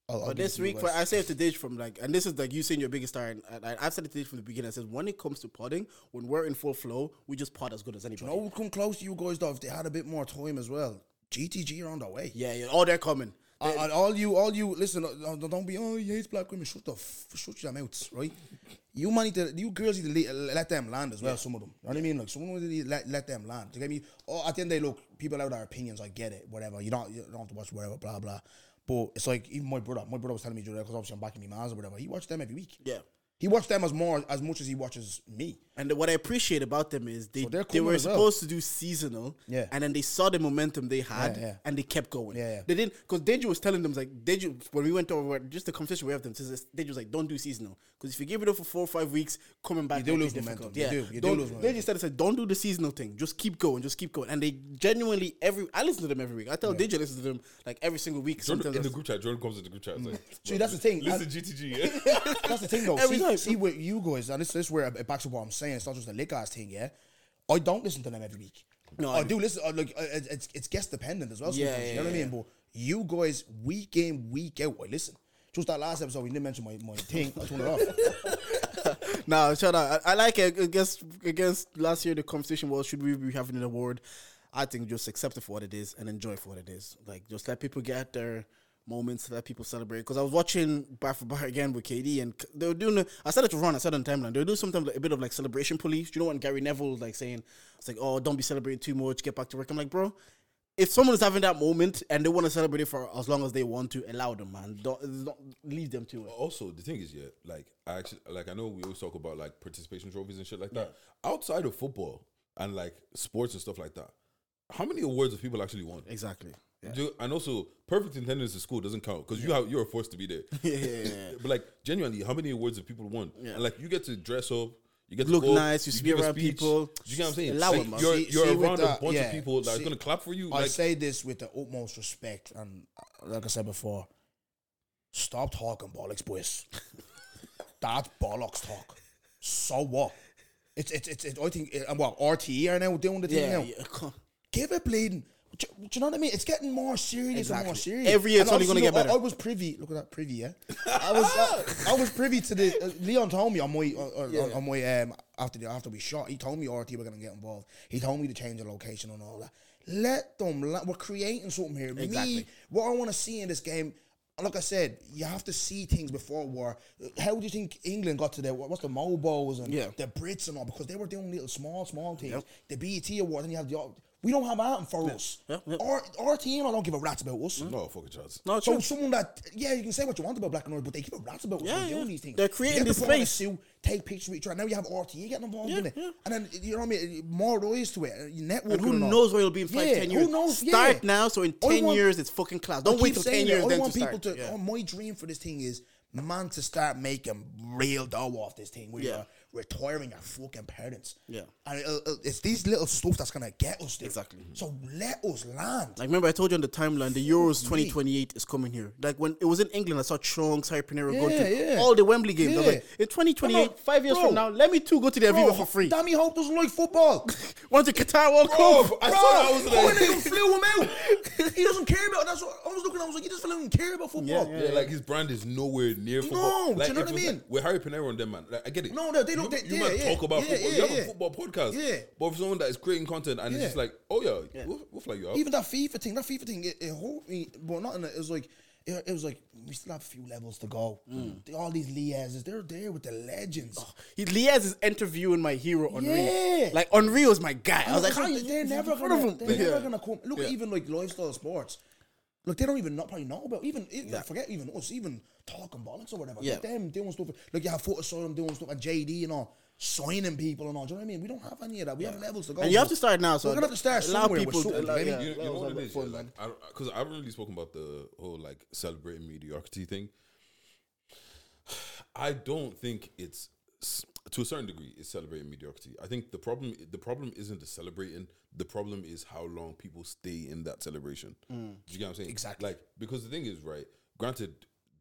I'll but this week, I said it to Dej from like, and this is like you saying your biggest star, and I've said it to Dej from the beginning. I said, when it comes to podding, when we're in full flow, we just pod as good as anybody. You know, we'll come close to you guys, though, if they had a bit more time as well. GTG are on their way. Yeah. Oh, they're coming. All you, listen, don't be, oh, he hates black women. Shut your mouths, right? You girls need to let them land as well, some of them. You know what I mean? Like, some of them need to let them land. You get me? Oh, at the end of the day, look, people have their opinions, I get it, whatever. You don't have to watch whatever, blah, blah. But it's like, even my brother was telling me, because obviously I'm backing me mans or whatever, he watched them every week. Yeah. He watched them as much as he watches me. And what I appreciate about them is they were supposed to do seasonal, and then they saw the momentum they had, and they kept going. Yeah. They didn't, because Deju was telling them, like, Deju, when we went over, just the conversation we have with them, Deju was like, don't do seasonal. Because if you give it up for 4 or 5 weeks, coming back, you do lose momentum. Yeah. You do lose momentum. Deju said, don't do the seasonal thing. Just keep going, And they genuinely, I listen to them every week. I tell Deju I listen to them, like, every single week. Sometimes in the group chat, Jordan comes in the group chat. Like, see, that's the thing. Listen, GTG, That's the thing, though. See with you guys, and this is where it backs up what I'm saying. It's not just a lick ass thing, I don't listen to them every week. No, I do listen. Like it's guest dependent as well. Sometimes, you know what I mean. But you guys, week in, week out, I listen. Just that last episode, we didn't mention my thing. I turned it off. No, shut up. I like it. I guess against last year, the conversation was: should we be having an award? I think just accept it for what it is and enjoy it for what it is. Like just let people get their moments that people celebrate, because I was watching Bar for Bar again with KD, and they were doing I started to run, I said on the timeline, they were doing sometimes like a bit of like celebration police. You know when Gary Neville was like saying, it's like, oh, don't be celebrating too much, get back to work. I'm like, bro, if someone is having that moment and they want to celebrate it for as long as they want to, allow them, man. Don't leave them to it. Also, the thing is, like I actually, like I know we always talk about like participation trophies and shit like that. Outside of football and like sports and stuff like that, how many awards have people actually won? Exactly. Yeah. And also, perfect attendance at school doesn't count because you're forced to be there. But like, genuinely, how many awards have people won? Yeah. And like, you get to dress up, you get to look nice, you speak around people. Do you get what I'm saying? Like, you're around a bunch of people that are going to clap for you. I say this with the utmost respect, and like I said before, stop talking bollocks, boys. That's bollocks talk. So what? It's I think, what, RTE are now doing the thing now? Yeah. Give it bleeding. Do you know what I mean? It's getting more serious and more serious. Every year it's only going to get better. I was privy. Look at that, privy, I was privy to the... Leon told me on my after we shot, he told me RT were going to get involved. He told me to change the location and all that. Let them land. We're creating something here. Exactly. Me, what I want to see in this game, like I said, you have to see things before war. How do you think England got to the, what's the Mobos and the Brits and all? Because they were doing little small things. Yep. The BET Awards, and you have the... We don't have that for us. Yeah, yeah. Our team, I don't give a rats about us. No fucking chance. No, so true. Someone that, you can say what you want about Black and Orange, but they give a rats about us. They're doing these things. They're creating this space. Suit, take pictures with each other. Now you have RTE getting involved in it. Yeah. And then, you know what I mean? More eyes to it. Networking. And who knows where you'll be in 5, 10 years? Who knows? Start now, so in 10 years, it's fucking class. Don't wait till 10 years then to start. My dream for this thing is, man, to start making real dough off this thing. We are retiring our fucking parents. Yeah. And it's these little stuff that's going to get us there. Exactly. So let us land. Like, remember, I told you on the timeline, the Euros 2028 is coming here. Like, when it was in England, I saw Chung, Sarri Pinero go to all the Wembley games. I was like, in 2028, 5 years from now, let me too go to the Aviva for free. Dammy Hope doesn't like football. Went to Qatar World Cup. I saw that. I was like, they flew him out. He doesn't care about it. That's what I was looking at. I was like, he doesn't even care about football. Yeah, like, his brand is nowhere near football. No, like, do you know what I mean? Like, with Harry Pinero and them, man, like, I get it. No, they don't. You might talk about football. You have a football podcast. Yeah. But for someone that is creating content and it's just like, we'll fly you out. Even that FIFA thing, it hurt me, but not in it. It was like, we still have a few levels to go. All these liaises, they're there with the legends. Oh, Liaz is interviewing my hero, Henry. Yeah. Like, Henry was my guy. I was like, they're never going to come. Look, even like lifestyle sports. Like, they don't even probably know about, forget even us, even talking bollocks or whatever. Yeah. Like, them doing stuff, like you have Foot Asylum doing stuff, and JD and all, signing people and all, do you know what I mean? We don't have any of that. We have levels to go. And you have to start now, so we're going to have to start somewhere. You know what it is? Because I haven't really spoken about the whole, like, celebrating mediocrity thing. I don't think it's, to a certain degree, it's celebrating mediocrity. I think the problem isn't the celebrating. The problem is how long people stay in that celebration. Do you get what I'm saying? Exactly. Like, because the thing is, right, granted,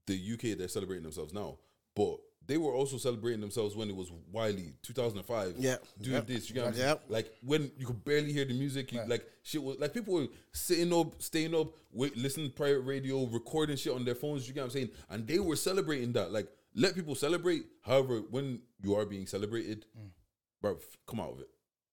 the UK, they're celebrating themselves now, but they were also celebrating themselves when it was Wiley, 2005. Yeah. Doing this, you get what I'm saying? Like, when you could barely hear the music, like, shit was, like, people were sitting up, staying up, listening to private radio, recording shit on their phones, you get what I'm saying? And they were celebrating that, like, let people celebrate. However, when you are being celebrated, bro, come out of it.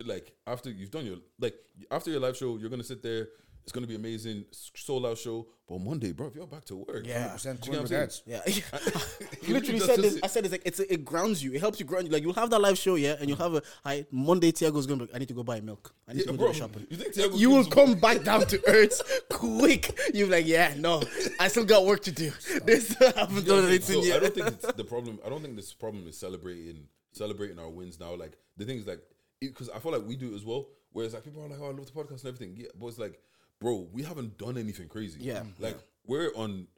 Like, after you've done your, like, after your live show, you're going to sit there. It's going to be amazing. Sold out show. But Monday, bro, you're back to work. Yeah. 100%. You know what I'm saying? Yeah. You literally said this. I said this, like, it grounds you. It helps you ground you. Like, you'll have that live show, and you'll have Monday, Tiago's going to be like, I need to go buy milk. I need to go do shopping. You will come back down to earth quick. You're like, I still got work to do. This happens. I don't think it's the problem. I don't think this problem is celebrating our wins now. Like, the thing is, like, because I feel like we do it as well. Whereas, like, people are like, oh, I love the podcast and everything. Yeah, but it's like, bro, we haven't done anything crazy. Yeah. Like, we're on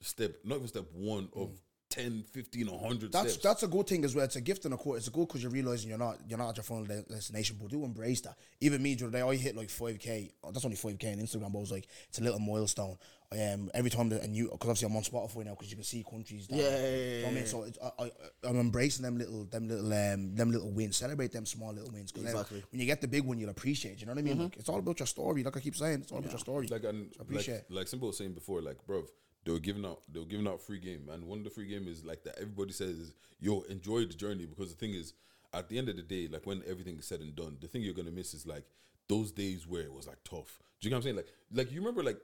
not even step one of 10, 15, 100 steps. That's a good thing as well. It's a gift and a curse. It's good because you're realizing you're not at your final destination, but do embrace that. Even me, the other day, I hit like 5K. That's only 5K on Instagram, but I was like, it's a little milestone. Every time that because obviously I'm on Spotify now, because you can see countries. That, you know what I mean? So I'm embracing them little wins. Celebrate them small little wins. Exactly. When you get the big one, you'll appreciate. You know what I mean? Mm-hmm. Like, it's all about your story. Like I keep saying, it's all about your story. Like, and so appreciate. Like Simple was saying before, like, bro, they were giving out free game, and one of the free game is like that. Everybody says is, yo, enjoy the journey, because the thing is, at the end of the day, like when everything is said and done, the thing you're gonna miss is like those days where it was like tough. Do you know what I'm saying? Like you remember like.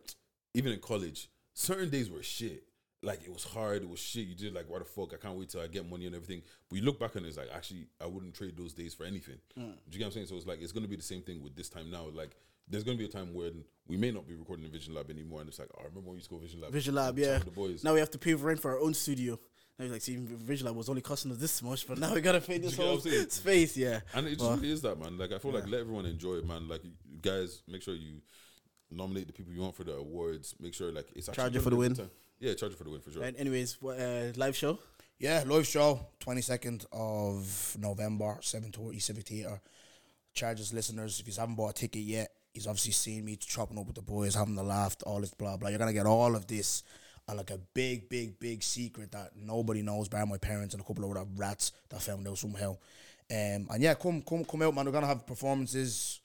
Even in college, certain days were shit. Like, it was hard, it was shit. You did, like, why the fuck? I can't wait till I get money and everything. But you look back on it, it's like, actually, I wouldn't trade those days for anything. Do you get what I'm saying? So it's like, it's going to be the same thing with this time now. Like, there's going to be a time when we may not be recording in Vision Lab anymore. And it's like, I remember when we used to go Vision Lab. Vision Lab, yeah. The boys. Now we have to pay rent for our own studio. Now you're like, see, Vision Lab was only costing us this much, but now we got to pay this whole space, And it just really is that, man. Like, I feel like let everyone enjoy it, man. Like, you guys, make sure you... nominate the people you want for the awards. Make sure like it's actually charge it for the win. Charge it for the win for sure. Right, anyways, live show. Yeah, live show, 22nd of November, 7:30, Civic Theatre. Charges listeners, if you haven't bought a ticket yet, he's obviously seen me chopping up with the boys, having the laugh, all this blah blah. You're gonna get all of this and like a big, big, big secret that nobody knows, bar my parents and a couple of other rats that found out somehow. And yeah, come out, man. We're gonna have performances.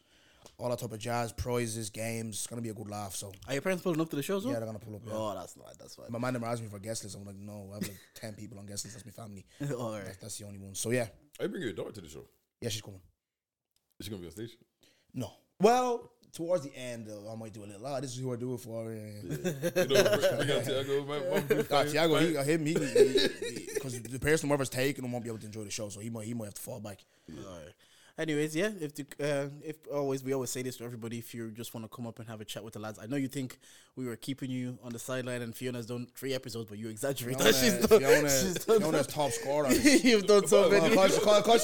All that type of jazz, prizes, games. It's going to be a good laugh. So, are your parents pulling up to the show as well? Yeah, they're going to pull up. Yeah. Oh, that's fine. My man never asked me for a guest list. I'm like, no, I have like 10 people on guest list. That's my family. All right. That's the only one. So, yeah. Are you bringing your daughter to the show? Yeah, she's coming. Is she going to be on stage? No. Well, towards the end, though, I might do a little loud. This is who I do it for. Tiago, because the person whoever's taking him won't be able to enjoy the show, so he might have to fall back. Yeah. Anyways, yeah, we always say this to everybody. If you just want to come up and have a chat with the lads, I know you think we were keeping you on the sideline, and Fiona's done 3 episodes, but you exaggerate. Fiona's top scorer. You've done so many. Because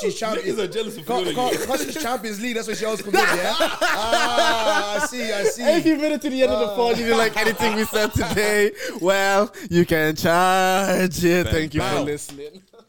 she's champions. Because she's Champions League, that's what she always comes in, yeah? I see. Every minute to the end of the pod, you didn't like anything we said today. Well, you can charge it. Thank you for listening.